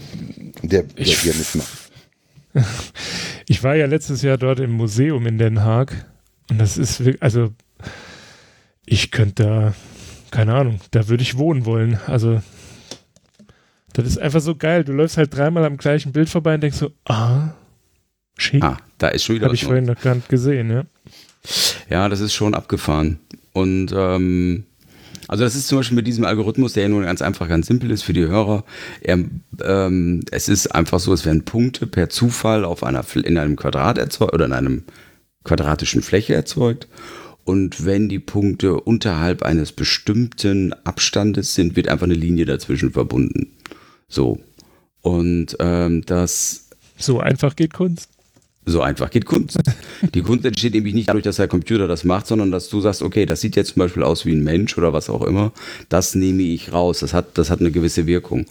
der, der ich, hier mitmacht. Ich war ja letztes Jahr dort im Museum in Den Haag. Und das ist wirklich, also ich könnte da, keine Ahnung, da würde ich wohnen wollen. Also das ist einfach so geil. Du läufst halt dreimal am gleichen Bild vorbei und denkst so, ah, schick. Ah, da ist schon wieder was. Habe ich vorhin noch gar nicht gesehen, ja. Ja, das ist schon abgefahren. Und ähm, also das ist zum Beispiel mit diesem Algorithmus, der ja nun ganz einfach, ganz simpel ist für die Hörer. Er, ähm, es ist einfach so, es werden Punkte per Zufall auf einer in einem Quadrat erzeugt oder in einem quadratischen Fläche erzeugt und wenn die Punkte unterhalb eines bestimmten Abstandes sind, wird einfach eine Linie dazwischen verbunden. So. Und ähm, das... So einfach geht Kunst. So einfach geht Kunst. Die Kunst entsteht nämlich nicht dadurch, dass der Computer das macht, sondern dass du sagst, okay, das sieht jetzt zum Beispiel aus wie ein Mensch oder was auch immer, das nehme ich raus, das hat, das hat eine gewisse Wirkung.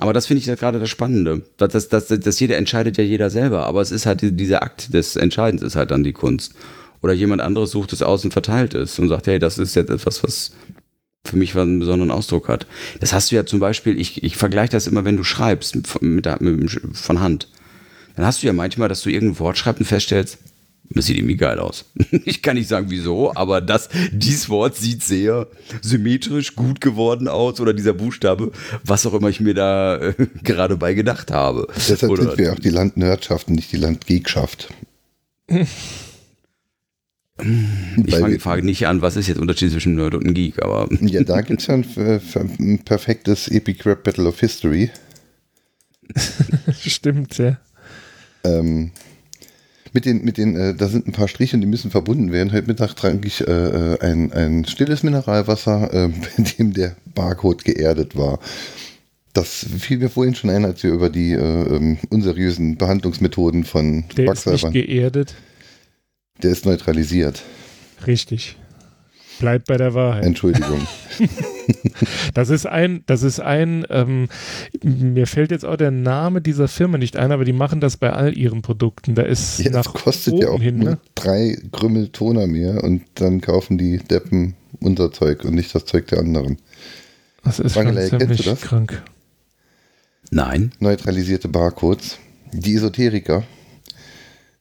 Aber das finde ich ja gerade das Spannende, dass, dass, dass, dass jeder entscheidet ja jeder selber, aber es ist halt dieser Akt des Entscheidens ist halt dann die Kunst. Oder jemand anderes sucht es aus und verteilt es und sagt, hey, das ist jetzt etwas, was für mich einen besonderen Ausdruck hat. Das hast du ja zum Beispiel, ich, ich vergleiche das immer, wenn du schreibst mit, mit, mit, von Hand. Dann hast du ja manchmal, dass du irgendein Wort schreibst und feststellst, das sieht irgendwie geil aus. Ich kann nicht sagen, wieso, aber das, dieses Wort sieht sehr symmetrisch gut geworden aus oder dieser Buchstabe, was auch immer ich mir da äh, gerade bei gedacht habe. Deshalb oder, sind wir auch die Landnerdschaft und nicht die Landgeekschaft. Ich fange die Frage nicht an, was ist jetzt der Unterschied zwischen Nerd und einem Geek, aber... Ja, da gibt es ja ein, ein perfektes Epic Rap Battle of History. Stimmt, ja. Ähm, mit den, mit den, äh, da sind ein paar Striche und die müssen verbunden werden. Heute Mittag trank ich äh, ein, ein stilles Mineralwasser, äh, bei dem der Barcode geerdet war. Das fiel mir vorhin schon ein, als wir über die äh, unseriösen Behandlungsmethoden von Quacksalbern. Der ist nicht geerdet. Der ist neutralisiert. Richtig. Bleibt bei der Wahrheit. Entschuldigung. Das ist ein, das ist ein, ähm, mir fällt jetzt auch der Name dieser Firma nicht ein, aber die machen das bei all ihren Produkten. Da ist ja, nach das kostet oben ja auch hin, nur ne? drei Krümel Toner mehr und dann kaufen die Deppen unser Zeug und nicht das Zeug der anderen. Das ist Wangele, schon ziemlich das? Krank. Nein. Neutralisierte Barcodes. Die Esoteriker.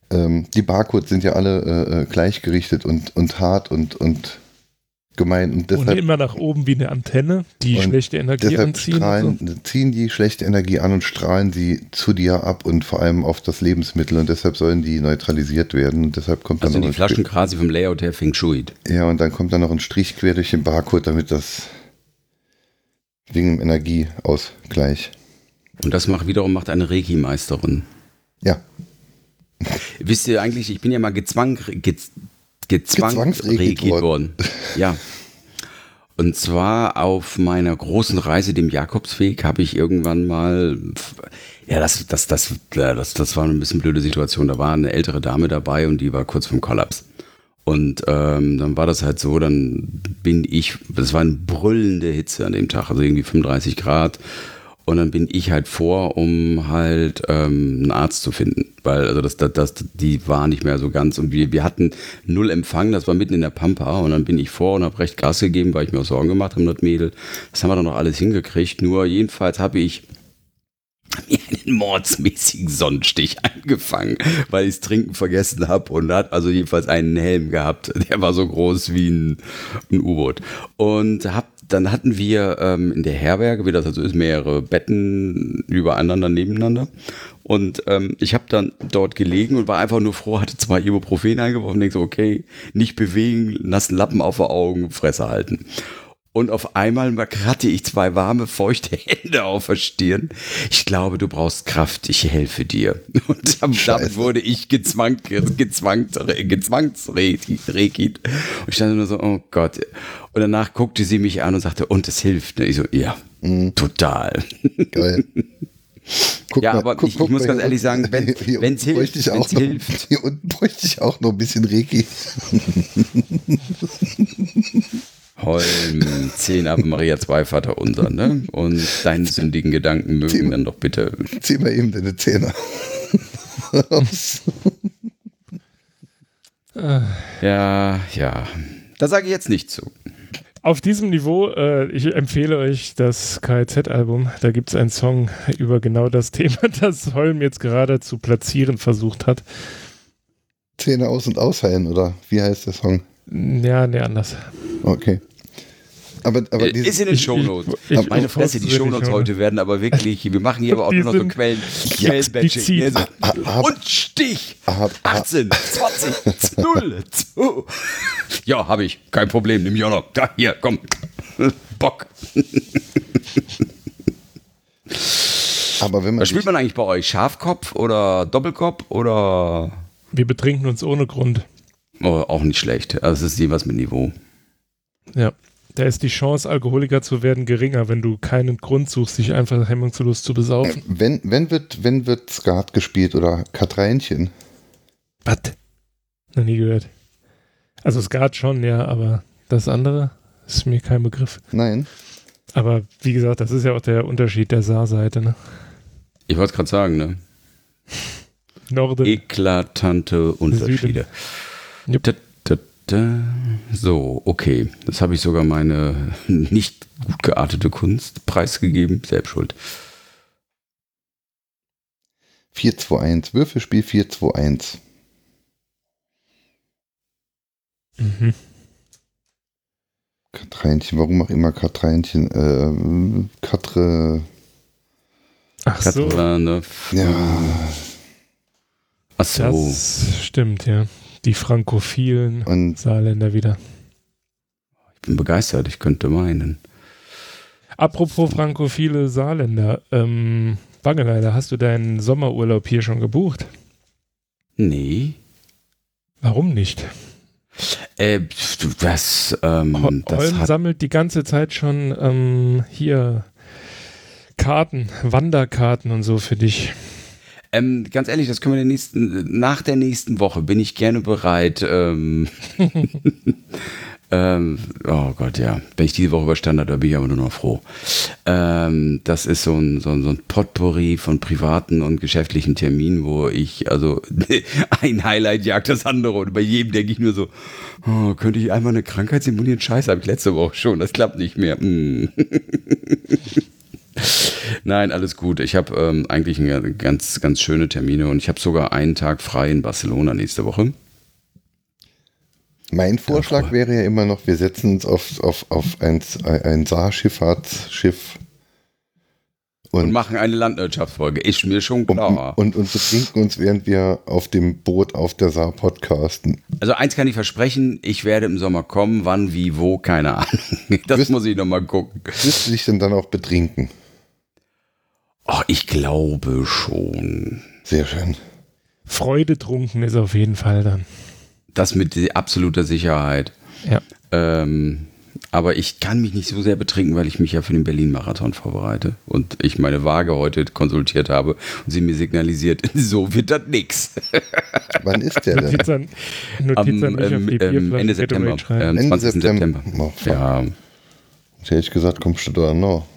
Ähm, die Barcodes sind ja alle äh, gleichgerichtet und, und hart und, und gemein. Und, deshalb, und immer nach oben wie eine Antenne, die schlechte Energie anziehen. Strahlen, so. Ziehen die schlechte Energie an und strahlen sie zu dir ab und vor allem auf das Lebensmittel. Und deshalb sollen die neutralisiert werden. Und deshalb kommt also dann noch die Flaschen Strich. Quasi vom Layout her Feng Shui. Ja, und dann kommt dann noch ein Strich quer durch den Barcode, damit das wegen dem Energieausgleich. Und das macht wiederum macht eine Reiki-Meisterin. Ja. Wisst ihr eigentlich, ich bin ja mal gezwang, gez, gezwang Reiki worden. Ja. Und zwar auf meiner großen Reise, dem Jakobsweg, habe ich irgendwann mal, ja, das, das, das, das, das war eine bisschen blöde Situation. Da war eine ältere Dame dabei und die war kurz vorm Kollaps. Und ähm, dann war das halt so, dann bin ich, das war eine brüllende Hitze an dem Tag, also irgendwie fünfunddreißig Grad. Und dann bin ich halt vor, um halt ähm, einen Arzt zu finden, weil also das, das, das, die war nicht mehr so ganz und wir, wir hatten null Empfang, das war mitten in der Pampa und dann bin ich vor und habe recht Gas gegeben, weil ich mir auch Sorgen gemacht habe um das Mädel. Das haben wir dann noch alles hingekriegt, nur jedenfalls habe ich mir einen mordsmäßigen Sonnenstich eingefangen, weil ich das Trinken vergessen habe und hat also jedenfalls einen Helm gehabt, der war so groß wie ein, ein U-Boot und hab dann hatten wir ähm, in der Herberge, wie das also ist, mehrere Betten übereinander, nebeneinander. Und ähm, ich habe dann dort gelegen und war einfach nur froh, hatte zwei Ibuprofen eingeworfen und denke so, okay, nicht bewegen, nassen Lappen auf den Augen, Fresse halten. Und auf einmal hatte ich zwei warme, feuchte Hände auf der Stirn. Ich glaube, du brauchst Kraft, ich helfe dir. Und damit Scheiße. Wurde ich gezwangt, gezwangt, gezwangt, Reiki. Und ich stand nur so, oh Gott. Und danach guckte sie mich an und sagte, und es hilft. Ich so, ja, mhm. total. Geil. Guck ja, mal, aber guck, ich, guck ich muss ganz ehrlich sagen, wenn es hilft, bräuchte ich auch noch, hilft. Hier unten bräuchte ich auch noch ein bisschen Reiki. Holm, zehn Ave Maria, zwei Vater unser, ne? Und deine sündigen Gedanken mögen Ziem, dann doch bitte. Zieh mal eben deine Zähne raus. Ja, ja. Da sage ich jetzt nichts zu. Auf diesem Niveau, äh, ich empfehle euch das K Z-Album. Da gibt es einen Song über genau das Thema, das Holm jetzt gerade zu platzieren versucht hat. Zähne aus- und ausheilen, oder wie heißt der Song? Ja, nee, anders. Okay. Aber, aber die ist in den Shownotes. Ich, ich, Meine Fresse, die Shownotes heute werden aber wirklich, wir machen hier aber auch nur noch so Quellen. Quellen-Batching. Und Stich! achtzehn, zwanzig, null, zwei. Ja, habe ich. Kein Problem, nimm ich auch noch. Da, hier, komm. Bock. Aber wenn man Was spielt man eigentlich bei euch? Schafkopf oder Doppelkopf oder? Wir betrinken uns ohne Grund. Oh, auch nicht schlecht. Also es ist jeweils mit Niveau. Ja, da ist die Chance, Alkoholiker zu werden, geringer, wenn du keinen Grund suchst, dich einfach hemmungslos zu besaufen. Äh, wenn, wenn, wird, wenn wird Skat gespielt oder Katreinchen? Was? Noch nie gehört. Also Skat schon, ja, aber das andere ist mir kein Begriff. Nein. Aber wie gesagt, das ist ja auch der Unterschied der Saarseite, ne? Ich wollte es gerade sagen, ne? Norden. Eklatante Unterschiede. Süden. Yep. Da, da, da. So, okay. Das habe ich sogar meine nicht gut geartete Kunst preisgegeben. Selbst schuld. vier zwei eins. Würfelspiel vier zwei eins. Mhm. Katreinchen. Warum auch immer Katreinchen? Ähm, Katre. Ach so. Katrane. Ja. Ach so. Das stimmt, ja. Die frankophilen und Saarländer wieder. Ich bin begeistert, ich könnte meinen. Apropos frankophile Saarländer. Ähm, Bangeleider, hast du deinen Sommerurlaub hier schon gebucht? Nee. Warum nicht? Äh, das, ähm, Hol- das Holm hat sammelt die ganze Zeit schon ähm, hier Karten, Wanderkarten und so für dich. Ähm, ganz ehrlich, das können wir den nächsten, nach der nächsten Woche bin ich gerne bereit. Ähm, ähm, oh Gott, ja. Wenn ich diese Woche überstanden habe, da bin ich aber nur noch froh. Ähm, das ist so ein, so, ein, so ein Potpourri von privaten und geschäftlichen Terminen, wo ich, also ein Highlight jagt das andere. Und bei jedem denke ich nur so, oh, könnte ich einmal eine Krankheit simulieren? Scheiße, habe ich letzte Woche schon, das klappt nicht mehr. Mm. Nein, alles gut. Ich habe ähm, eigentlich ein, ganz, ganz schöne Termine und ich habe sogar einen Tag frei in Barcelona nächste Woche. Mein Vorschlag wäre ja immer noch, wir setzen uns auf, auf, auf ein, ein Saar-Schifffahrtsschiff und, und machen eine Landwirtschaftsfolge. Ist mir schon klar. Und, und, und betrinken uns, während wir auf dem Boot auf der Saar podcasten. Also eins kann ich versprechen, ich werde im Sommer kommen, wann, wie, wo, keine Ahnung. Das wirst, muss ich nochmal gucken. Wirst du dich denn dann auch betrinken? Ach, ich glaube schon. Sehr schön. Freudetrunken ist auf jeden Fall dann. Das mit absoluter Sicherheit. Ja. Ähm, aber ich kann mich nicht so sehr betrinken, weil ich mich ja für den Berlin-Marathon vorbereite und ich meine Waage heute konsultiert habe und sie mir signalisiert, so wird das nix. Wann ist der denn? Notizen, Notizen Am, nicht ähm, auf die ähm, Ende September. Ähm, zwanzigsten September. Oh, ja. Ich hätte gesagt, kommst du da noch?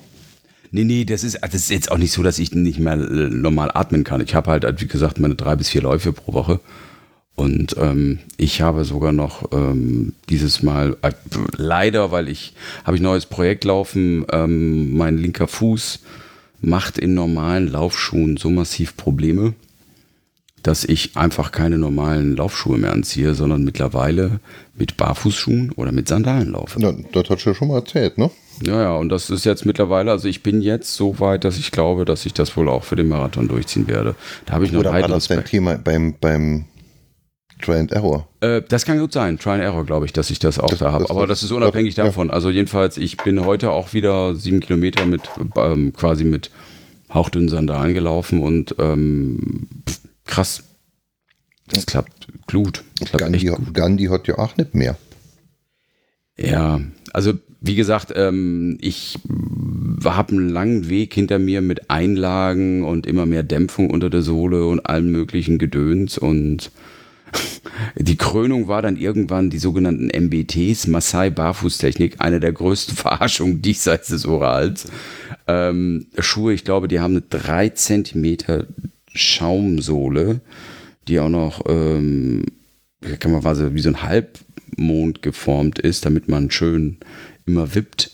Nee, nee, das ist, das ist jetzt auch nicht so, dass ich nicht mehr normal atmen kann. Ich habe halt, wie gesagt, meine drei bis vier Läufe pro Woche. Und ähm, ich habe sogar noch ähm, dieses Mal, äh, leider, weil ich habe ich neues Projekt laufen, ähm, mein linker Fuß macht in normalen Laufschuhen so massiv Probleme, dass ich einfach keine normalen Laufschuhe mehr anziehe, sondern mittlerweile mit Barfußschuhen oder mit Sandalen laufe. Ja, das hast du ja schon mal erzählt, ne? Ja, ja, und das ist jetzt mittlerweile, also ich bin jetzt so weit, dass ich glaube, dass ich das wohl auch für den Marathon durchziehen werde. Da habe ich noch Oder war das dein Thema beim, beim Try and Error? Äh, das kann gut sein, Try and Error, glaube ich, dass ich das auch das, da habe. Aber das ist unabhängig das, davon. Ja. Also jedenfalls, ich bin heute auch wieder sieben Kilometer mit ähm, quasi mit hauchdünnen Sandalen gelaufen und ähm, pff, krass, das klappt gut. Klappt Gandhi, gut. Gandhi hat ja auch nicht mehr. Ja, also wie gesagt, ähm, ich habe einen langen Weg hinter mir mit Einlagen und immer mehr Dämpfung unter der Sohle und allem möglichen Gedöns und die Krönung war dann irgendwann die sogenannten M B Ts, Maasai Barfußtechnik, eine der größten Verarschungen diesseits des Urals. Ähm, Schuhe, ich glaube, die haben eine drei Zentimeter Schaumsohle, die auch noch, ähm, kann man quasi wie so ein Halb Mond geformt ist, damit man schön immer wippt.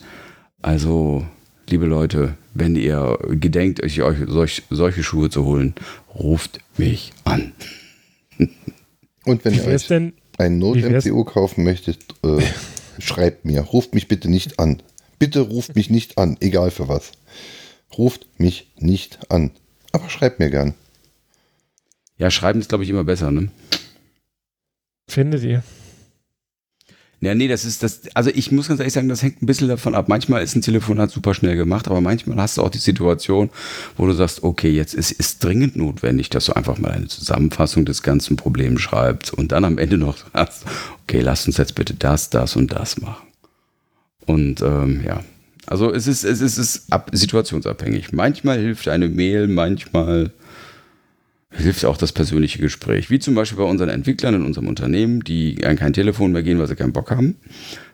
Also, liebe Leute, wenn ihr gedenkt, euch, euch solch, solche Schuhe zu holen, ruft mich an. Und wenn ihr euch denn, ein Not-M C O kaufen möchtet, äh, schreibt mir. Ruft mich bitte nicht an. Bitte ruft mich nicht an, egal für was. Ruft mich nicht an. Aber schreibt mir gern. Ja, schreiben ist, glaube ich, immer besser, ne? Findet ihr? Ja, nee, das ist das. Also, ich muss ganz ehrlich sagen, das hängt ein bisschen davon ab. Manchmal ist ein Telefonat super schnell gemacht, aber manchmal hast du auch die Situation, wo du sagst: Okay, jetzt ist es dringend notwendig, dass du einfach mal eine Zusammenfassung des ganzen Problems schreibst und dann am Ende noch sagst: Okay, lass uns jetzt bitte das, das und das machen. Und ähm, ja, also, es ist, es ist, es ist ab, situationsabhängig. Manchmal hilft eine Mail, manchmal hilft auch das persönliche Gespräch, wie zum Beispiel bei unseren Entwicklern in unserem Unternehmen, die an kein Telefon mehr gehen, weil sie keinen Bock haben.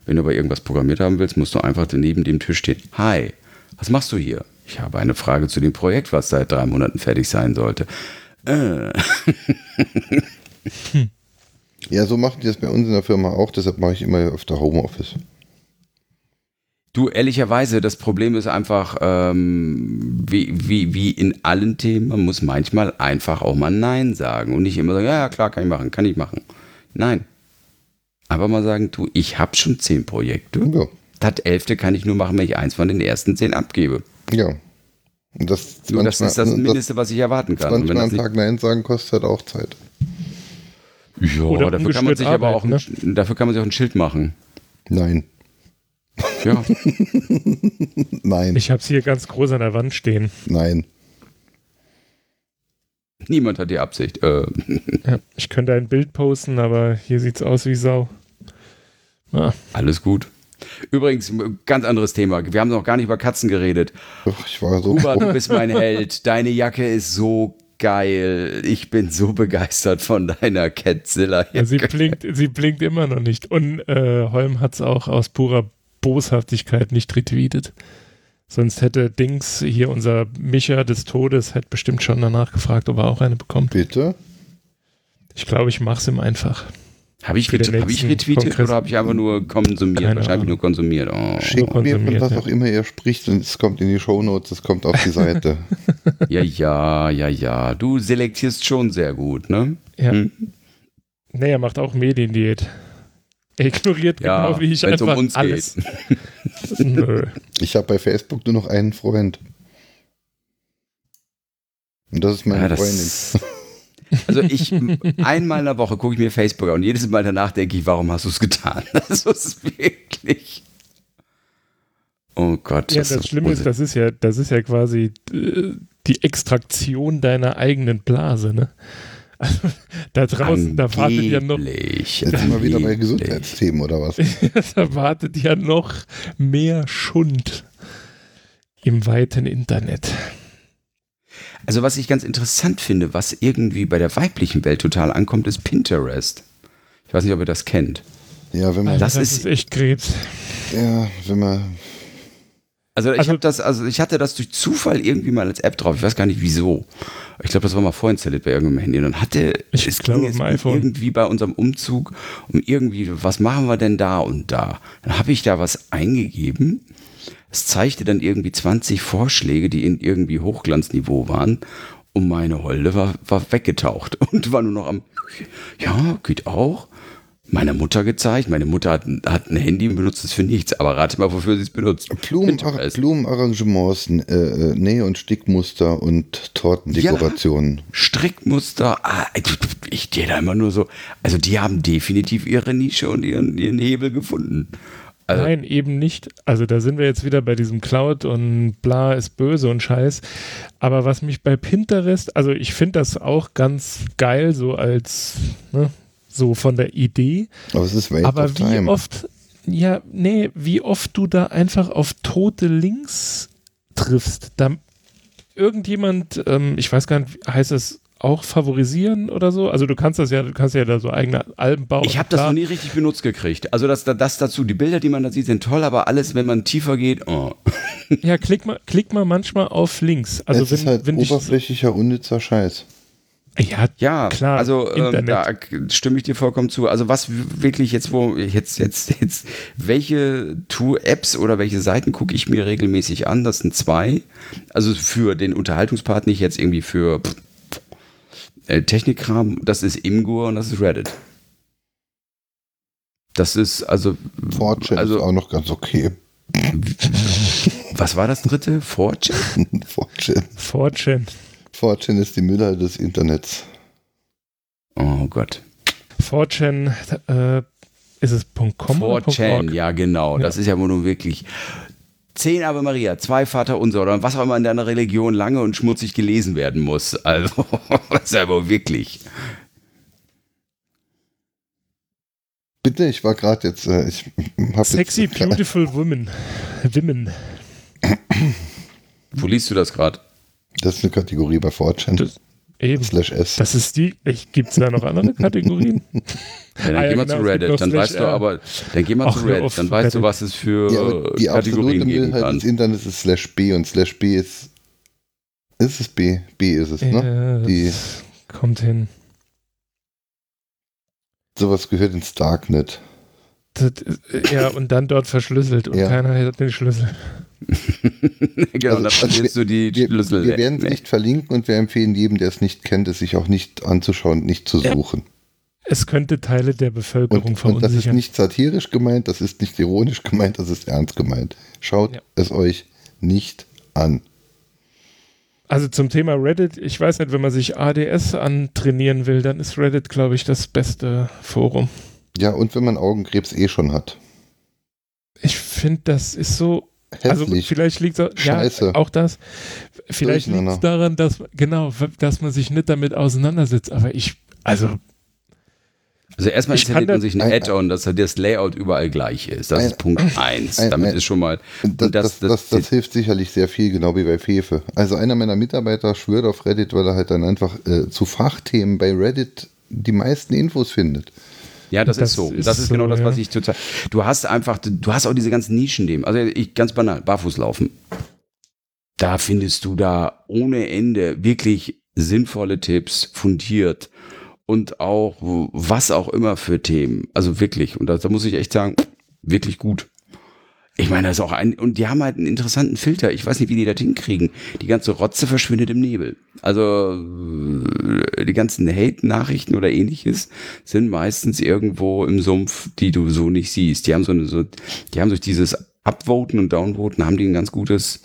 Wenn du aber irgendwas programmiert haben willst, musst du einfach neben dem Tisch stehen. Hi, was machst du hier? Ich habe eine Frage zu dem Projekt, was seit drei Monaten fertig sein sollte. Äh. Ja, so machen die das bei uns in der Firma auch, deshalb mache ich immer öfter Homeoffice. Du, ehrlicherweise, das Problem ist einfach, ähm, wie, wie, wie in allen Themen, man muss manchmal einfach auch mal Nein sagen und nicht immer sagen, ja, ja, klar, kann ich machen, kann ich machen. Nein. Aber mal sagen, du, ich habe schon zehn Projekte. Ja. Das elfte kann ich nur machen, wenn ich eins von den ersten zehn abgebe. Ja. Das, du, das ist das Mindeste, was ich erwarten kann. zwanzig Mal am Tag Nein sagen kostet halt auch Zeit. Ja, dafür kann man sich aber auch, ne? Dafür kann man sich auch ein Schild machen. Nein. Ja. Nein. Ich habe es hier ganz groß an der Wand stehen. Nein. Niemand hat die Absicht. Äh. Ja, ich könnte ein Bild posten, aber hier sieht's aus wie Sau. Ah. Alles gut. Übrigens, ganz anderes Thema. Wir haben noch gar nicht über Katzen geredet. Ach, ich war so Hubert, du bist mein Held. Deine Jacke ist so geil. Ich bin so begeistert von deiner Catzilla-Jacke. Sie blinkt, sie blinkt immer noch nicht. Und äh, Holm hat es auch aus purer Boshaftigkeit nicht retweetet. Sonst hätte Dings, hier unser Micha des Todes, hätte bestimmt schon danach gefragt, ob er auch eine bekommt. Bitte? Ich glaube, ich mache es ihm einfach. Habe ich, ret- hab ich retweetet Kongress- oder habe ich einfach nur konsumiert? Keine Wahrscheinlich Ahnung. nur konsumiert. Oh. Schickt mir, von was ja. auch immer ihr spricht, es kommt in die Shownotes, es kommt auf die Seite. ja, ja, ja, ja. Du selektierst schon sehr gut, ne? Ja. Hm? Nee, er macht auch Mediendiät. Er ignoriert ja, genau, wie ich einfach um uns alles. Geht. Nö. Ich habe bei Facebook nur noch einen Freund. Und das ist meine ja, Freundin. Das Also ich, einmal in der Woche gucke ich mir Facebook an und jedes Mal danach denke ich, warum hast du es getan? Das ist wirklich... Oh Gott. Ja, das, das Schlimme ist, das ist ja, das ist ja quasi äh, die Extraktion deiner eigenen Blase, ne? Also, da draußen, angeblich, da wartet ja noch... Jetzt sind wir wieder bei Gesundheitsthemen, oder was? Da wartet ja noch mehr Schund im weiten Internet. Also was ich ganz interessant finde, was irgendwie bei der weiblichen Welt total ankommt, ist Pinterest. Ich weiß nicht, ob ihr das kennt. Ja, wenn man also das, das ist, ist echt Krebs. Ja, wenn man Also ich also, habe das also ich hatte das durch Zufall irgendwie mal als App drauf. Ich weiß gar nicht wieso. Ich glaube, das war mal vorinstalliert bei irgendeinem Handy und dann hatte ich es glaube, ging jetzt irgendwie bei unserem Umzug um irgendwie was machen wir denn da und da. Dann habe ich da was eingegeben. Es zeigte dann irgendwie zwanzig Vorschläge, die in irgendwie Hochglanzniveau waren. Und meine Holde war, war weggetaucht und war nur noch am, ja, geht auch. Meiner Mutter gezeigt. Meine Mutter hat, hat ein Handy und benutzt es für nichts. Aber rate mal, wofür sie es benutzt. Blumen, Blumenarrangements, äh, Nähe- und Stickmuster und Tortendekorationen. Ja, Strickmuster. Ah, ich gehe da immer nur so. Also die haben definitiv ihre Nische und ihren, ihren Hebel gefunden. Also nein, eben nicht. Also da sind wir jetzt wieder bei diesem Cloud und bla ist böse und Scheiß. Aber was mich bei Pinterest, also ich finde das auch ganz geil, so als, ne, so von der Idee. Aber es ist waste of time. Aber wie oft, ja, nee, wie oft du da einfach auf tote Links triffst. Da irgendjemand, ähm, ich weiß gar nicht, heißt das auch favorisieren oder so? Also du kannst das ja, du kannst ja da so eigene Alben bauen. Ich habe das noch nie richtig benutzt gekriegt. Also das, das dazu, die Bilder, die man da sieht, sind toll, aber alles, wenn man tiefer geht, oh. Ja, klick mal, klick mal manchmal auf Links. Also es wenn, ist halt wenn oberflächlicher, unnützer Scheiß. Ja, ja, klar. Also ähm, da stimme ich dir vollkommen zu. Also was wirklich jetzt, wo jetzt, jetzt, jetzt, welche Tool-Apps oder welche Seiten gucke ich mir regelmäßig an? Das sind zwei. Also für den Unterhaltungspart, nicht jetzt irgendwie für Technikkram, das ist Imgur und das ist Reddit. Das ist also. vier chan also, ist auch noch ganz okay. Was war das dritte? vier chan? vier chan. vier chan. vier chan ist die Müller des Internets. Oh Gott. vier chan, äh, ist es .com oder .org? vier chan, ja genau. Ja. Das ist ja wohl nur wirklich. Zehn Ave Maria, zwei Vater Unser oder was auch immer in deiner Religion lange und schmutzig gelesen werden muss. Also, das ist ja wohl wirklich. Bitte, ich war gerade jetzt. Ich hab Sexy, jetzt, beautiful äh, women. women. Wo liest du das gerade? Das ist eine Kategorie bei vier chan. Eben. Slash S. Das ist die. Gibt es da noch andere Kategorien? Ja, dann ah, ja, geh mal genau, zu Reddit, dann weißt du aber, dann geh mal Ach, zu Reddit, dann weißt Reddit. du, was es für ja, die Kategorien geben kann. Das Internet ist slash B und slash B ist, ist es B, B ist es, ne? Ja, die kommt hin. Sowas gehört ins Darknet. Das, ja, und dann dort verschlüsselt und ja. keiner hat den Schlüssel. Genau, also, da verlierst du die wir, Schlüssel. Wir werden es nicht verlinken und wir empfehlen jedem, der es nicht kennt, es sich auch nicht anzuschauen, nicht zu suchen. Ja. Es könnte Teile der Bevölkerung und, verunsichern. Und das ist nicht satirisch gemeint, das ist nicht ironisch gemeint, das ist ernst gemeint. Schaut ja. es euch nicht an. Also zum Thema Reddit, ich weiß nicht, wenn man sich A D S antrainieren will, dann ist Reddit, glaube ich, das beste Forum. Ja, und wenn man Augenkrebs eh schon hat. Ich finde, das ist so hässlich. Also vielleicht liegt es ja, auch das, vielleicht liegt's daran, dass genau, dass man sich nicht damit auseinandersetzt. Aber ich, also Also erstmal installiert man sich ein Add-on, dass das Layout überall gleich ist. Das ein, ist Punkt eins. Ein, Damit ein, ist schon mal... Das, das, das, das, das hilft sicherlich sehr viel, genau wie bei Fefe. Also einer meiner Mitarbeiter schwört auf Reddit, weil er halt dann einfach äh, zu Fachthemen bei Reddit die meisten Infos findet. Ja, das, das ist so. Ist das ist so, genau das, was ich total... Du hast einfach... Du hast auch diese ganzen Nischenthemen. Also ich, ganz banal, Barfußlaufen. Da findest du da ohne Ende wirklich sinnvolle Tipps, fundiert, und auch was auch immer für Themen. Also wirklich. Und da, da muss ich echt sagen, wirklich gut. Ich meine, das ist auch ein, und die haben halt einen interessanten Filter. Ich weiß nicht, wie die das hinkriegen. Die ganze Rotze verschwindet im Nebel. Also die ganzen Hate-Nachrichten oder ähnliches sind meistens irgendwo im Sumpf, die du so nicht siehst. Die haben so eine, so, die haben durch dieses Upvoten und Downvoten haben die ein ganz gutes,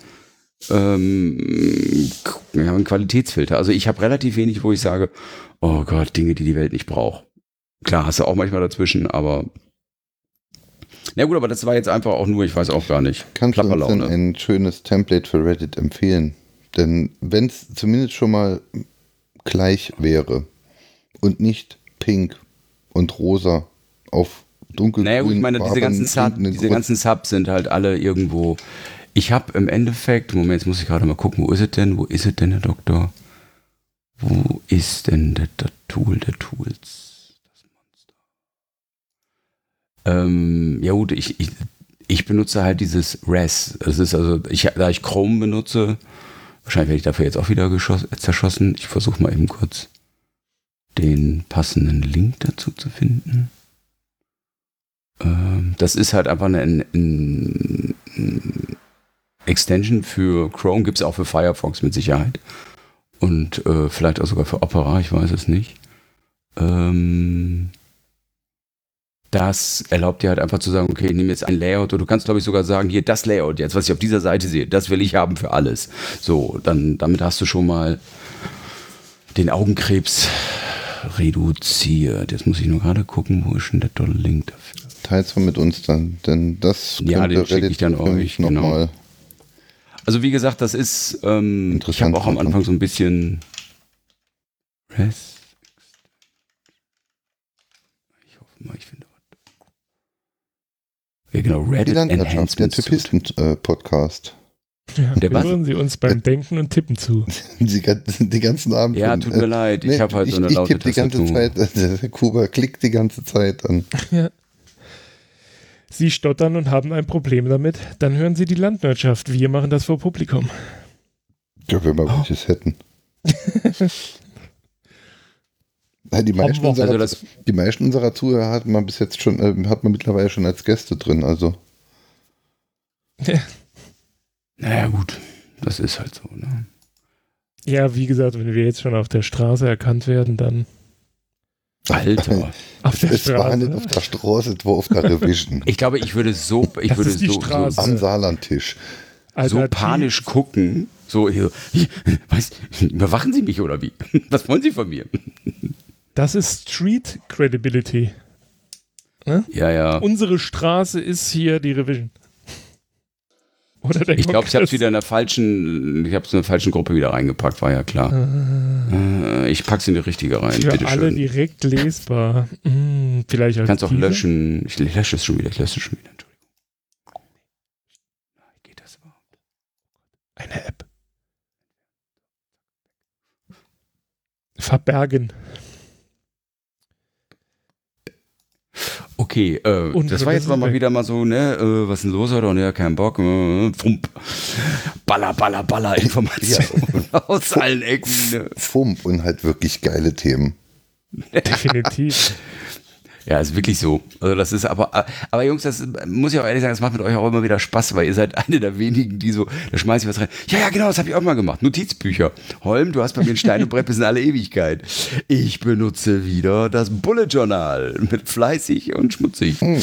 ähm, wir haben einen Qualitätsfilter. Also ich habe relativ wenig, wo ich sage, oh Gott, Dinge, die die Welt nicht braucht. Klar, hast du auch manchmal dazwischen, aber na gut, aber das war jetzt einfach auch nur, ich weiß auch gar nicht. Kannst du uns denn ein schönes Template für Reddit empfehlen? Denn wenn es zumindest schon mal gleich wäre und nicht pink und rosa auf dunkelgrün. Naja gut, ich meine, diese ganzen, Sub, diese ganzen Subs sind halt alle irgendwo. Ich habe im Endeffekt, Moment, jetzt muss ich gerade mal gucken, wo ist es denn? Wo ist es denn, Herr Doktor? Wo ist denn das, das Tool der Tools? Das Monster. Ähm, ja gut, ich, ich, ich benutze halt dieses R E S. Das ist also, ich, da ich Chrome benutze, wahrscheinlich werde ich dafür jetzt auch wieder geschoss, zerschossen. Ich versuche mal eben kurz den passenden Link dazu zu finden. Ähm, das ist halt einfach eine, eine, eine Extension für Chrome, gibt es auch für Firefox mit Sicherheit. Und äh, vielleicht auch sogar für Opera, ich weiß es nicht. Ähm, das erlaubt dir halt einfach zu sagen, okay, ich nehme jetzt ein Layout, oder du kannst, glaube ich, sogar sagen, hier, das Layout jetzt, was ich auf dieser Seite sehe, das will ich haben für alles. So, dann damit hast du schon mal den Augenkrebs reduziert. Jetzt muss ich nur gerade gucken, wo ist denn der tolle Link dafür? Teilst du mit uns dann, denn das könnte ja, den schicke ich dann euch noch genau. mal. Also wie gesagt, das ist, ähm, ich habe auch am Anfang so ein bisschen Rest. Ich hoffe mal, ich finde was. Ja genau, Reddit Enhancement. Der Typisten-Podcast. Ja, der hören was? Sie uns beim Denken und Tippen zu. Die ganzen, die ganzen Abend. Ja, tut mir leid, ich nee, habe halt ich, so eine ich, laute ich die ganze Zeit, also der Kuba klickt die ganze Zeit an. Ja. Sie stottern und haben ein Problem damit, dann hören Sie die Landwirtschaft. Wir machen das vor Publikum. Ja, wenn wir welches oh. hätten. Die meisten, unserer, also das die meisten unserer Zuhörer hat man bis jetzt schon, äh, hat man mittlerweile schon als Gäste drin, also. Ja. Naja, gut. Das ist halt so, ne? Ja, wie gesagt, wenn wir jetzt schon auf der Straße erkannt werden, dann. Alter. Auf der es war nicht auf der Straße, es war auf der Revision. Ich glaube, ich würde so, ich das würde so, so am Saarlandtisch also so panisch Team. gucken, so, was, überwachen Sie mich oder wie? Was wollen Sie von mir? Das ist Street Credibility. Ne? Ja, ja. Unsere Straße ist hier die Revision. Oder der ich glaube, ich habe es wieder in der falschen, ich habe es in der falschen Gruppe wieder reingepackt, war ja klar. Ah. Ich packe es in die richtige rein, für bitteschön. Alle direkt lesbar. Hm, vielleicht als kannst auch löschen. Ich lösche es schon wieder, ich lösche es schon wieder. Entschuldigung. Geht das überhaupt? Eine App. Verbergen. Okay, äh, das war jetzt mal wieder mal so, ne, äh, was ist denn los heute? Und ja, kein Bock, äh, Fump, Baller, Baller, Baller, Informationen aus allen Ecken. Ne? Fump und halt wirklich geile Themen. Definitiv. Ja, ist wirklich so. Also das ist aber, aber Jungs, das muss ich auch ehrlich sagen, das macht mit euch auch immer wieder Spaß, weil ihr seid eine der wenigen, die so, da schmeiße ich was rein. Ja, ja, genau, das habe ich auch mal gemacht. Notizbücher. Holm, du hast bei mir ein Stein und Brett bis in alle Ewigkeit. Ich benutze wieder das Bullet Journal mit fleißig und schmutzig. Hm.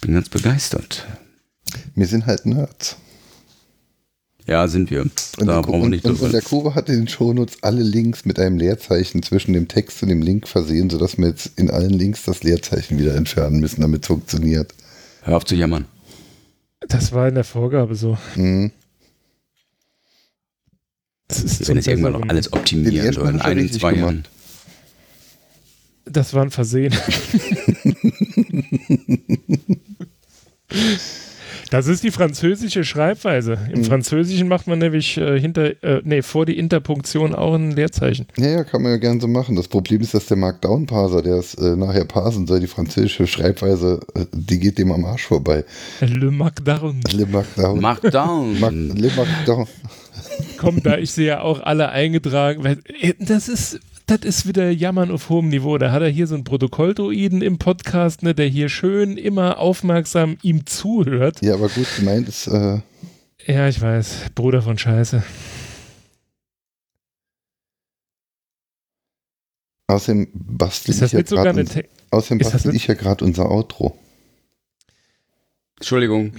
Bin ganz begeistert. Wir sind halt Nerds. Ja, sind wir. Und da brauchen wir nicht drüber. Und der Kuba hat in den Shownotes alle Links mit einem Leerzeichen zwischen dem Text und dem Link versehen, sodass wir jetzt in allen Links das Leerzeichen wieder entfernen müssen, damit es funktioniert. Hör auf zu jammern. Das war in der Vorgabe so. Mhm. Das ist wenn es irgendwann noch alles optimieren soll in ein, zwei Jahren. Das war ein Versehen. Das ist die französische Schreibweise. Im mhm. Französischen macht man nämlich äh, hinter, äh, nee, vor die Interpunktion auch ein Leerzeichen. Ja, ja, kann man ja gerne so machen. Das Problem ist, dass der Markdown-Parser, der es äh, nachher parsen soll, die französische Schreibweise, äh, die geht dem am Arsch vorbei. Le Markdown. Le Markdown. Markdown. Mark, Le Markdown. Komm, da ich sehe ja auch alle eingetragen. Weil, das ist... Das ist wieder Jammern auf hohem Niveau. Da hat er hier so einen Protokolldruiden im Podcast, ne, der hier schön immer aufmerksam ihm zuhört. Ja, aber gut gemeint ist... Äh ja, ich weiß. Bruder von Scheiße. Außerdem bastel ich ja gerade ja un unser Outro. Entschuldigung.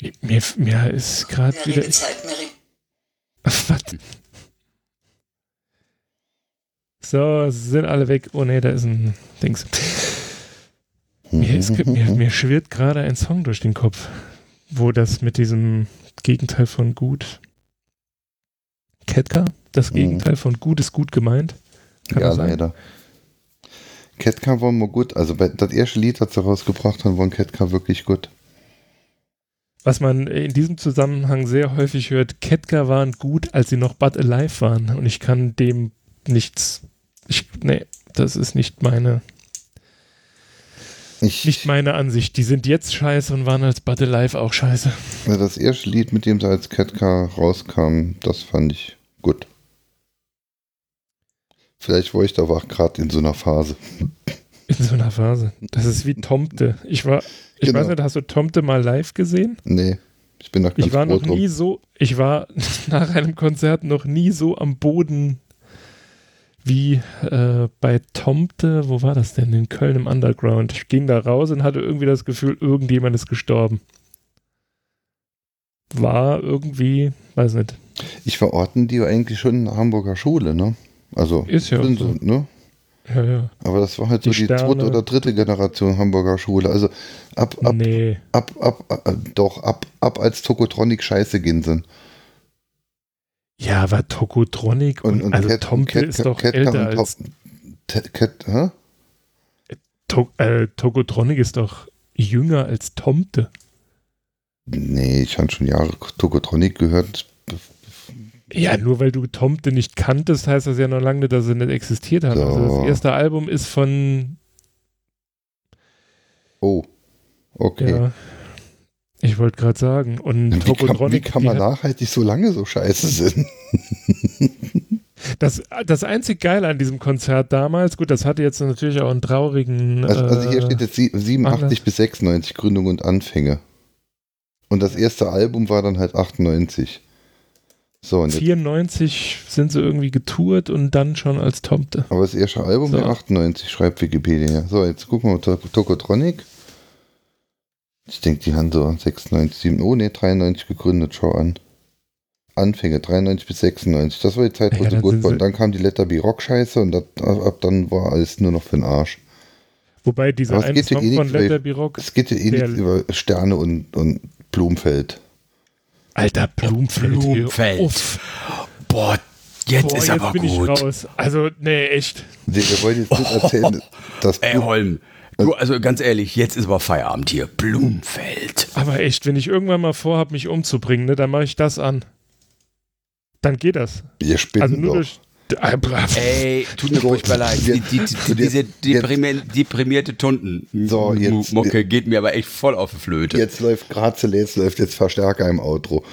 Mir, mir, mir ist gerade wieder... Zeit, Mary. Was? So, sind alle weg. Oh ne, da ist ein Dings. Mir, ist, mir, mir schwirrt gerade ein Song durch den Kopf, wo das mit diesem Gegenteil von gut. Ketka? Das Gegenteil von gut ist gut gemeint. Kann ja, leider. Ketka war mal gut. Also bei, das erste Lied, das sie rausgebracht haben, war Ketka wirklich gut. Was man in diesem Zusammenhang sehr häufig hört, Ketka waren gut, als sie noch But Alive waren. Und ich kann dem nichts. Ich, nee, das ist nicht meine ich, nicht meine Ansicht. Die sind jetzt scheiße und waren als But Alive auch scheiße. Das erste Lied, mit dem sie als Ketka rauskamen, das fand ich gut. Vielleicht war ich da auch gerade in so einer Phase. In so einer Phase. Das ist wie Tomte. Ich war, ich genau. weiß nicht, hast du Tomte mal live gesehen? Nee. Ich bin noch ganz ich war noch nie so, ich war nach einem Konzert noch nie so am Boden wie äh, bei Tomte, wo war das denn? In Köln im Underground. Ich ging da raus und hatte irgendwie das Gefühl, irgendjemand ist gestorben. War irgendwie, weiß nicht. Ich verorten die eigentlich schon in der Hamburger Schule, ne? Also, ist ja sind so. Ne? Ja, ja. Aber das war halt die so die Sterne. Zweite oder dritte Generation Hamburger Schule. Also, ab, ab, nee. ab, ab, ab, doch, ab, ab als Tokotronic scheiße gehen sind. Ja, aber Tokotronic und, und, und also Cat, Tomte Cat, ist doch Cat, älter Cat, als... Cat, Cat, hä? To, äh, Tokotronic ist doch jünger als Tomte. Nee, ich habe schon Jahre Tokotronic gehört. Ja, nur weil du Tomte nicht kanntest, heißt das ja noch lange nicht, dass er nicht existiert hat. So. Also das erste Album ist von... Oh, okay. Ja. Ich wollte gerade sagen, und wie Tokotronic... Kann, wie kann man nachhaltig so lange so scheiße sind? Das, das einzig Geile an diesem Konzert damals, gut, das hatte jetzt natürlich auch einen traurigen... Also, also hier steht jetzt siebenundachtzig bis sechsundneunzig, Gründung und Anfänge. Und das erste Album war dann halt achtundneunzig. So, und vierundneunzig sind sie irgendwie getourt und dann schon als Tomte. Aber das erste Album so. War achtundneunzig, schreibt Wikipedia. So, jetzt gucken wir mal Tokotronic. Ich denke, die haben so sechsundneunzig, sieben, oh ne, dreiundneunzig gegründet, schau an. Anfänge, dreiundneunzig bis sechsundneunzig, das war die Zeit, wo ja, sie gut waren. Dann kam die Letterby-Rock-Scheiße und das, ab dann war alles nur noch für den Arsch. Wobei dieser eine Song eh von Letterby-Rock... Es geht ja eh nichts über Sterne und, und Blumfeld. Alter, Blumfeld. Blumfeld. Uff. Boah, jetzt Boah, ist jetzt aber bin gut. Ich raus. Also, nee, echt. Nee, wir wollen jetzt nicht erzählen, dass... Ey, Holm. Du, also ganz ehrlich, jetzt ist aber Feierabend hier. Blumfeld. Aber echt, wenn ich irgendwann mal vorhabe, mich umzubringen, ne, dann mache ich das an. Dann geht das. Wir spinnen also nur durch, ah, ey, tut mir furchtbar leid. Die, die, die, diese deprimierte, deprimierte Tunten-Mocke so, geht mir aber echt voll auf die Flöte. Jetzt läuft Grazie, jetzt läuft jetzt Verstärker im Outro.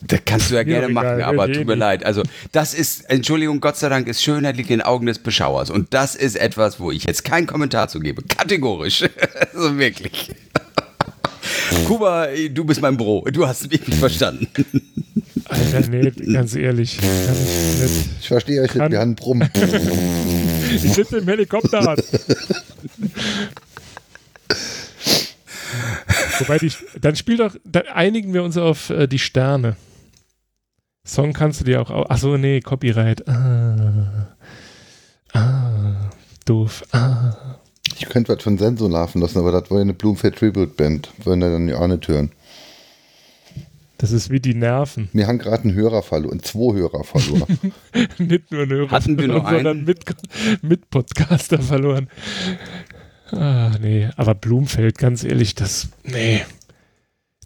Das kannst du ja gerne ja, machen, egal, aber tut mir leid. Also das ist, Entschuldigung, Gott sei Dank ist Schönheit liegt in den Augen des Beschauers. Und das ist etwas, wo ich jetzt keinen Kommentar zu gebe. Kategorisch. Also wirklich. Kuba, du bist mein Bro. Du hast mich nicht verstanden. Alter, nee, ganz ehrlich. Ich verstehe euch nicht, wir haben Brumm. Ich sitze im Helikopter. Wobei die, dann spiel doch, dann einigen wir uns auf äh, die Sterne. Song kannst du dir auch, achso, nee, Copyright. Ah, ah, doof. Ah. Ich könnte was von Senso laufen lassen, aber das war ja eine Blumfeld Tribute Band, wollen da dann ja auch nicht hören. Das ist wie die Nerven. Wir haben gerade einen Hörer verloren, zwei Hörer verloren. Nicht nur einen Hörer Hatten verloren, wir noch einen? Sondern mit, mit Podcaster verloren. Ah, nee. Aber Blumfeld, ganz ehrlich, das, nee.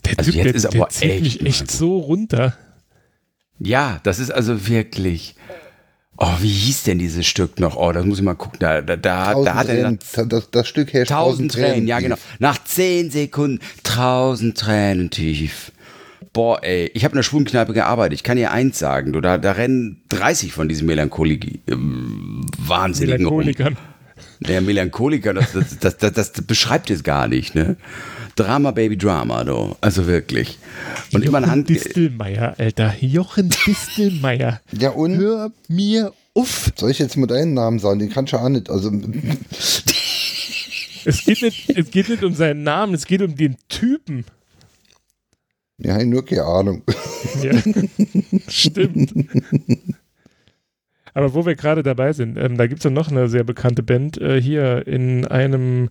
Der also Typ, der, ist der zieht echt, mich echt so runter. Ja, das ist also wirklich... Oh, wie hieß denn dieses Stück noch? Oh, das muss ich mal gucken. Da, da, da, da hat er das, das, das Stück herrscht tausend Tränen, Tränen, ja genau. Nach zehn Sekunden tausend Tränen tief. Boah, ey, ich habe in der Schwulenkneipe gearbeitet. Ich kann dir eins sagen, du, da, da rennen dreißig von diesen Melancholik, ähm, Wahnsinnigen Melancholikern. Rum. Der Melancholiker, das, das, das, das, das beschreibt es gar nicht, ne? Drama, Baby, Drama, du. Also wirklich. Und Jochen immer eine Hand. Distelmeier, Alter. Jochen Distelmeier. Ja, und? Hör mir uff. Soll ich jetzt mit deinen Namen sagen? Den kannst du ja auch nicht. Also. es, geht nicht, es geht nicht um seinen Namen, es geht um den Typen. Ja, ich nur keine Ahnung. Ja, stimmt. Aber wo wir gerade dabei sind, ähm, da gibt es ja noch eine sehr bekannte Band. Äh, hier in einem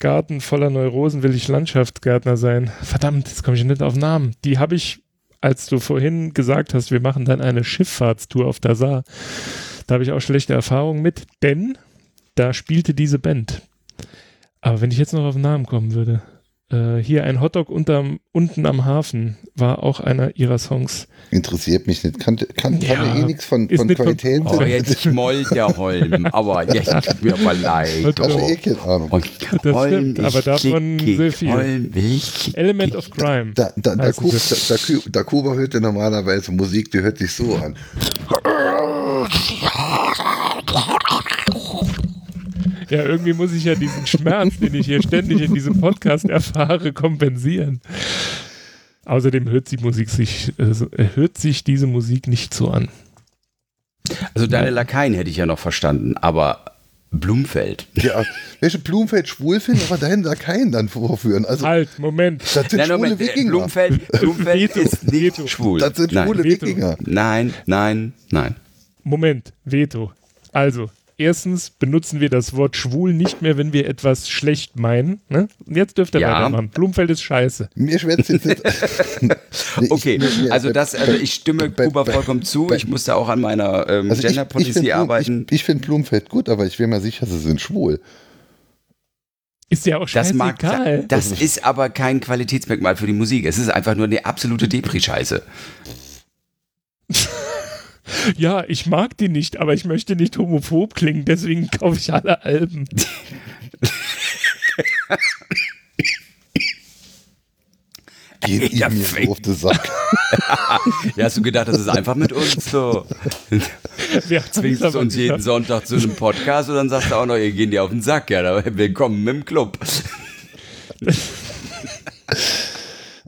Garten voller Neurosen will ich Landschaftsgärtner sein. Verdammt, jetzt komme ich nicht auf Namen. Die habe ich, als du vorhin gesagt hast, wir machen dann eine Schifffahrtstour auf der Saar. Da habe ich auch schlechte Erfahrungen mit, denn da spielte diese Band. Aber wenn ich jetzt noch auf Namen kommen würde. Äh, hier ein Hotdog unterm, unten am Hafen war auch einer ihrer Songs. Interessiert mich nicht. Kann, kann, ja, kann eh nichts von, von Qualität. Von, oh, jetzt schmollt der Holm. Aber jetzt tut mir mal leid. Das ist eh keine Ahnung. Das stimmt, aber davon sehr viel. Element of Crime. Da, da, da, da, Kuba, da, da Kuba hört ja normalerweise Musik, die hört sich so an. Ja, irgendwie muss ich ja diesen Schmerz, den ich hier ständig in diesem Podcast erfahre, kompensieren. Außerdem hört, die Musik sich, äh, hört sich diese Musik nicht so an. Also deine Lakaien hätte ich ja noch verstanden, aber Blumfeld. Ja, welche Blumfeld schwul finden, aber dahin da keinen dann vorführen. Also, halt, Moment. Das sind nein, schwule Moment. Wikinger. Blumfeld, Blumfeld ist nicht Veto. Schwul. Das sind nein. schwule Veto. Wikinger. Nein, nein, nein. Moment, Veto. Also, erstens benutzen wir das Wort schwul nicht mehr, wenn wir etwas schlecht meinen. Ne? Und jetzt dürft ihr ja weitermachen. Blumfeld ist scheiße. Mir schwätzt jetzt nicht. Nee, okay, ich, also, das, also ich stimme Kuba vollkommen zu. Ich muss da auch an meiner ähm, also Gender Policy arbeiten. Ich, ich finde Blumfeld gut, aber ich bin mir sicher, sie sind schwul. Ist ja auch scheißegal. Das, mag, das ist aber kein Qualitätsmerkmal für die Musik. Es ist einfach nur eine absolute Depri-Scheiße. Ja, ich mag die nicht, aber ich möchte nicht homophob klingen, deswegen kaufe ich alle Alben. Geht ihr mir auf den Sack. Ja, hast du gedacht, das ist einfach mit uns so? Wir zwingst du uns jeden gesagt. Sonntag zu einem Podcast und dann sagst du auch noch, ihr geht dir auf den Sack. Ja, willkommen im Club.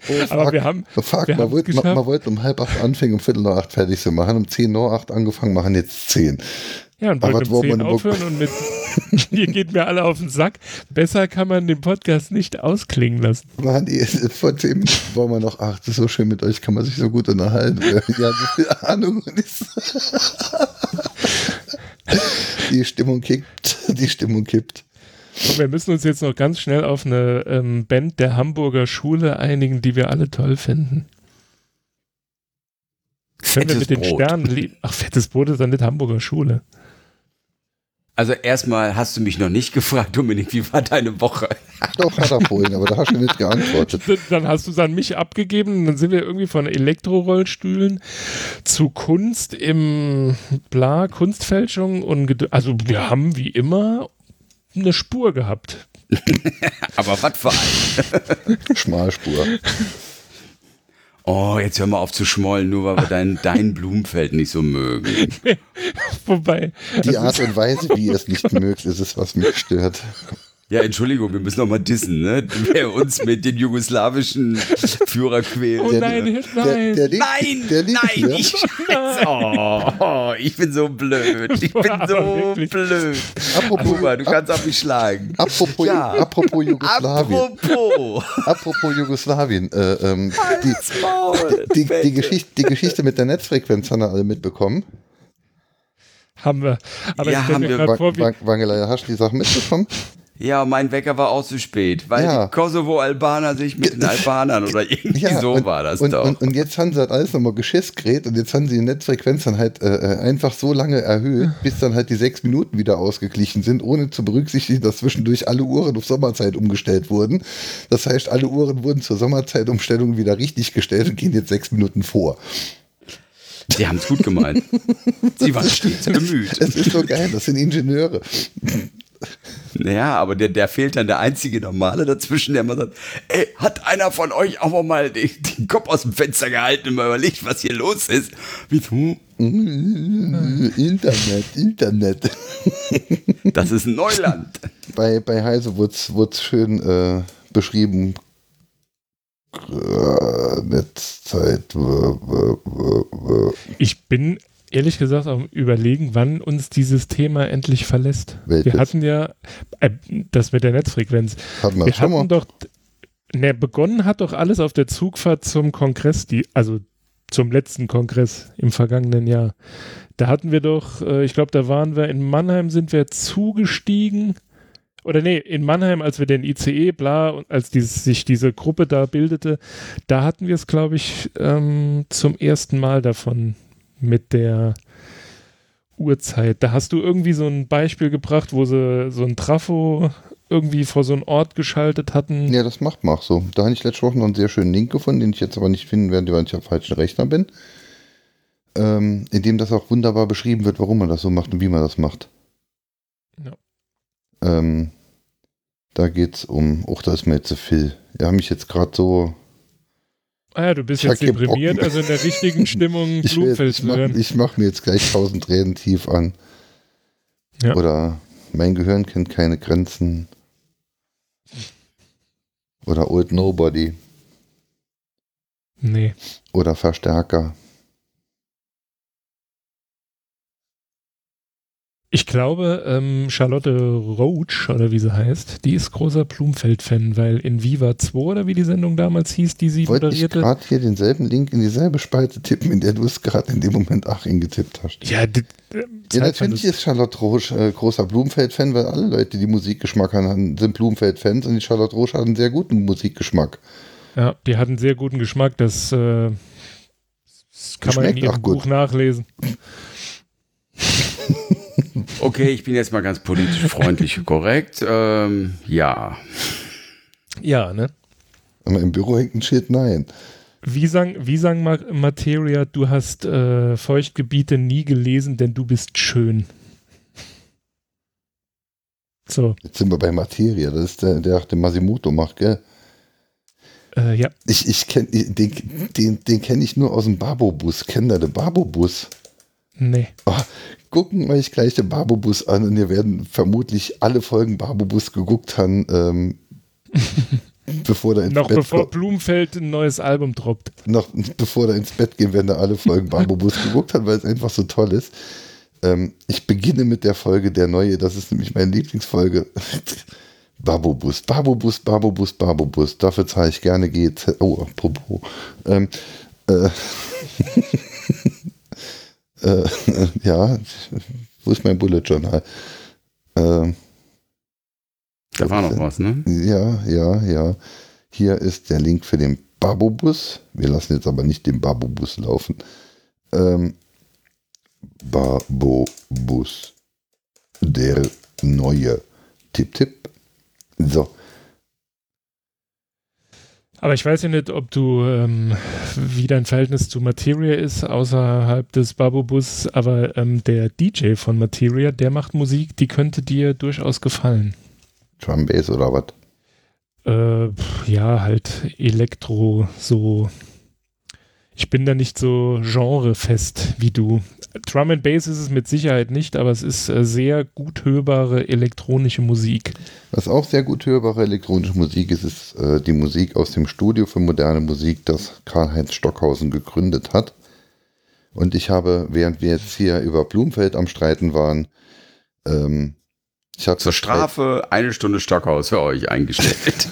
Oh, aber fuck, wir haben, fuck, wir man, wollte, man, man wollte um halb acht anfangen, um viertel nach acht fertig zu machen, um zehn nach acht angefangen, machen jetzt zehn. Ja, und wollte um zehn aufhören und mit, ihr geht mir alle auf den Sack. Besser kann man den Podcast nicht ausklingen lassen. Mann, vor zehn Minuten waren wir noch, ach, das ist so schön mit euch, kann man sich so gut unterhalten. Ja, so viel Ahnung. Die Stimmung kippt, die Stimmung kippt. Und wir müssen uns jetzt noch ganz schnell auf eine ähm, Band der Hamburger Schule einigen, die wir alle toll finden. Fettes wir mit den Brot. Sternen lieben. Ach, Fettes Brot ist dann nicht Hamburger Schule. Also erstmal hast du mich noch nicht gefragt, Dominik, wie war deine Woche? Doch, hat er vorhin, aber da hast du nicht geantwortet. Dann hast du es an mich abgegeben, dann sind wir irgendwie von Elektrorollstühlen zu Kunst im Bla, Kunstfälschung und Gedö- also wir haben wie immer eine Spur gehabt. Aber was für ein? Schmalspur. Oh, jetzt hör mal auf zu schmollen, nur weil wir dein, dein Blumenfeld nicht so mögen. Wobei. Die Art und Weise, wie ihr es nicht mögt, ist es, was mich stört. Ja, Entschuldigung, wir müssen noch mal dissen, ne? Wer uns mit den jugoslawischen Führer quält. Oh nein, der, nein, der, der liegt, nein, der liegt, nein, ja? ich, oh, oh, ich bin so blöd, ich bin aber so wirklich blöd. Apropos, Kuba, du ap- kannst auf mich schlagen. Apropos, ja. apropos Jugoslawien. Apropos, apropos Jugoslawien. Äh, ähm, die, die, die, die, Geschichte, die Geschichte mit der Netzfrequenz haben wir alle mitbekommen. Haben wir. Aber ja, haben wir. Wangelei, hast du die Sachen mitbekommen? Ja, mein Wecker war auch zu spät, weil ja. die Kosovo-Albaner sich mit den Albanern oder irgendwie ja, so und, war das und, doch. Und, und jetzt haben sie halt alles nochmal geschissgerät und jetzt haben sie die Netzfrequenz dann halt äh, einfach so lange erhöht, bis dann halt die sechs Minuten wieder ausgeglichen sind, ohne zu berücksichtigen, dass zwischendurch alle Uhren auf Sommerzeit umgestellt wurden. Das heißt, alle Uhren wurden zur Sommerzeitumstellung wieder richtig gestellt und gehen jetzt sechs Minuten vor. Sie haben es gut gemeint. Sie waren stets bemüht. Das ist so geil, das sind Ingenieure. Naja, aber der, der fehlt dann der einzige Normale dazwischen, der mal sagt, ey, hat einer von euch auch mal den, den Kopf aus dem Fenster gehalten und mal überlegt, was hier los ist? Wieso? Internet, Internet. Das ist Neuland. Bei, bei Heise wurde es schön äh, beschrieben, Netzzeit. Ich bin ehrlich gesagt am Überlegen, wann uns dieses Thema endlich verlässt. Welches? Wir hatten ja äh, das mit der Netzfrequenz. Hatten wir, wir schon hatten mal. Doch, ne, begonnen hat doch alles auf der Zugfahrt zum Kongress, die, also zum letzten Kongress im vergangenen Jahr. Da hatten wir doch, äh, ich glaube, da waren wir in Mannheim, sind wir zugestiegen. Oder nee, in Mannheim, als wir den I C E, bla, und als dieses, sich diese Gruppe da bildete, da hatten wir es, glaube ich, ähm, zum ersten Mal davon mit der Uhrzeit. Da hast du irgendwie so ein Beispiel gebracht, wo sie so ein Trafo irgendwie vor so einen Ort geschaltet hatten. Ja, das macht man auch so. Da habe ich letzte Woche noch einen sehr schönen Link gefunden, den ich jetzt aber nicht finden werde, weil ich am falschen Rechner bin. Ähm, in dem das auch wunderbar beschrieben wird, warum man das so macht und wie man das macht. Ja. Ähm, da geht's um, och, da ist mir jetzt so viel. Wir haben mich jetzt gerade so. Ah ja, du bist jetzt deprimiert, also in der richtigen Stimmung Blutfels hören. Ich mache mach mir jetzt gleich tausend Tränen tief an. Ja. Oder mein Gehirn kennt keine Grenzen. Oder Old Nobody. Nee. Oder Verstärker. Ich glaube, ähm, Charlotte Roach, oder wie sie heißt, die ist großer Blumfeld-Fan, weil in Viva zwei, oder wie die Sendung damals hieß, die sie Wollte moderierte. Ich gerade hier denselben Link in dieselbe Spalte tippen, in der du es gerade in dem Moment Achim getippt hast. Ja, d- d- ja natürlich ist Charlotte Roach äh, großer Blumfeld-Fan, weil alle Leute, die Musikgeschmack haben, sind Blumfeld-Fans und die Charlotte Roach hat einen sehr guten Musikgeschmack. Ja, die hat einen sehr guten Geschmack, das, äh, das kann man in ihrem Buch nachlesen. Okay, ich bin jetzt mal ganz politisch freundlich korrekt. Ähm, ja. Ja, ne? Aber im Büro hängt ein Schild, nein. Wie sang, wie sang Materia, du hast äh, Feuchtgebiete nie gelesen, denn du bist schön. So. Jetzt sind wir bei Materia, das ist der, der auch den Masimoto macht, gell? Äh, ja. Ich, ich kenn, den den, den kenne ich nur aus dem Babobus. Kennt ihr den Babobus? Nee. Oh, gucken euch gleich den Babobus an und ihr werden vermutlich alle Folgen Babobus geguckt haben, ähm, bevor da ins Noch Bett bevor ko- Blumfeld ein neues Album droppt. Noch bevor da ins Bett gehen, werden da alle Folgen Babobus geguckt haben, weil es einfach so toll ist. Ähm, ich beginne mit der Folge der Neue, das ist nämlich meine Lieblingsfolge. Babobus, Babobus, Babobus, Babobus. Dafür zahle ich gerne G E Z. Oh, apropos. Ähm, äh. Äh, ja, wo ist mein Bullet Journal? Äh, da war noch was, ne? Ja, ja, ja. Hier ist der Link für den Babobus. Wir lassen jetzt aber nicht den Babobus laufen. Ähm, Babobus. Der neue. Tipp, tipp. So. Aber ich weiß ja nicht, ob du, ähm, wie dein Verhältnis zu Materia ist, außerhalb des Babobus, aber ähm, der D J von Materia, der macht Musik, die könnte dir durchaus gefallen. Drum Bass oder was? Äh, ja, halt Elektro, so. Ich bin da nicht so genrefest wie du. Drum and Bass ist es mit Sicherheit nicht, aber es ist sehr gut hörbare elektronische Musik. Was auch sehr gut hörbare elektronische Musik ist, ist äh, die Musik aus dem Studio für moderne Musik, das Karl-Heinz Stockhausen gegründet hat. Und ich habe, während wir jetzt hier über Blumfeld am Streiten waren, ähm, ich habe zur Strafe eine Stunde Stockhaus für euch eingestellt.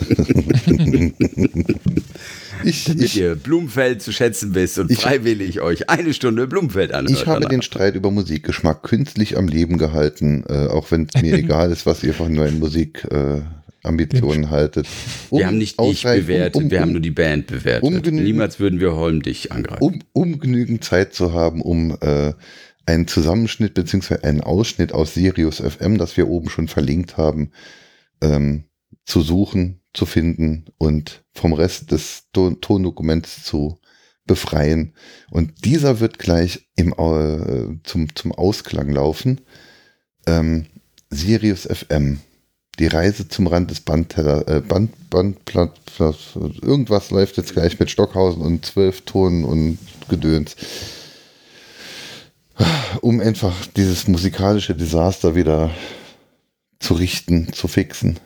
ich, damit ich, ihr Blumenfeld zu schätzen wisst und ich, freiwillig euch eine Stunde Blumenfeld anhört. Ich habe danach den Streit über Musikgeschmack künstlich am Leben gehalten, äh, auch wenn es mir egal ist, was ihr von neuen Musik äh, Ambitionen haltet. Um wir haben nicht dich bewertet, um, um, wir haben nur die Band bewertet. Um Niemals würden wir Holm dich angreifen. Um, um genügend Zeit zu haben, um äh, einen Zusammenschnitt bzw. einen Ausschnitt aus Sirius F M, das wir oben schon verlinkt haben, ähm, zu suchen, zu finden und vom Rest des Ton- Tondokuments zu befreien. Und dieser wird gleich im, äh, zum, zum Ausklang laufen. Ähm, Sirius F M. Die Reise zum Rand des Bandteller, äh, Band, Band, Platt, Platt, irgendwas läuft jetzt gleich mit Stockhausen und zwölf Tonen und Gedöns. Um einfach dieses musikalische Desaster wieder zu richten, zu fixen,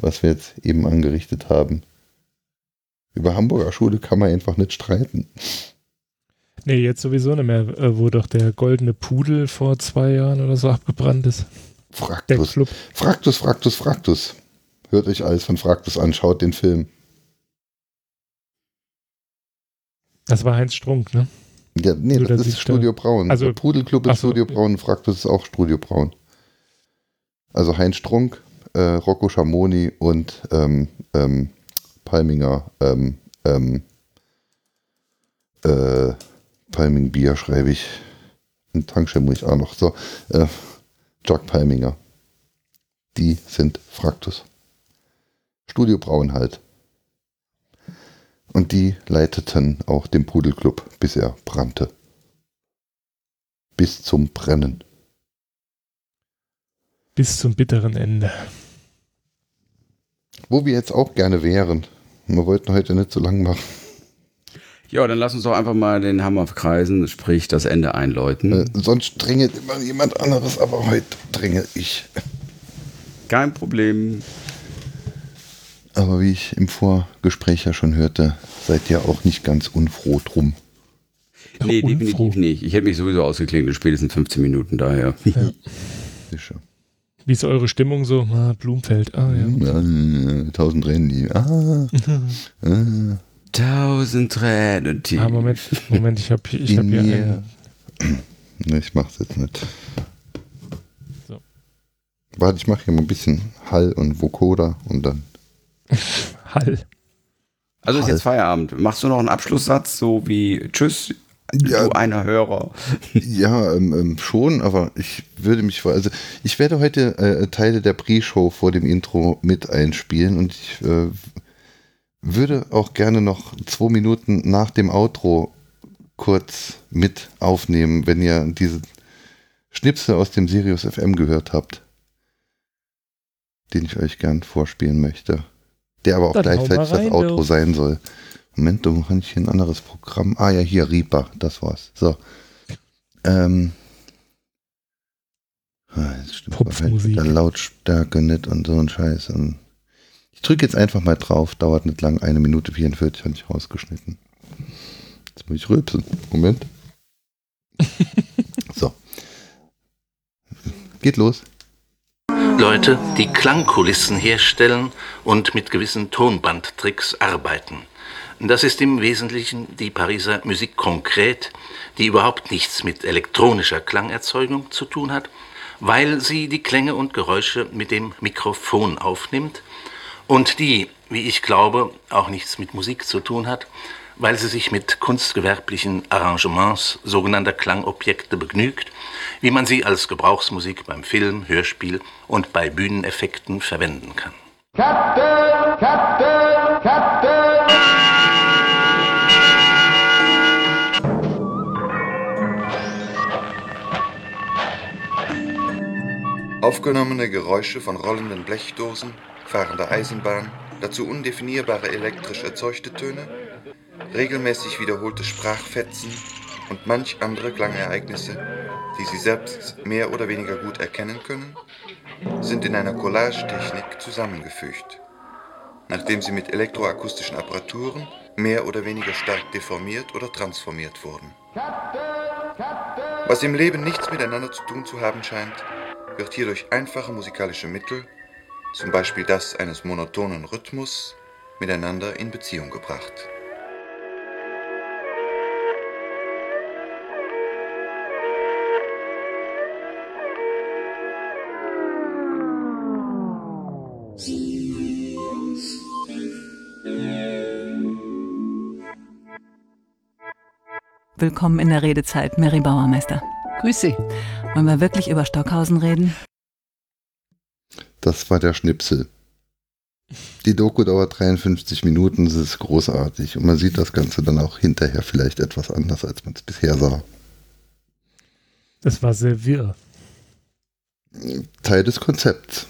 was wir jetzt eben angerichtet haben. Über Hamburger Schule kann man einfach nicht streiten. Nee, jetzt sowieso nicht mehr, wo doch der goldene Pudel vor zwei Jahren oder so abgebrannt ist. Fraktus, Fraktus, Fraktus, Fraktus. Hört euch alles von Fraktus an, schaut den Film. Das war Heinz Strunk, ne? Ja, nee, du, das, das ist Studio Braun. Also, der Pudelclub ist so, Studio Braun, Fraktus ist auch Studio Braun. Also Heinz Strunk, äh, Rocco Schamoni und ähm, ähm, Palminger, ähm, ähm, äh, Palming Bier schreibe ich. Ein Tankstelle muss ich auch noch. So, äh, Jack Palminger. Die sind Fraktus. Studio Braun halt. Und die leiteten auch den Pudelclub, bis er brannte. Bis zum Brennen. Bis zum bitteren Ende. Wo wir jetzt auch gerne wären. Wir wollten heute nicht so lang machen. Ja, dann lass uns doch einfach mal den Hammer kreisen, sprich das Ende einläuten. Äh, sonst drängelt immer jemand anderes, aber heute dränge ich. Kein Problem. Aber wie ich im Vorgespräch ja schon hörte, seid ihr auch nicht ganz unfroh drum. Nee, unfroh. Definitiv nicht. Ich hätte mich sowieso ausgeklingelt, spätestens fünfzehn Minuten daher. Ja. Sicher. Wie ist eure Stimmung so? Ah, Blumfeld. Ah, ja. ja tausend Tränen, die. Ah. ah. Tausend Tränen. Ah, Moment, Moment, ich habe ich hab hier einen. Ne, ich mach's jetzt nicht. So. Warte, ich mache hier mal ein bisschen Hall und Vokoda und dann. Hall. Also Hall. Ist jetzt Feierabend. Machst du noch einen Abschlusssatz, so wie Tschüss, ja, du einer Hörer? Ja, ähm, ähm, schon, aber ich würde mich, also ich werde heute äh, Teile der Pre-Show vor dem Intro mit einspielen und ich äh, würde auch gerne noch zwei Minuten nach dem Outro kurz mit aufnehmen, wenn ihr diese Schnipsel aus dem Sirius F M gehört habt, den ich euch gern vorspielen möchte. Der aber auch dann gleichzeitig rein, das Outro doch sein soll. Moment, da habe ich hier ein anderes Programm. Ah ja, hier, Reaper, das war's. So. Ähm. Ah, jetzt stimmt Popmusik. Bei der Lautstärke nicht und so ein Scheiß. Und ich drücke jetzt einfach mal drauf, dauert nicht lang, eine Minute vierundvierzig habe ich rausgeschnitten. Jetzt muss ich rülpsen. Moment. So. Geht los. Leute, die Klangkulissen herstellen und mit gewissen Tonbandtricks arbeiten. Das ist im Wesentlichen die Pariser Musik konkret, die überhaupt nichts mit elektronischer Klangerzeugung zu tun hat, weil sie die Klänge und Geräusche mit dem Mikrofon aufnimmt und die, wie ich glaube, auch nichts mit Musik zu tun hat, weil sie sich mit kunstgewerblichen Arrangements sogenannter Klangobjekte begnügt, wie man sie als Gebrauchsmusik beim Film, Hörspiel und bei Bühneneffekten verwenden kann. Captain, Captain, Captain! Aufgenommene Geräusche von rollenden Blechdosen, fahrender Eisenbahn, dazu undefinierbare elektrisch erzeugte Töne, regelmäßig wiederholte Sprachfetzen und manch andere Klangereignisse, die Sie selbst mehr oder weniger gut erkennen können, sind in einer Collage-Technik zusammengefügt, nachdem sie mit elektroakustischen Apparaturen mehr oder weniger stark deformiert oder transformiert wurden. Was im Leben nichts miteinander zu tun zu haben scheint, wird hier durch einfache musikalische Mittel, zum Beispiel das eines monotonen Rhythmus, miteinander in Beziehung gebracht. Willkommen in der Redezeit, Mary Bauermeister. Grüß Sie. Wollen wir wirklich über Stockhausen reden? Das war der Schnipsel. Die Doku dauert dreiundfünfzig Minuten, es ist großartig. Und man sieht das Ganze dann auch hinterher vielleicht etwas anders, als man es bisher sah. Das war sehr wirr. Teil des Konzepts.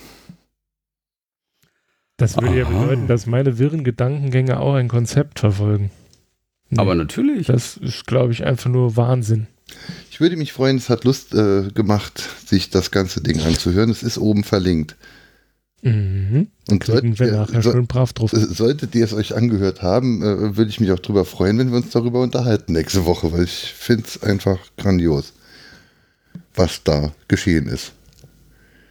Das würde Aha. ja bedeuten, dass meine wirren Gedankengänge auch ein Konzept verfolgen. Nee, aber natürlich. Das ist, glaube ich, einfach nur Wahnsinn. Ich würde mich freuen, es hat Lust äh, gemacht, sich das ganze Ding anzuhören. Es ist oben verlinkt. Mhm. Und sollten wir nachher so, schön brav drauf. Solltet ihr es euch angehört haben, äh, würde ich mich auch drüber freuen, wenn wir uns darüber unterhalten nächste Woche, weil ich finde es einfach grandios, was da geschehen ist.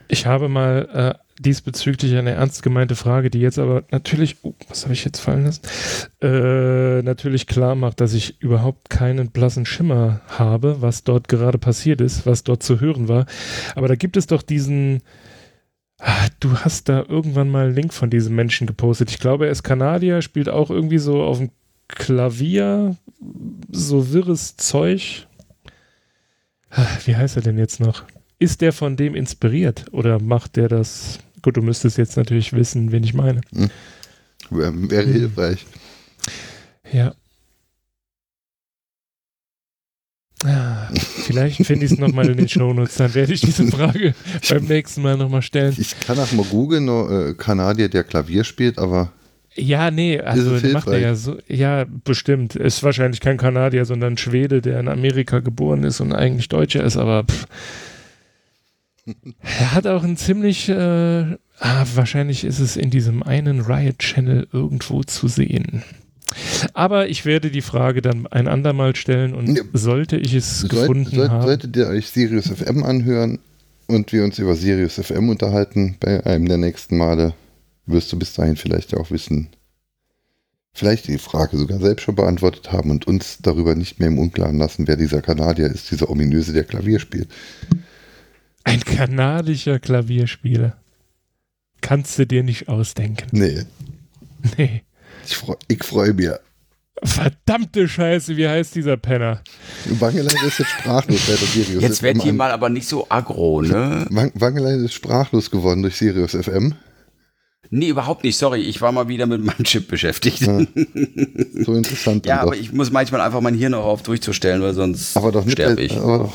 Ich habe mal äh, diesbezüglich eine ernst gemeinte Frage, die jetzt aber natürlich, oh, was habe ich jetzt fallen lassen, äh, natürlich klar macht, dass ich überhaupt keinen blassen Schimmer habe, was dort gerade passiert ist, was dort zu hören war. Aber da gibt es doch diesen, ach, du hast da irgendwann mal einen Link von diesem Menschen gepostet. Ich glaube, er ist Kanadier, spielt auch irgendwie so auf dem Klavier, so wirres Zeug. Ach, wie heißt er denn jetzt noch? Ist der von dem inspiriert oder macht der das? Gut, du müsstest jetzt natürlich wissen, wen ich meine. Hm. Wäre hilfreich. Ja. Ah, vielleicht finde ich es nochmal in den Shownotes, dann werde ich diese Frage beim nächsten Mal nochmal stellen. Ich kann auch mal googeln, äh, Kanadier, der Klavier spielt, aber... Ja, nee, also macht er ja so, ja, bestimmt. Ist wahrscheinlich kein Kanadier, sondern Schwede, der in Amerika geboren ist und eigentlich Deutscher ist, aber... Pff. Er hat auch ein ziemlich, äh, ah, wahrscheinlich ist es in diesem einen Riot-Channel irgendwo zu sehen. Aber ich werde die Frage dann ein andermal stellen und ja. sollte ich es Sollt, gefunden soll, haben. Solltet ihr euch Sirius F M anhören und wir uns über Sirius F M unterhalten bei einem der nächsten Male, wirst du bis dahin vielleicht auch wissen, vielleicht die Frage sogar selbst schon beantwortet haben und uns darüber nicht mehr im Unklaren lassen, wer dieser Kanadier ist, dieser Ominöse, der Klavier spielt. Ein kanadischer Klavierspieler. Kannst du dir nicht ausdenken. Nee. Nee. Ich freue ich freu mich. Verdammte Scheiße, wie heißt dieser Penner? Wangelein ist jetzt sprachlos. Sirius jetzt wird hier mal aber nicht so aggro, ne? Wangelein ist sprachlos geworden durch Sirius F M. Nee, überhaupt nicht, sorry. Ich war mal wieder mit meinem Chip beschäftigt. Ja, so interessant. Ja, aber doch. Ich muss manchmal einfach mein Hirn auch auf durchzustellen, weil sonst sterbe ich. Aber doch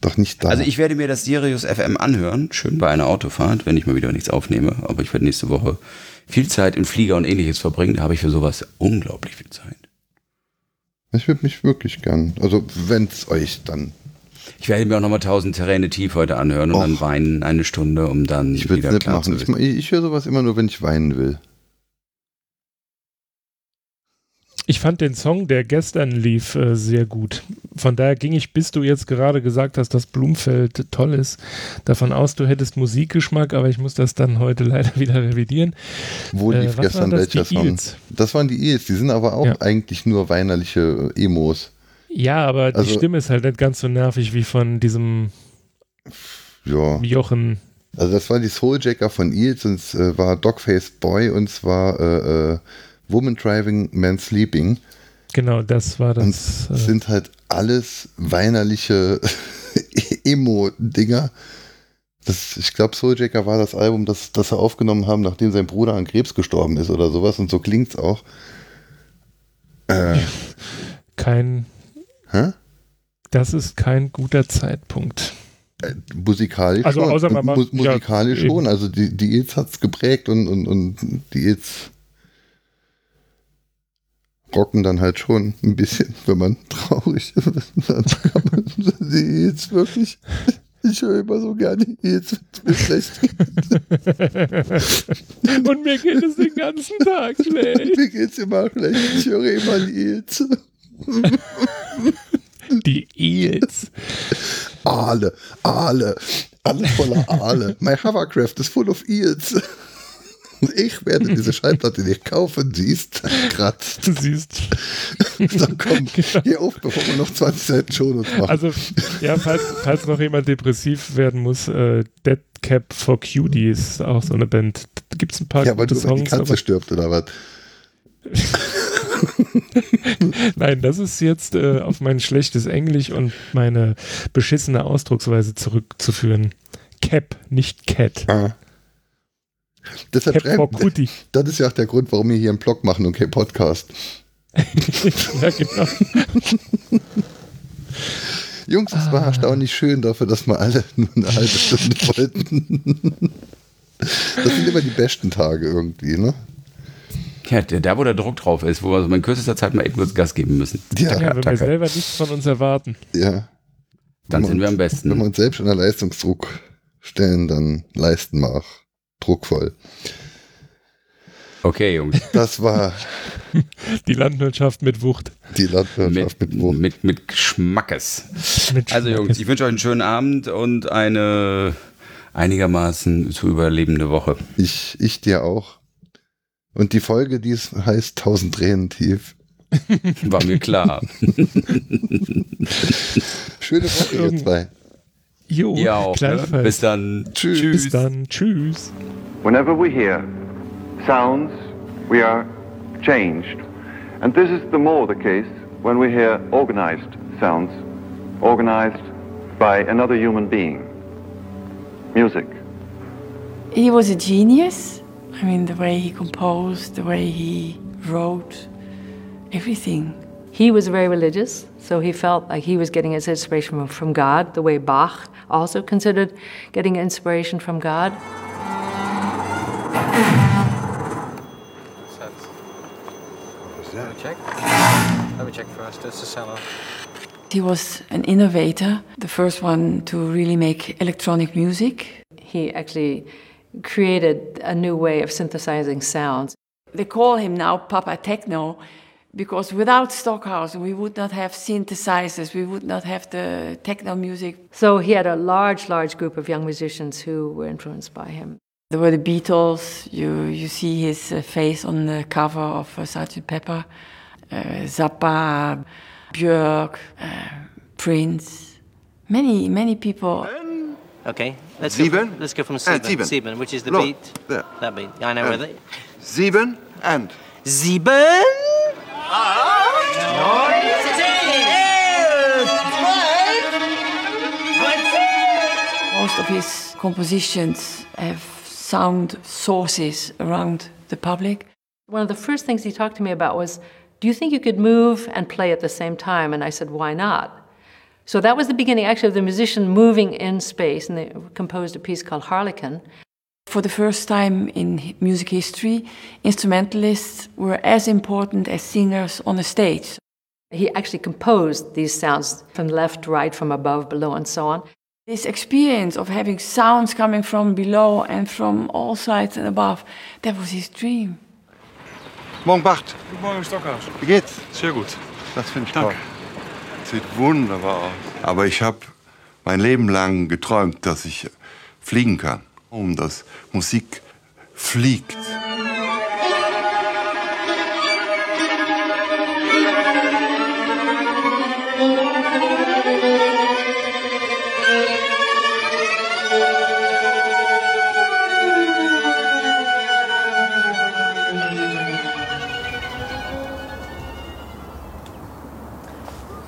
Doch nicht da. Also ich werde mir das Sirius F M anhören, schön bei einer Autofahrt, wenn ich mal wieder nichts aufnehme. Aber ich werde nächste Woche viel Zeit im Flieger und Ähnliches verbringen. Da habe ich für sowas unglaublich viel Zeit. Ich würde mich wirklich gern, also wenn es euch dann... Ich werde mir auch nochmal tausend Terräne tief heute anhören und Och. dann weinen eine Stunde, um dann ich wieder nicht klar machen. zu wissen. Ich, ich höre sowas immer nur, wenn ich weinen will. Ich fand den Song, der gestern lief, sehr gut. Von daher ging ich, bis du jetzt gerade gesagt hast, dass Blumfeld toll ist, davon aus, du hättest Musikgeschmack, aber ich muss das dann heute leider wieder revidieren. Wo lief äh, gestern welcher Song? Das waren die Eels, die sind aber auch ja. eigentlich nur weinerliche Emos. Ja, aber also, die Stimme ist halt nicht ganz so nervig wie von diesem ja. Jochen. Also das war die Souljacker von Eels und es äh, war Dogface Boy und es war... Äh, äh, Woman Driving, Man Sleeping. Genau, das war das. Und sind halt alles weinerliche Emo-Dinger. Das, ich glaube, Souljacker war das Album, das, das sie aufgenommen haben, nachdem sein Bruder an Krebs gestorben ist oder sowas. Und so klingt's auch. Äh, kein. Hä? Das ist kein guter Zeitpunkt. Äh, musikalisch also, schon. Außer man macht, Mus- musikalisch ja, schon. Also die, die Aids hat's geprägt und, und, und die Aids rocken dann halt schon ein bisschen, wenn man traurig ist. Dann kann man die Eels wirklich, ich höre immer so gerne die Eels, wenn es mir schlecht geht. Und mir geht es den ganzen Tag schlecht. Mir geht es immer schlecht, ich höre immer die Eels. Die Eels. Aale, Aale, alles voller Aale. My hovercraft is full of Eels. Ich werde diese Schallplatte nicht kaufen, siehst, kratzt. Siehst. So, komm, genau. Geh auf, bevor wir noch zwanzig Seiten Shownotes machen. Also, ja, falls, falls noch jemand depressiv werden muss, äh, Dead Cap for Cuties, auch so eine Band. Gibt es ein paar Ja, weil du Songs, die Katze stirbt, oder was? Nein, das ist jetzt äh, auf mein schlechtes Englisch und meine beschissene Ausdrucksweise zurückzuführen. Cap, nicht Cat. Ah. Deshalb Cap for Cutie. Das ist ja auch der Grund, warum wir hier einen Blog machen und keinen Podcast. Ja, genau. Jungs, es ah. war erstaunlich schön dafür, dass wir alle nur eine halbe Stunde wollten. Das sind immer die besten Tage irgendwie, ne? Ja, da wo der Druck drauf ist, wo wir also in kürzester Zeit mal eben kurz Gas geben müssen. Ja, ja, wenn wir selber nichts von uns erwarten. Ja. Dann sind wir am besten. Wenn wir uns selbst unter Leistungsdruck stellen, dann leisten wir auch druckvoll. Okay, Jungs. Das war die Landwirtschaft mit Wucht. Die Landwirtschaft mit, mit Wucht. Mit, mit Schmackes. Mit also, Schmackes. Jungs, ich wünsche euch einen schönen Abend und eine einigermaßen zu überlebende Woche. Ich, ich dir auch. Und die Folge, die es heißt tausend Tränen tief. War mir klar. Schöne Woche, ihr zwei. Jo, ja, auch, ne? Bis dann. Tschüss. Bis dann. Tschüss. Whenever we hear sounds, we are changed. And this is the more the case when we hear organized sounds, organized by another human being. Music. He was a genius. I mean, the way he composed, the way he wrote, everything. He was very religious, so he felt like he was getting his inspiration from God, the way Bach also considered getting inspiration from God. What was that? Let me check. Let me check first. It's a cello. He was an innovator, the first one to really make electronic music. He actually created a new way of synthesizing sounds. They call him now Papa Techno, because without Stockhausen, we would not have synthesizers, we would not have the techno music. So he had a large, large group of young musicians who were influenced by him. There were the Beatles, you, you see his face on the cover of uh, Sergeant Pepper, uh, Zappa, Björk, uh, Prince, many, many people. Okay, let's go, from, let's go from sieben, uh, sieben. sieben, which is the Look, beat, there. That beat, I know and. where they... Sieben and... Sieben... Most of his compositions have sound sources around the public. One of the first things he talked to me about was, do you think you could move and play at the same time? And I said, why not? So that was the beginning, actually, of the musician moving in space, and they composed a piece called Harlequin. For the first time in music history, instrumentalists were as important as singers on a stage. He actually composed these sounds from left, right, from above, below, and so on. This experience of having sounds coming from below and from all sides and above, that was his dream. Morgen, Bart. Guten Morgen, Stockhaus. Wie geht's? Sehr gut. Das finde ich toll. Sieht wunderbar aus. Aber ich habe mein Leben lang geträumt, dass ich fliegen kann. Um das Musik fliegt.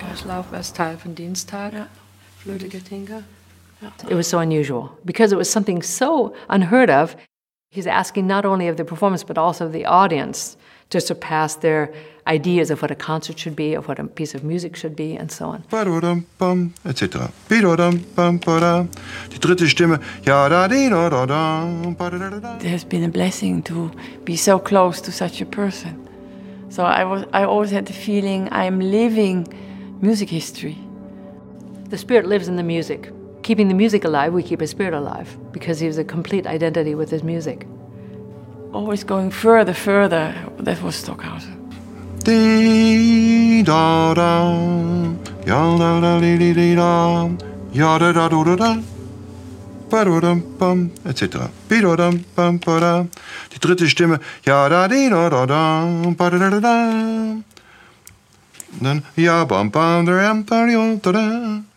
Gaslauf war Teil von Dienstag, ja. Flöte Gettinger. It was so unusual because it was something so unheard of. He's asking not only of the performance but also of the audience to surpass their ideas of what a concert should be, of what a piece of music should be, and so on. et cetera. Die dritte Stimme. It has been a blessing to be so close to such a person. So I was, I always had the feeling I'm living music history. The spirit lives in the music. Keeping the music alive, we keep his spirit alive, because he was a complete identity with his music. Always going further, further, that was Stockhausen. et cetera. Die dritte Stimme. Dann.